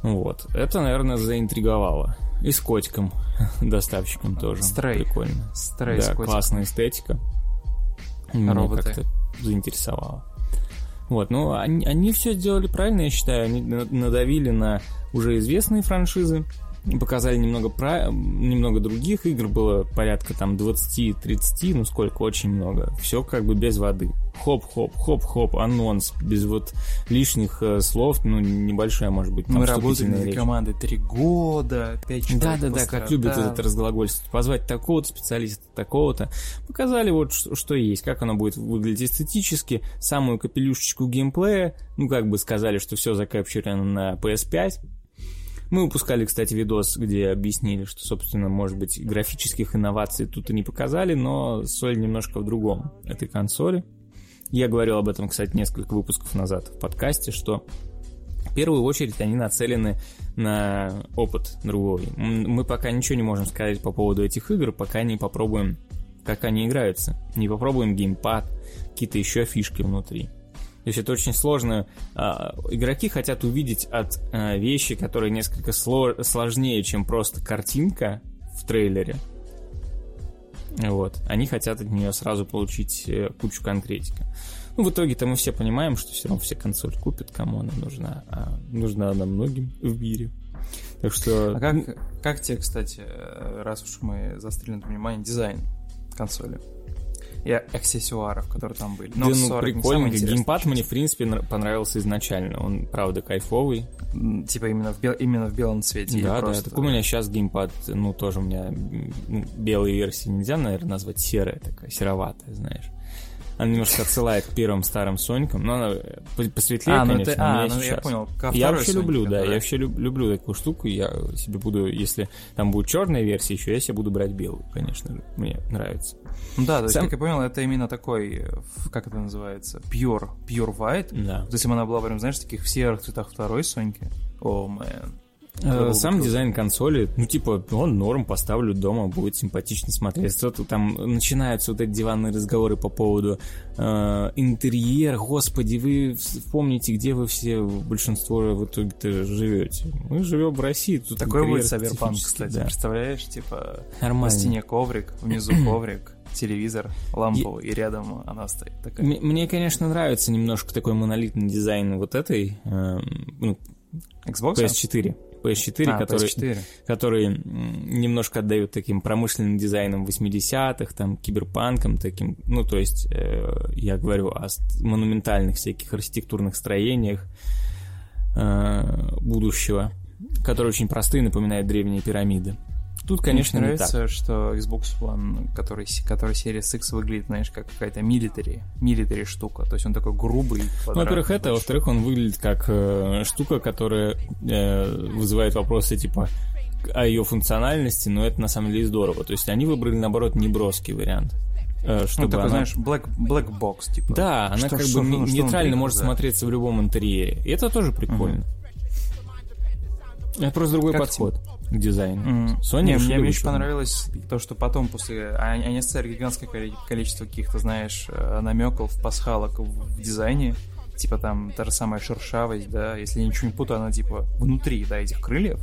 Вот. Это, наверное, заинтриговало. И с котиком, доставщиком тоже. Стрей. Прикольно. Стрей, да, классная эстетика. Роботы. Меня как-то заинтересовало. Вот, ну, они все сделали правильно, я считаю. Они надавили на уже известные франшизы, показали немного других игр, было порядка там 20-30, ну сколько, очень много. Все как бы без воды. Хоп-хоп, анонс, без вот лишних слов, ну, небольшая, может быть, там вступительная речь. Мы работали над командой 3 года, 5 человек. Да, как любят этот разглагольство. Позвать такого-то специалиста, такого-то. Показали вот, что есть, как оно будет выглядеть эстетически, самую капелюшечку геймплея, ну, как бы сказали, что все закапчурено на PS5. Мы выпускали, кстати, видос, где объяснили, что, собственно, может быть, графических инноваций тут и не показали, но соль немножко в другом этой консоли. Я говорил об этом, кстати, несколько выпусков назад в подкасте, что в первую очередь они нацелены на опыт другой. Мы пока ничего не можем сказать по поводу этих игр, пока не попробуем, как они играются, не попробуем геймпад, какие-то еще фишки внутри. То есть это очень сложно. Игроки хотят увидеть от вещи, которые несколько сложнее, чем просто картинка в трейлере. Вот. Они хотят от нее сразу получить кучу конкретики. Ну, в итоге-то мы все понимаем, что все равно все консоль купят, кому она нужна. А нужна она многим в мире. Так что... А как тебе, кстати, раз уж мы застряли на внимание, дизайн консоли? И аксессуаров, которые там были. Но да, ну, прикольно. Геймпад мне, в принципе, понравился изначально. Он, правда, кайфовый. Типа именно в белом цвете. Да. Так у меня сейчас геймпад, ну, тоже у меня белые версии нельзя, наверное, назвать серая такая, сероватая, знаешь. Она немножко отсылает к первым старым Соникам, но она посветлее, конечно. Я понял. Я вообще люблю, да, я вообще люблю такую штуку. Я себе буду, если там будет черная версия еще, я себе буду брать белую, конечно. Мне нравится. Да, то есть, как я понял, это именно такой, как это называется, pure white. Да. То есть, она была, прям, знаешь, в таких серых цветах второй Соньки. О, мэн. Сам дизайн консоли, ну, типа, он норм, поставлю дома, будет симпатично смотреться. Там начинаются вот эти диванные разговоры по поводу интерьера. Господи, вы помните, где вы все, большинство в итоге-то живете? Мы живем в России. Тут такой будет Cyberpunk, кстати, да. Представляешь, типа, нормально. На стене коврик, внизу коврик, телевизор, лампу, и рядом она стоит такая. Мне, конечно, нравится немножко такой монолитный дизайн вот этой, ну, Xbox? PS4, который немножко отдают таким промышленным дизайном 80-х, там, киберпанком таким, ну, то есть, я говорю о монументальных всяких архитектурных строениях будущего, которые очень простые, напоминают древние пирамиды. Тут, конечно, мне нравится, не так, что Xbox One, который Series X, выглядит, знаешь, как какая-то милитари штука. То есть он такой грубый. Ну, во-первых, это, во-вторых, он выглядит как штука, которая вызывает вопросы типа о ее функциональности, но это на самом деле здорово. То есть они выбрали, наоборот, неброский вариант. Чтобы ну, такой, она... знаешь, black box, типа. Да, она что, как что, бы ну, нейтрально может смотреться в любом интерьере. И это тоже прикольно. Это просто другой подход к дизайну. Sony мне еще понравилось то, что потом после... Они оставили гигантское количество каких-то, знаешь, намеков, пасхалок в дизайне. Типа там та же самая шершавость, да. Если я ничего не путаю, она типа внутри, да, этих крыльев,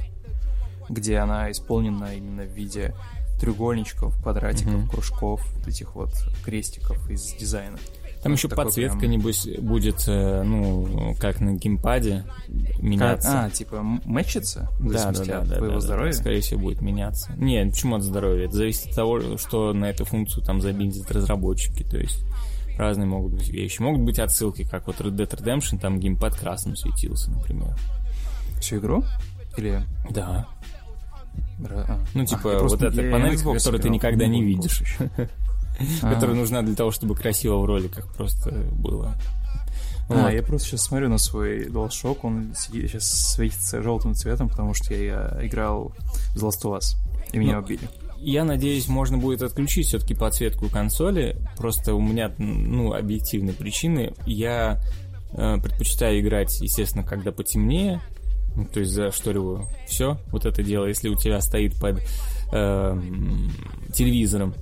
где она исполнена именно в виде треугольничков, квадратиков, кружков, вот этих вот крестиков из дизайна. Там еще подсветка, прям... небось, будет, ну, как на геймпаде, меняться. Типа, мэтчится? Да. По его здоровью? Да, скорее всего, будет меняться. Не, почему от здоровья? Это зависит от того, что на эту функцию там забиндят разработчики. То есть, разные могут быть вещи. Могут быть отсылки, как вот Red Dead Redemption, там геймпад красным светился, например. Всю игру? Или... Да. Ну, типа, вот эта панель, которую ты никогда не видишь еще. Которая нужна для того, чтобы красиво в роликах просто было. Я просто сейчас смотрю на свой DualShock, он сейчас светится желтым цветом, потому что я играл в The Last of Us, и меня убили. Я надеюсь, можно будет отключить все-таки подсветку консоли, просто у меня, ну, объективные причины. Я предпочитаю играть, естественно, когда потемнее, ну, то есть зашториваю все вот это дело, если у тебя стоит под телевизором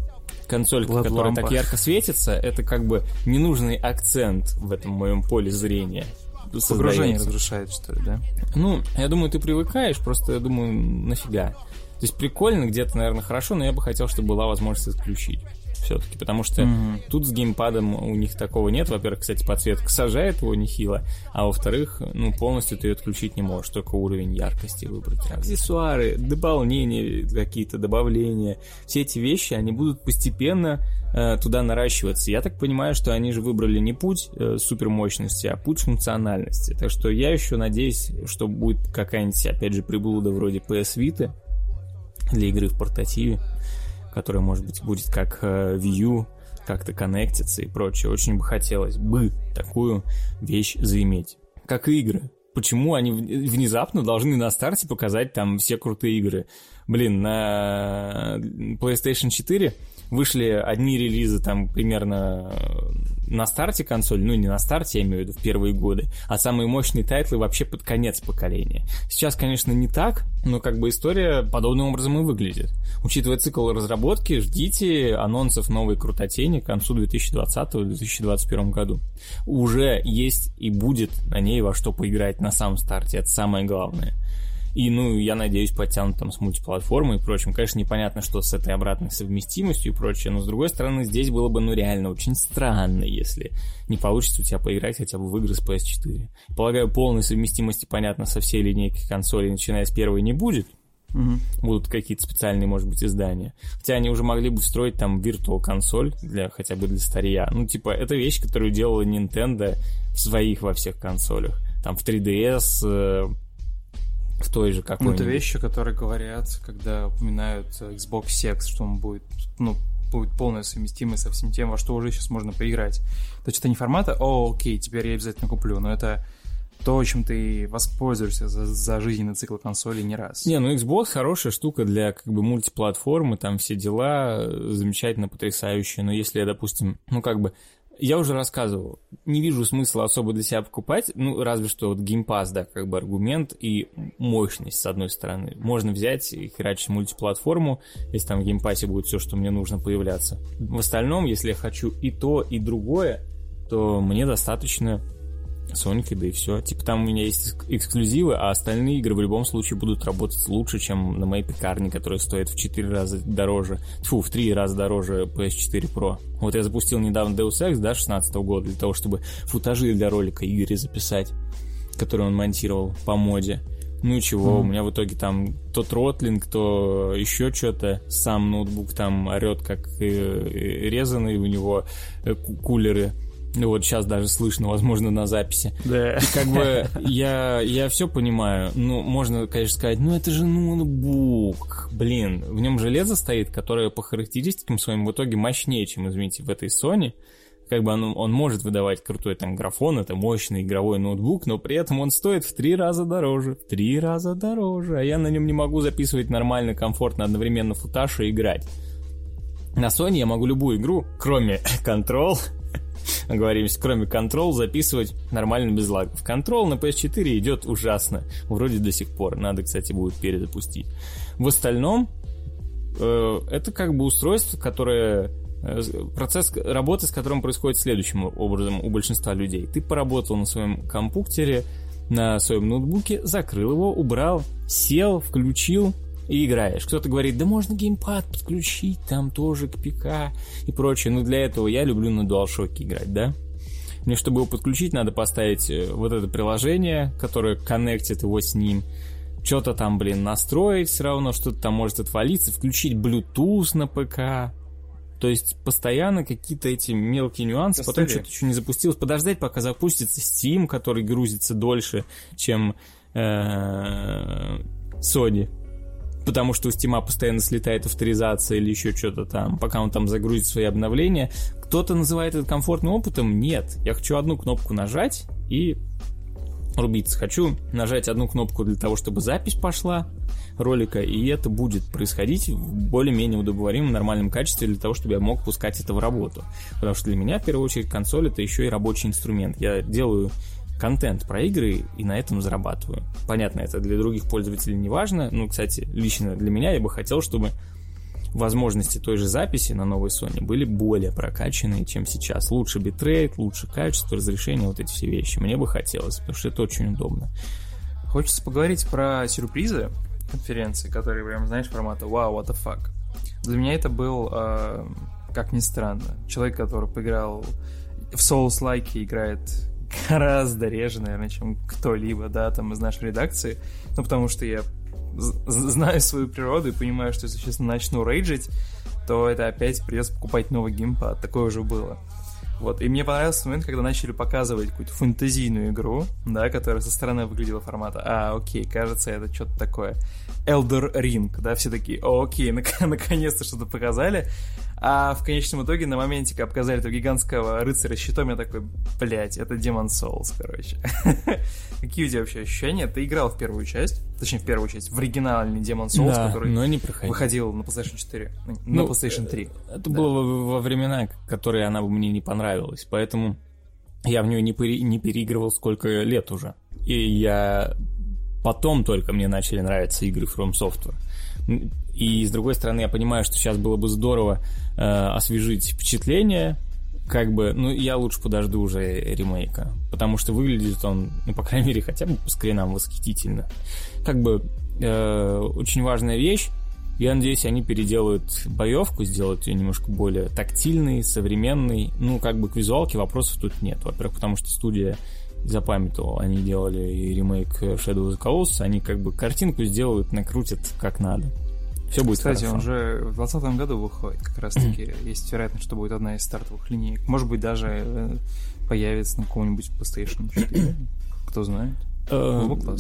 консолька, которая так ярко светится, это как бы ненужный акцент в этом моем поле зрения. Погружение разрушает, что ли, да? Ну, я думаю, ты привыкаешь, просто, я думаю, нафига. То есть прикольно, где-то, наверное, хорошо, но я бы хотел, чтобы была возможность отключить все-таки, потому что тут с геймпадом у них такого нет. Во-первых, кстати, подсветка сажает его нехило, а во-вторых, ну, полностью ты ее отключить не можешь, только уровень яркости выбрать. Аксессуары, дополнения какие-то, добавления, все эти вещи, они будут постепенно туда наращиваться. Я так понимаю, что они же выбрали не путь супермощности, а путь функциональности. Так что я еще надеюсь, что будет какая-нибудь, опять же, приблуда вроде PS Vita для игры в портативе, которая, может быть, будет как View, как-то коннектиться и прочее. Очень бы хотелось бы такую вещь заиметь. Как и игры. Почему они внезапно должны на старте показать там все крутые игры? Блин, на PlayStation 4 вышли одни релизы там примерно на старте консоли, ну не на старте, я имею в виду, в первые годы, а самые мощные тайтлы вообще под конец поколения. Сейчас, конечно, не так, но как бы история подобным образом и выглядит. Учитывая цикл разработки, ждите анонсов новой крутотени к концу 2020-2021 году. Уже есть и будет на ней во что поиграть на самом старте, это самое главное. И, ну, я надеюсь, подтянут там с мультиплатформой и прочим. Конечно, непонятно, что с этой обратной совместимостью и прочее, но, с другой стороны, здесь было бы, ну, реально очень странно, если не получится у тебя поиграть хотя бы в игры с PS4. Полагаю, полной совместимости, понятно, со всей линейкой консолей, начиная с первой, не будет. Будут какие-то специальные, может быть, издания. Хотя они уже могли бы встроить там Virtual консоль для, хотя бы для старья. Ну, типа, это вещь, которую делала Nintendo в своих во всех консолях. Там в 3DS... в той же какой-нибудь. Ну, это вещи, которые говорят, когда упоминают Xbox Series, что он будет, ну, будет полная совместимость со всем тем, во что уже сейчас можно поиграть. То есть это не формата «О, окей, теперь я обязательно куплю», но это то, чем ты воспользуешься за жизненный цикл консолей не раз. Не, ну Xbox хорошая штука для как бы мультиплатформы, там все дела замечательно, потрясающие, но если я, допустим, ну как бы, я уже рассказывал, не вижу смысла особо для себя покупать, ну разве что вот Game Pass, да, как бы аргумент и мощность, с одной стороны. Можно взять и херачить мультиплатформу, если там в Game Pass'е будет все, что мне нужно появляться. В остальном, если я хочу и то, и другое, то мне достаточно Соньки, да и все. Типа там у меня есть эксклюзивы, а остальные игры в любом случае будут работать лучше, чем на моей пекарне, которая стоит в 4 раза дороже, тьфу, в 3 раза дороже PS4 Pro. Вот я запустил недавно Deus Ex, да, 16 года, для того, чтобы футажи для ролика Игоря записать, который он монтировал по моде. Ну и чего, у меня в итоге там то тротлинг, то еще что-то. Сам ноутбук там орет, как резанный, у него кулеры. Вот сейчас даже слышно, возможно, на записи. Да. И как бы я все понимаю. Ну, можно, конечно, сказать, ну это же ноутбук. Блин, в нем железо стоит, которое по характеристикам своим в итоге мощнее, чем, извините, в этой Sony. Как бы он может выдавать крутой там графон, это мощный игровой ноутбук, но при этом он стоит в 3 раза дороже. В 3 раза дороже. А я на нем не могу записывать нормально, комфортно, одновременно футаж и играть. На Sony я могу любую игру, кроме Control, оговоримся, кроме Control, записывать нормально без лагов. Control на PS4 идет ужасно. Вроде до сих пор. Надо, кстати, будет перезапустить. В остальном, это как бы устройство, которое... Процесс работы, с которым происходит следующим образом у большинства людей. Ты поработал на своем компьютере, на своем ноутбуке, закрыл его, убрал, сел, включил и играешь. Кто-то говорит, да можно геймпад подключить, там тоже к ПК и прочее. Но для этого я люблю на DualShock играть, да? Мне, чтобы его подключить, надо поставить вот это приложение, которое коннектит его с ним. Что-то там, блин, настроить все равно, что-то там может отвалиться. Включить Bluetooth на ПК. То есть постоянно какие-то эти мелкие нюансы. Потом что-то еще не запустилось. Подождать, пока запустится Steam, который грузится дольше, чем Sony. Потому что у Steam постоянно слетает авторизация или еще что-то там, пока он там загрузит свои обновления. Кто-то называет это комфортным опытом. Нет, я хочу одну кнопку нажать и рубиться. Хочу нажать одну кнопку для того, чтобы запись пошла ролика, и это будет происходить в более-менее удобоваримом, нормальном качестве для того, чтобы я мог пускать это в работу. Потому что для меня, в первую очередь, консоль — это еще и рабочий инструмент. Я делаю контент про игры и на этом зарабатываю. Понятно, это для других пользователей не важно. Ну, кстати, лично для меня я бы хотел, чтобы возможности той же записи на новой Sony были более прокачанные, чем сейчас. Лучше битрейт, лучше качество, разрешение, вот эти все вещи. Мне бы хотелось, потому что это очень удобно. Хочется поговорить про сюрпризы конференции, которые, прям, знаешь, формата «Wow, what the fuck». Для меня это был, как ни странно, человек, который поиграл в Souls-like и играет гораздо реже, наверное, чем кто-либо, да, там, из нашей редакции. Ну, потому что я знаю свою природу и понимаю, что если, честно, начну рейджить, то это опять придется покупать новый геймпад. Такое уже было. Вот. И мне понравился момент, когда начали показывать какую-то фэнтезийную игру, да, которая со стороны выглядела формата «А, окей, кажется, это что-то такое». Elder Ring, да, все такие «Окей, наконец-то что-то показали». А в конечном итоге на моменте, когда показали этого гигантского рыцаря с щитом, я такой, блять, это Demon's Souls, короче. Какие у тебя вообще ощущения? Ты играл в первую часть, точнее в первую часть, в оригинальный Demon's Souls, да, который выходил на PlayStation 4, на PlayStation 3. Это было во времена, которые она бы мне не понравилась, поэтому я в нее не переигрывал сколько лет уже. И я потом только мне начали нравиться игры From Software. И, с другой стороны, я понимаю, что сейчас было бы здорово освежить впечатление, как бы, ну, я лучше подожду уже ремейка, потому что выглядит он, ну, по крайней мере, хотя бы по скринам восхитительно. Как бы, очень важная вещь, я надеюсь, они переделают боевку, сделают ее немножко более тактильной, современной, ну, как бы к визуалке вопросов тут нет, во-первых, потому что студия запамятовал, они делали ремейк Shadow of Doubt, они как бы картинку сделают, накрутят как надо. Все будет кстати, хорошо. Кстати, он же в 2020 году выходит, как раз таки есть вероятность, что будет одна из стартовых линеек. Может быть, даже появится на каком-нибудь PlayStation 4. Кто знает.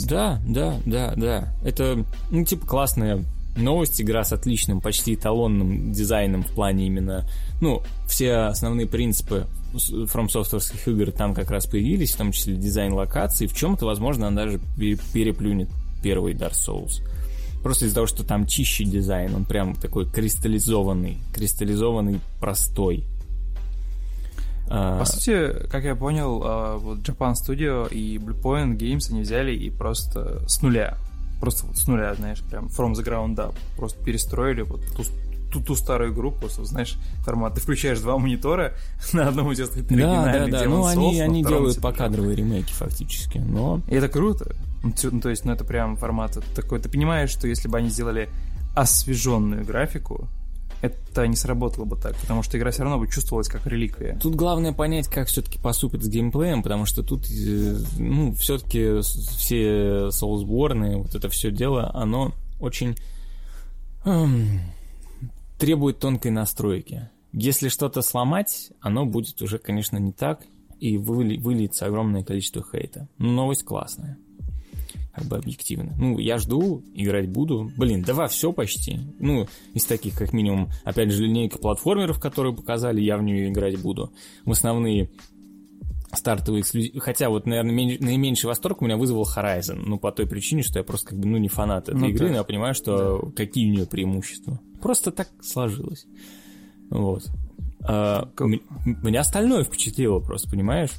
Да, да, да, да. Это, ну, типа, классная новость. Игра с отличным, почти эталонным дизайном в плане именно... Ну, все основные принципы фромсофтовских игр там как раз появились, в том числе дизайн локаций. В чем-то, возможно, она даже переплюнет первый Dark Souls. Просто из-за того, что там чище дизайн, он прям такой кристаллизованный, простой. По сути, как я понял, вот Japan Studio и Bluepoint Games они взяли и просто с нуля. Просто вот с нуля, знаешь, прям from the ground up. Просто перестроили вот ту старую игру, просто, знаешь, формат. Ты включаешь два монитора, на одном у тебя стоит оригинальный Demon's Souls. Ну, они делают покадровые ремейки фактически, но... И это круто. Ну, то есть, ну, это прям формат такой. Ты понимаешь, что если бы они сделали освеженную графику, это не сработало бы так, потому что игра все равно бы чувствовалась как реликвия. Тут главное понять, как все-таки поступит с геймплеем, потому что тут, ну, все-таки все Soulsborne, вот это все дело, оно очень требует тонкой настройки. Если что-то сломать, оно будет уже, конечно, не так, и выльется огромное количество хейта. Но новость классная. Как бы объективно. Ну, я жду, играть буду. Блин, да во все почти. Ну, из таких, как минимум, опять же, линейка платформеров, которые показали, я в нее играть буду. В основные стартовые эксклюзивы. Хотя вот, наверное, наименьший восторг у меня вызвал Horizon. Ну, по той причине, что я просто как бы, ну, не фанат этой игры, но я понимаю, что какие у нее преимущества. Просто так сложилось. Вот. Меня остальное впечатлило просто, понимаешь?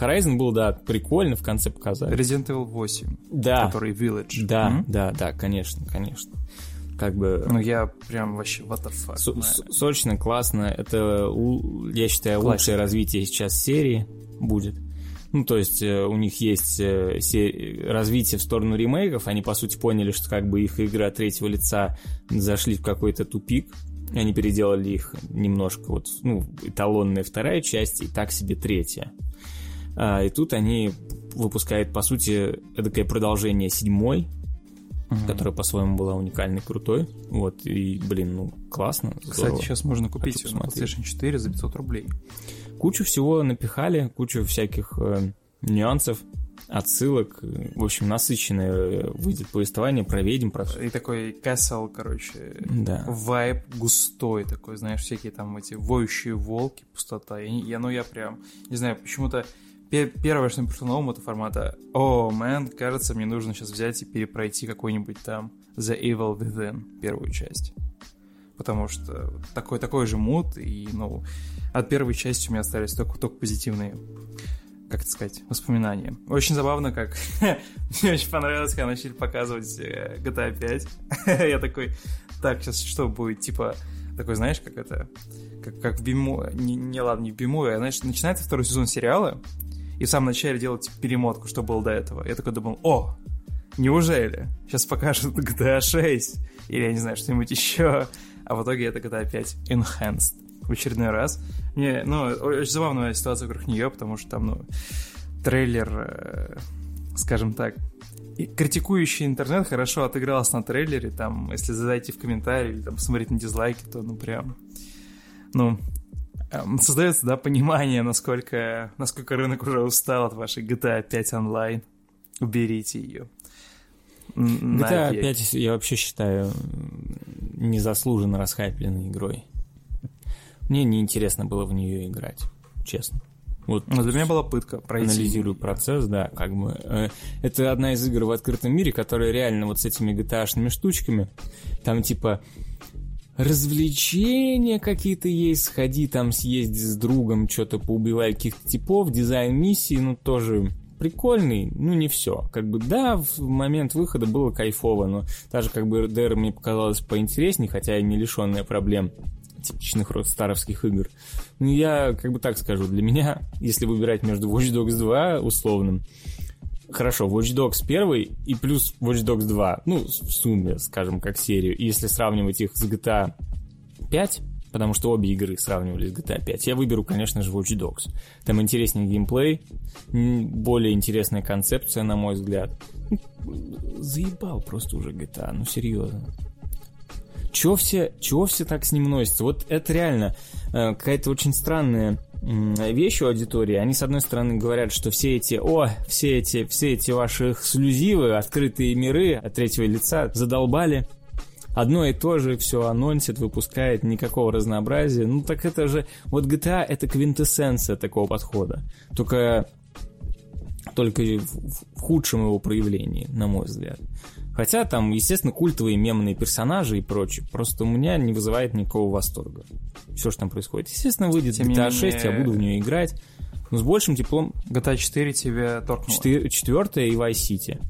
Horizon был, да, прикольно, в конце показали. Resident Evil 8, да. Который Village. Да, да, конечно. Как бы... Ну, я прям вообще what the fuck. Сочно, классно. Это, я считаю, лучшее развитие сейчас серии будет. Ну, то есть, у них есть развитие в сторону ремейков. Они, по сути, поняли, что как бы их игры от третьего лица зашли в какой-то тупик. Они переделали их немножко, вот, ну, эталонная вторая часть и так себе третья. И тут они выпускают, по сути, эдакое продолжение седьмой, которая по-своему была уникальной, крутой. Вот, и, блин, ну, классно. Кстати, здорово. Сейчас можно купить на PlayStation 4 за 500 рублей. Кучу всего напихали, кучу всяких нюансов, отсылок. В общем, насыщенное выйдет повествование про ведьм. И такой касл, короче, да. Вайб густой такой, знаешь, всякие там эти воющие волки, пустота. Я прям, не знаю, почему-то первое, что мне пришло на ум, это формата «О, мэн, кажется, мне нужно сейчас взять и перепройти какой-нибудь там The Evil Within» первую часть. Потому что такой же мут, и, ну, от первой части у меня остались только позитивные, как это сказать, воспоминания. Очень забавно, как... Мне очень понравилось, когда начали показывать GTA 5. Я такой, так, сейчас что будет? Типа, такой, знаешь, как это... Как в Биму... Не, ладно, не в Биму, а, знаешь, начинается второй сезон сериала, и в самом начале делать перемотку, что было до этого. Я такой думал, о, неужели? Сейчас покажут GTA 6 или, я не знаю, что-нибудь еще. А в итоге это GTA 5 Enhanced. В очередной раз. Мне, ну, очень забавная ситуация вокруг нее, потому что там, ну, трейлер, скажем так, и критикующий интернет хорошо отыгрался на трейлере, там, если зайти в комментарии или там посмотреть на дизлайки, то, ну, прям, ну... Создается, да, понимание, насколько рынок уже устал от вашей GTA 5 онлайн. Уберите ее. GTA 5, я вообще считаю, незаслуженно расхайпленной игрой. Мне неинтересно было в нее играть, честно. Вот. Но для меня была пытка пройти. Анализирую процесс, да, как бы. Это одна из игр в открытом мире, которая реально вот с этими GTA-шными штучками, там типа... Развлечения какие-то есть, сходи там, съезди с другом, что-то поубивай каких-то типов, дизайн миссии, ну, тоже прикольный, ну, не все. Как бы, да, в момент выхода было кайфово, но даже, как бы, RDR мне показалось поинтереснее, хотя и не лишенная проблем типичных рокстаровских игр. Ну, я, как бы, так скажу, для меня, если выбирать между Watch Dogs 2 условным, хорошо, Watch Dogs 1 и плюс Watch Dogs 2, ну, в сумме, скажем, как серию, и если сравнивать их с GTA 5, потому что обе игры сравнивали с GTA 5, я выберу, конечно же, Watch Dogs. Там интереснее геймплей, более интересная концепция, на мой взгляд. Заебал просто уже GTA, ну, серьезно. Чего все так с ним носятся? Вот это реально какая-то очень странная вещь у аудитории. Они, с одной стороны, говорят, что все эти ваши эксклюзивы, открытые миры от третьего лица задолбали. одно и то же все анонсит, выпускает, никакого разнообразия. Ну так это же... Вот GTA — это квинтэссенция такого подхода. Только в худшем его проявлении, на мой взгляд. Хотя там, естественно, культовые мемные персонажи и прочее. Просто у меня не вызывает никакого восторга. Все, что там происходит. Естественно, выйдет GTA 6, я буду в нее играть. Но с большим теплом... GTA 4 тебя торкнуло. 4 и Vice City.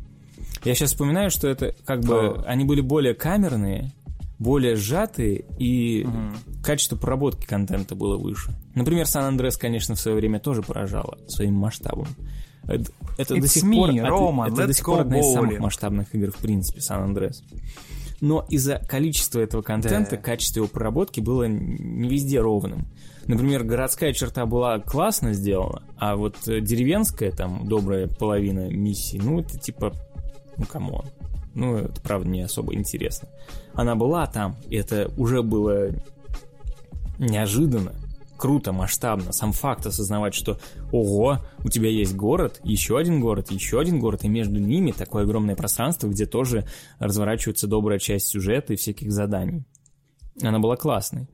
Я сейчас вспоминаю, что это как бы... Они были более камерные, более сжатые, и качество проработки контента было выше. Например, San Andreas, конечно, в свое время тоже поражало своим масштабом. Это до сих пор одна из самых масштабных игр, в принципе, San Andreas. Но из-за количества этого контента, качество его проработки было не везде ровным. Например, городская черта была классно сделана, а вот деревенская, там, добрая половина миссии, ну, это типа... Ну, камон. Ну, это, правда, не особо интересно. Она была там, и это уже было неожиданно, круто, масштабно. Сам факт осознавать, что ого, у тебя есть город, еще один город, еще один город, и между ними такое огромное пространство, где тоже разворачивается добрая часть сюжета и всяких заданий. Она была классной.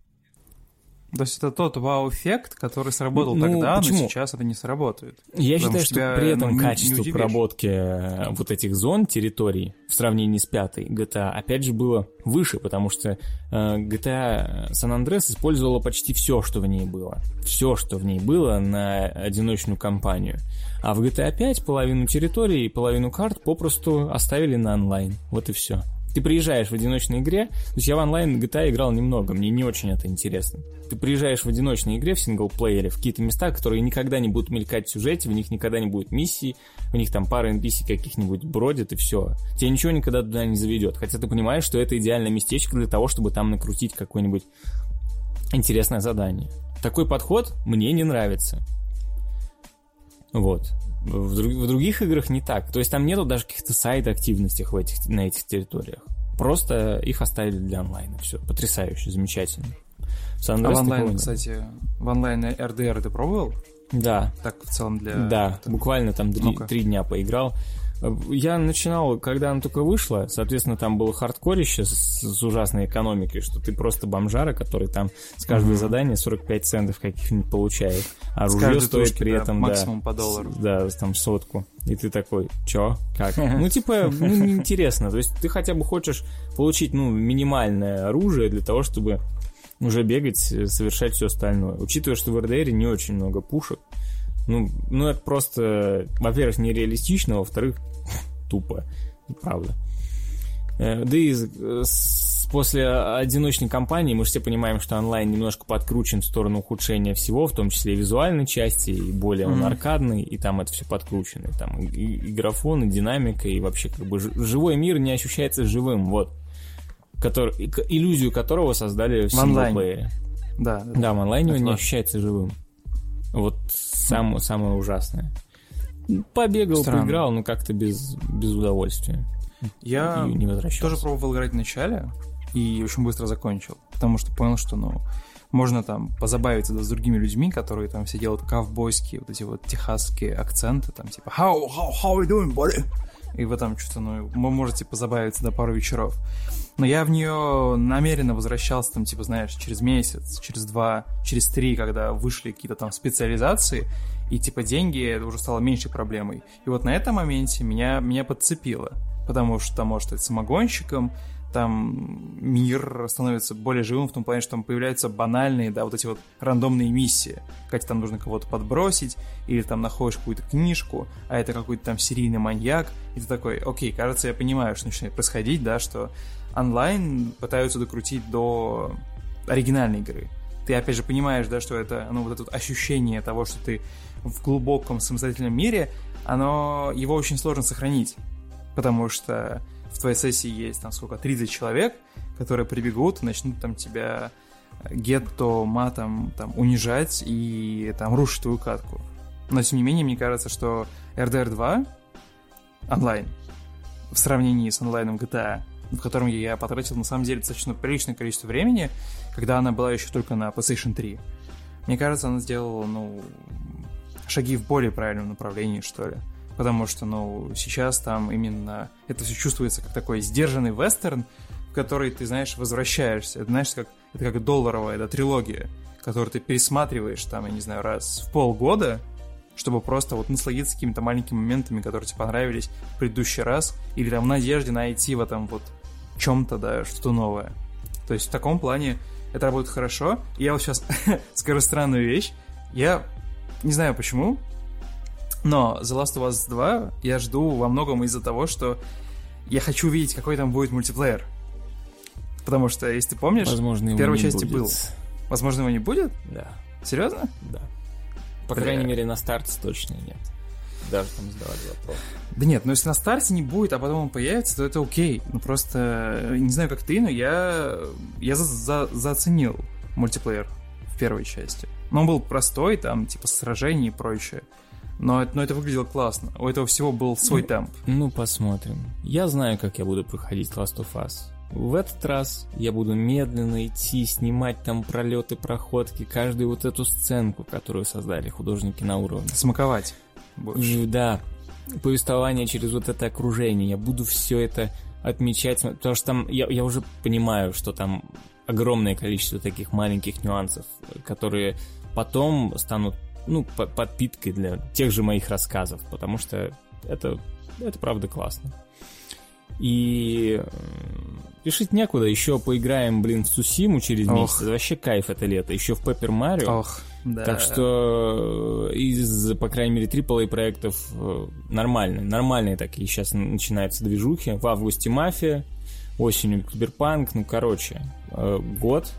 То есть это тот вау-эффект, который сработал тогда, почему? Но сейчас это не сработает. Я считаю, что при этом качество проработки вот этих зон, территорий в сравнении с 5-й GTA, опять же, было выше, потому что GTA San Andreas использовала почти все, что в ней было. Все, что в ней было на одиночную кампанию. А в GTA 5 половину территории и половину карт попросту оставили на онлайн. Вот и все. Ты приезжаешь в одиночной игре, то есть я в онлайн GTA играл немного, мне не очень это интересно. Ты приезжаешь в одиночной игре, в синглплеере, в какие-то места, которые никогда не будут мелькать в сюжете, в них никогда не будет миссий, в них там пара NPC каких-нибудь бродит и все. Тебя ничего никогда туда не заведет, хотя ты понимаешь, что это идеальное местечко для того, чтобы там накрутить какое-нибудь интересное задание. Такой подход мне не нравится. Вот. В других играх не так. То есть там нету даже каких-то сайд-активностей на этих территориях. Просто их оставили для онлайна. Все потрясающе, замечательно. А в онлайн, кстати, в онлайн RDR ты пробовал? Да. Так в целом для... Да, буквально там 3 дня поиграл. Я начинал, когда она только вышла, соответственно, там было хардкорище с ужасной экономикой, что ты просто бомжара, который там с каждого задания 45 центов каких-нибудь получает, а ружье стоит тушки, при этом... максимум по $1. Да, там сотку. И ты такой, чё? Как? Ну, типа, неинтересно. То есть ты хотя бы хочешь получить, минимальное оружие для того, чтобы уже бегать, совершать все остальное. Учитывая, что в RDR не очень много пушек, это просто, во-первых, нереалистично, во-вторых, тупо, правда. Да и после одиночной кампании мы же все понимаем, что онлайн немножко подкручен в сторону ухудшения всего, в том числе и визуальной части, и более он аркадный, и там это все подкручено. И там и графон, и динамика, и вообще как бы живой мир не ощущается живым, вот. Иллюзию которого создали в синглплеере. Да, в онлайне он не ощущается живым. Вот самое ужасное. Побегал, поиграл, но как-то без удовольствия. Я тоже пробовал играть в начале и очень быстро закончил, потому что понял, что можно там позабавиться с другими людьми, которые там все делают ковбойские вот эти вот техасские акценты, там типа how we doing, buddy? И вы там что-то, вы можете позабавиться до пару вечеров. Но я в нее намеренно возвращался, там, типа, знаешь, через месяц, через 2, через 3, когда вышли какие-то там специализации, и, типа, деньги это уже стало меньшей проблемой. И вот на этом моменте меня подцепило, потому что там может быть самогонщиком, там мир становится более живым в том плане, что там появляются банальные, вот эти вот рандомные миссии, когда там нужно кого-то подбросить, или там находишь какую-то книжку, а это какой-то там серийный маньяк, и ты такой, окей, кажется, я понимаю, что начинает происходить, да, что онлайн пытаются докрутить до оригинальной игры. Ты, опять же, понимаешь, да, что это, вот это вот ощущение того, что ты в глубоком самостоятельном мире, его очень сложно сохранить, потому что в твоей сессии есть, 30 человек, которые прибегут и начнут там тебя гетто матом там унижать и там рушить твою катку. Но, тем не менее, мне кажется, что RDR 2 онлайн в сравнении с онлайном GTA, в котором я потратил, на самом деле, достаточно приличное количество времени, когда она была еще только на PlayStation 3. Мне кажется, она сделала, шаги в более правильном направлении, что ли. Потому что, сейчас там именно это все чувствуется как такой сдержанный вестерн, в который ты, знаешь, возвращаешься. Это как долларовая, да, трилогия, которую ты пересматриваешь, там, я не знаю, раз в полгода, чтобы просто вот насладиться какими-то маленькими моментами, которые тебе понравились в предыдущий раз, или там в надежде найти в этом вот чем-то, да, что-то новое. То есть в таком плане это работает хорошо. Я вот сейчас скажу странную вещь. Я не знаю почему, но The Last of Us 2 я жду во многом из-за того, что я хочу увидеть, какой там будет мультиплеер. Потому что, если ты помнишь, в первой части был. Возможно, его не будет? Да. Серьезно? Да. По крайней мере, на старте точно нет. Даже там задавали вопрос. Да нет, ну если на старте не будет, а потом он появится, то это окей. Ну просто, не знаю как ты, но я заценил мультиплеер в первой части. Но он был простой, там, типа, сражений и прочее. Но это выглядело классно. У этого всего был свой темп. Ну, посмотрим. Я знаю, как я буду проходить Last of Us. В этот раз я буду медленно идти, снимать там пролеты, проходки, каждую вот эту сценку, которую создали художники на уровне. Смаковать больше. Да. Повествование через вот это окружение. Я буду все это отмечать, потому что там я уже понимаю, что там огромное количество таких маленьких нюансов, которые потом станут, ну, подпиткой для тех же моих рассказов, потому что это правда классно. И решить некуда. Еще поиграем, блин, в Сусиму через месяц. Вообще кайф это лето. Еще в Paper Mario. Да. Так что из, по крайней мере, AAA проектов нормальные такие. Сейчас начинаются движухи. В августе Мафия, осенью Киберпанк. Ну, короче, год.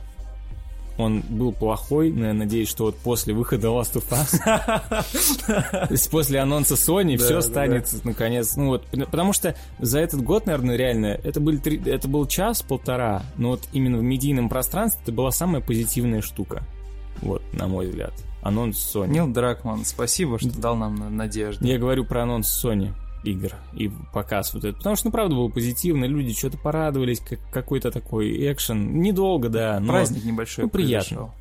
Он был плохой, но я надеюсь, что вот после выхода Last of Us, то есть после анонса Sony, все станет наконец. Ну вот, потому что за этот год, наверное, реально, это был час-полтора, но вот именно в медийном пространстве это была самая позитивная штука. Вот, на мой взгляд. Анонс Sony. Нил Дракман, спасибо, что дал нам надежду. Я говорю про анонс Sony игр и показ вот этот. Потому что, ну, правда, было позитивно, люди что-то порадовались, какой-то такой экшен. Недолго, да, но... Праздник небольшой. Ну, приятно. Произошел.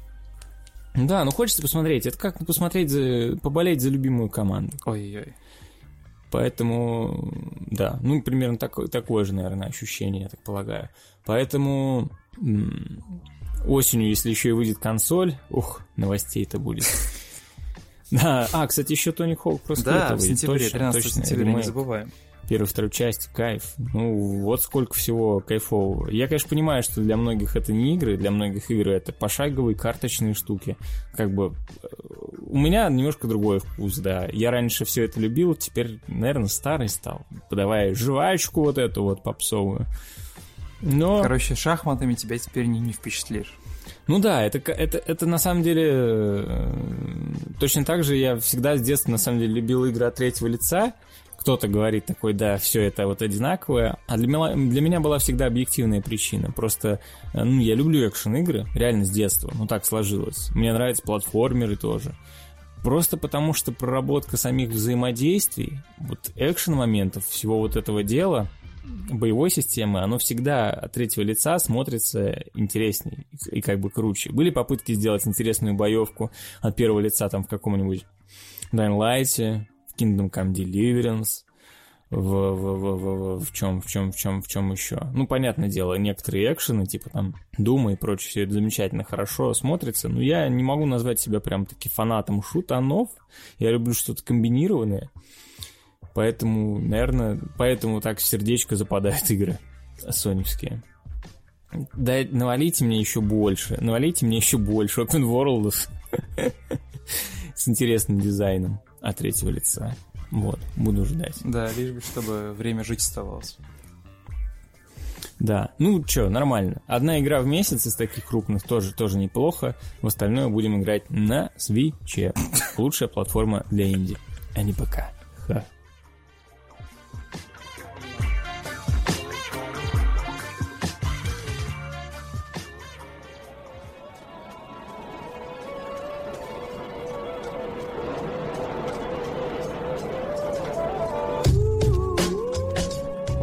Да, ну, хочется посмотреть. Это как посмотреть, поболеть за любимую команду. Ой-ой-ой. Поэтому, да, ну, примерно такое же, наверное, ощущение, я так полагаю. Поэтому осенью, если еще и выйдет консоль, новостей-то будет... Да, кстати, еще Тони Хоук просто это выйдет. Да, в сентябре, 13 сентября, не забываем. Первую, вторую часть, кайф. Ну, вот сколько всего кайфового. Я, конечно, понимаю, что для многих это не игры, для многих игры это пошаговые карточные штуки. Как бы у меня немножко другой вкус, да. Я раньше все это любил, теперь, наверное, старый стал, подавая жвачку вот эту вот попсовую. Но... Короче, шахматами тебя теперь не впечатлишь. Ну да, это на самом деле точно так же я всегда с детства на самом деле любил игры от третьего лица. Кто-то говорит такой, да, все это вот одинаковое. А для меня была всегда объективная причина. Просто, ну, я люблю экшен-игры, реально с детства, ну так сложилось. Мне нравятся платформеры тоже. Просто потому, что проработка самих взаимодействий, вот экшен-моментов, всего вот этого дела... боевой системы, оно всегда от третьего лица смотрится интересней и как бы круче. Были попытки сделать интересную боевку от первого лица там в каком-нибудь Dying Light, в Kingdom Come Deliverance, в чем еще? Ну, понятное дело, некоторые экшены, типа там Дума и прочее, все это замечательно, хорошо смотрится, но я не могу назвать себя прям таки фанатом шутанов, я люблю что-то комбинированное. Поэтому, наверное, так в сердечко западают игры соневские. Да, навалите мне еще больше Open World'ов с интересным дизайном от третьего лица. Вот, буду ждать. Да, лишь бы, чтобы время жить оставалось. Да, ну чё, нормально. Одна игра в месяц из таких крупных тоже неплохо. В остальное будем играть на Switch. Лучшая платформа для инди, а не ПК. Ха.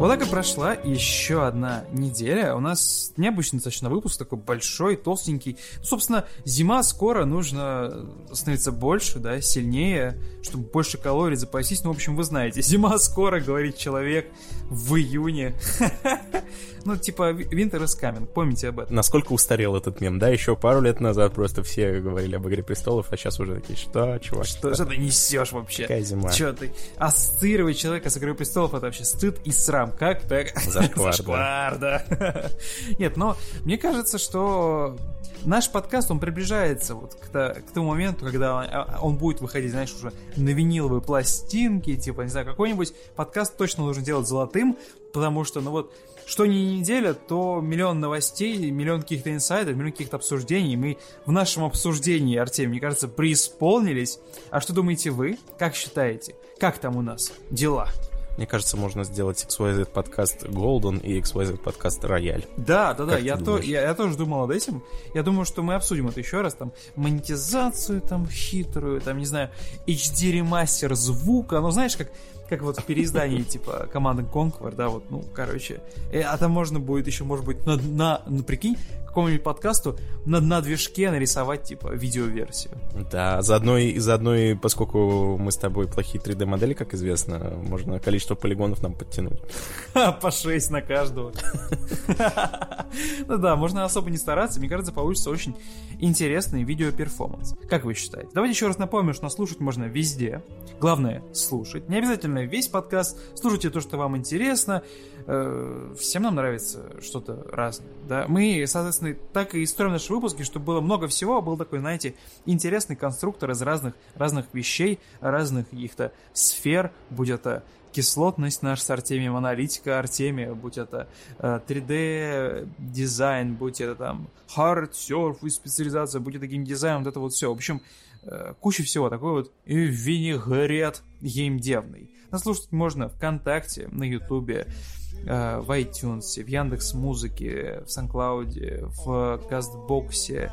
Вот так и прошла еще одна неделя. У нас необычный достаточно выпуск, такой большой, толстенький. Собственно, зима скоро, нужно становиться больше, да, сильнее, чтобы больше калорий запастись. Ну, в общем, вы знаете, зима скоро, говорит человек, в июне. Ну, типа, Winter is Coming, помните об этом. Насколько устарел этот мем, да? Еще пару лет назад просто все говорили об «Игре престолов», а сейчас уже такие, что, чувак? Что ты несешь вообще? Какая зима? Че ты? Ассоциировать человека с «Игрой престолов» — это вообще стыд и срам. Как так? Зашквар, да. Нет, но мне кажется, что наш подкаст, он приближается вот к тому моменту, когда он будет выходить, знаешь, уже на виниловые пластинки, типа, не знаю, какой-нибудь подкаст точно нужно делать золотым, потому что, ну вот, что ни неделя, то миллион новостей, миллион каких-то инсайдов, миллион каких-то обсуждений. Мы в нашем обсуждении, Артем, мне кажется, преисполнились. А что думаете вы? Как считаете? Как там у нас дела? Мне кажется, можно сделать XYZ подкаст Golden и XYZ подкаст Рояль. Да, я тоже думал над этим. Я думаю, что мы обсудим это еще раз. Там монетизацию там хитрую, там, не знаю, HD-ремастер звука. Ну, знаешь, как вот в переиздании, типа, команды Conquer, да, вот, ну, короче. А там можно будет еще, может быть, прикинь, какому-нибудь подкасту на движке нарисовать, типа, видеоверсию. Да, заодно и, поскольку мы с тобой плохие 3D-модели, как известно, можно количество полигонов нам подтянуть. По 6 на каждого. Ну да, можно особо не стараться. Мне кажется, получится очень интересный видеоперформанс. Как вы считаете? Давайте еще раз напомним, что нас слушать можно везде. Главное — слушать. Не обязательно весь подкаст, слушайте то, что вам интересно. Всем нам нравится что-то разное, да? Мы, соответственно, так и строим наши выпуски, чтобы было много всего, был такой, знаете, интересный конструктор из разных вещей, разных каких-то сфер, будь это кислотность наша с Артемием, аналитика Артемия, будь это 3D-дизайн, будь это там хардсерф и специализация, будь это геймдизайн, вот это вот все. В общем, куча всего, такой вот винегрет геймдевный. Нас слушать можно ВКонтакте, на Ютубе, в iTunes, в Яндекс.Музыке, в Санклауде, в Кастбоксе,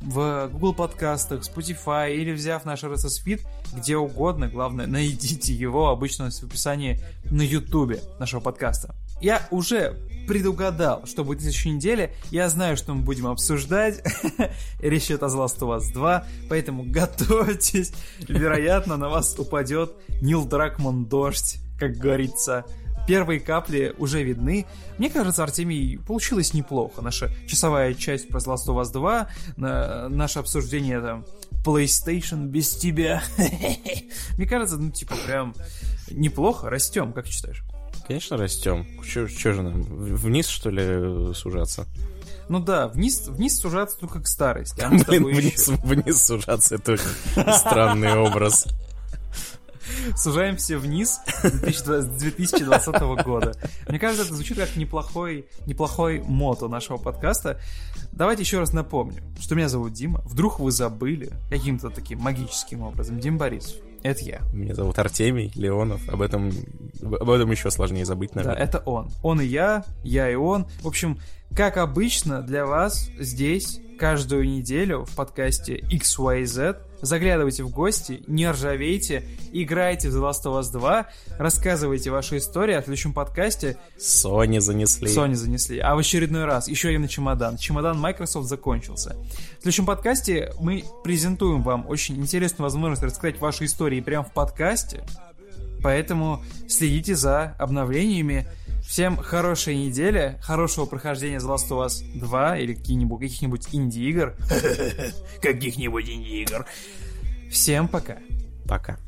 в Google подкастах, Spotify или взяв наш RSS-фид, где угодно, главное, найдите его, обычно в описании на Ютубе нашего подкаста. Я уже предугадал, что будет в следующей неделе. Я знаю, что мы будем обсуждать. Речь идет о The Last of Us 2, поэтому готовьтесь. Вероятно, на вас упадет Нил Дракман дождь, как говорится. Первые капли уже видны. Мне кажется, Артемий, получилось неплохо. Наша часовая часть про The Last of Us 2, наше обсуждение там PlayStation без тебя. Мне кажется, ну типа прям неплохо. Растем, как считаешь? Конечно, растем. Че же нам? Вниз, что ли, сужаться? Ну да, вниз сужаться только к старости. А вниз сужаться — это очень странный образ. Сужаемся вниз с 2020 года. Мне кажется, это звучит как неплохой мото нашего подкаста. Давайте еще раз напомню, что меня зовут Дима. Вдруг вы забыли каким-то таким магическим образом. Дима Борисов. Это я. Меня зовут Артемий Леонов. Об этом еще сложнее забыть, наверное. Да, это он. Он и я и он. В общем, как обычно, для вас здесь каждую неделю в подкасте XYZ. Заглядывайте в гости, не ржавейте, играйте в The Last of Us 2, рассказывайте ваши истории о следующем подкасте. Sony занесли. А в очередной раз еще и на чемодан. Чемодан Microsoft закончился. В следующем подкасте мы презентуем вам очень интересную возможность рассказать ваши истории прямо в подкасте. Поэтому следите за обновлениями. Всем хорошей недели, хорошего прохождения The Last of Us 2 или каких-нибудь инди-игр. Каких-нибудь инди-игр. Всем пока. Пока.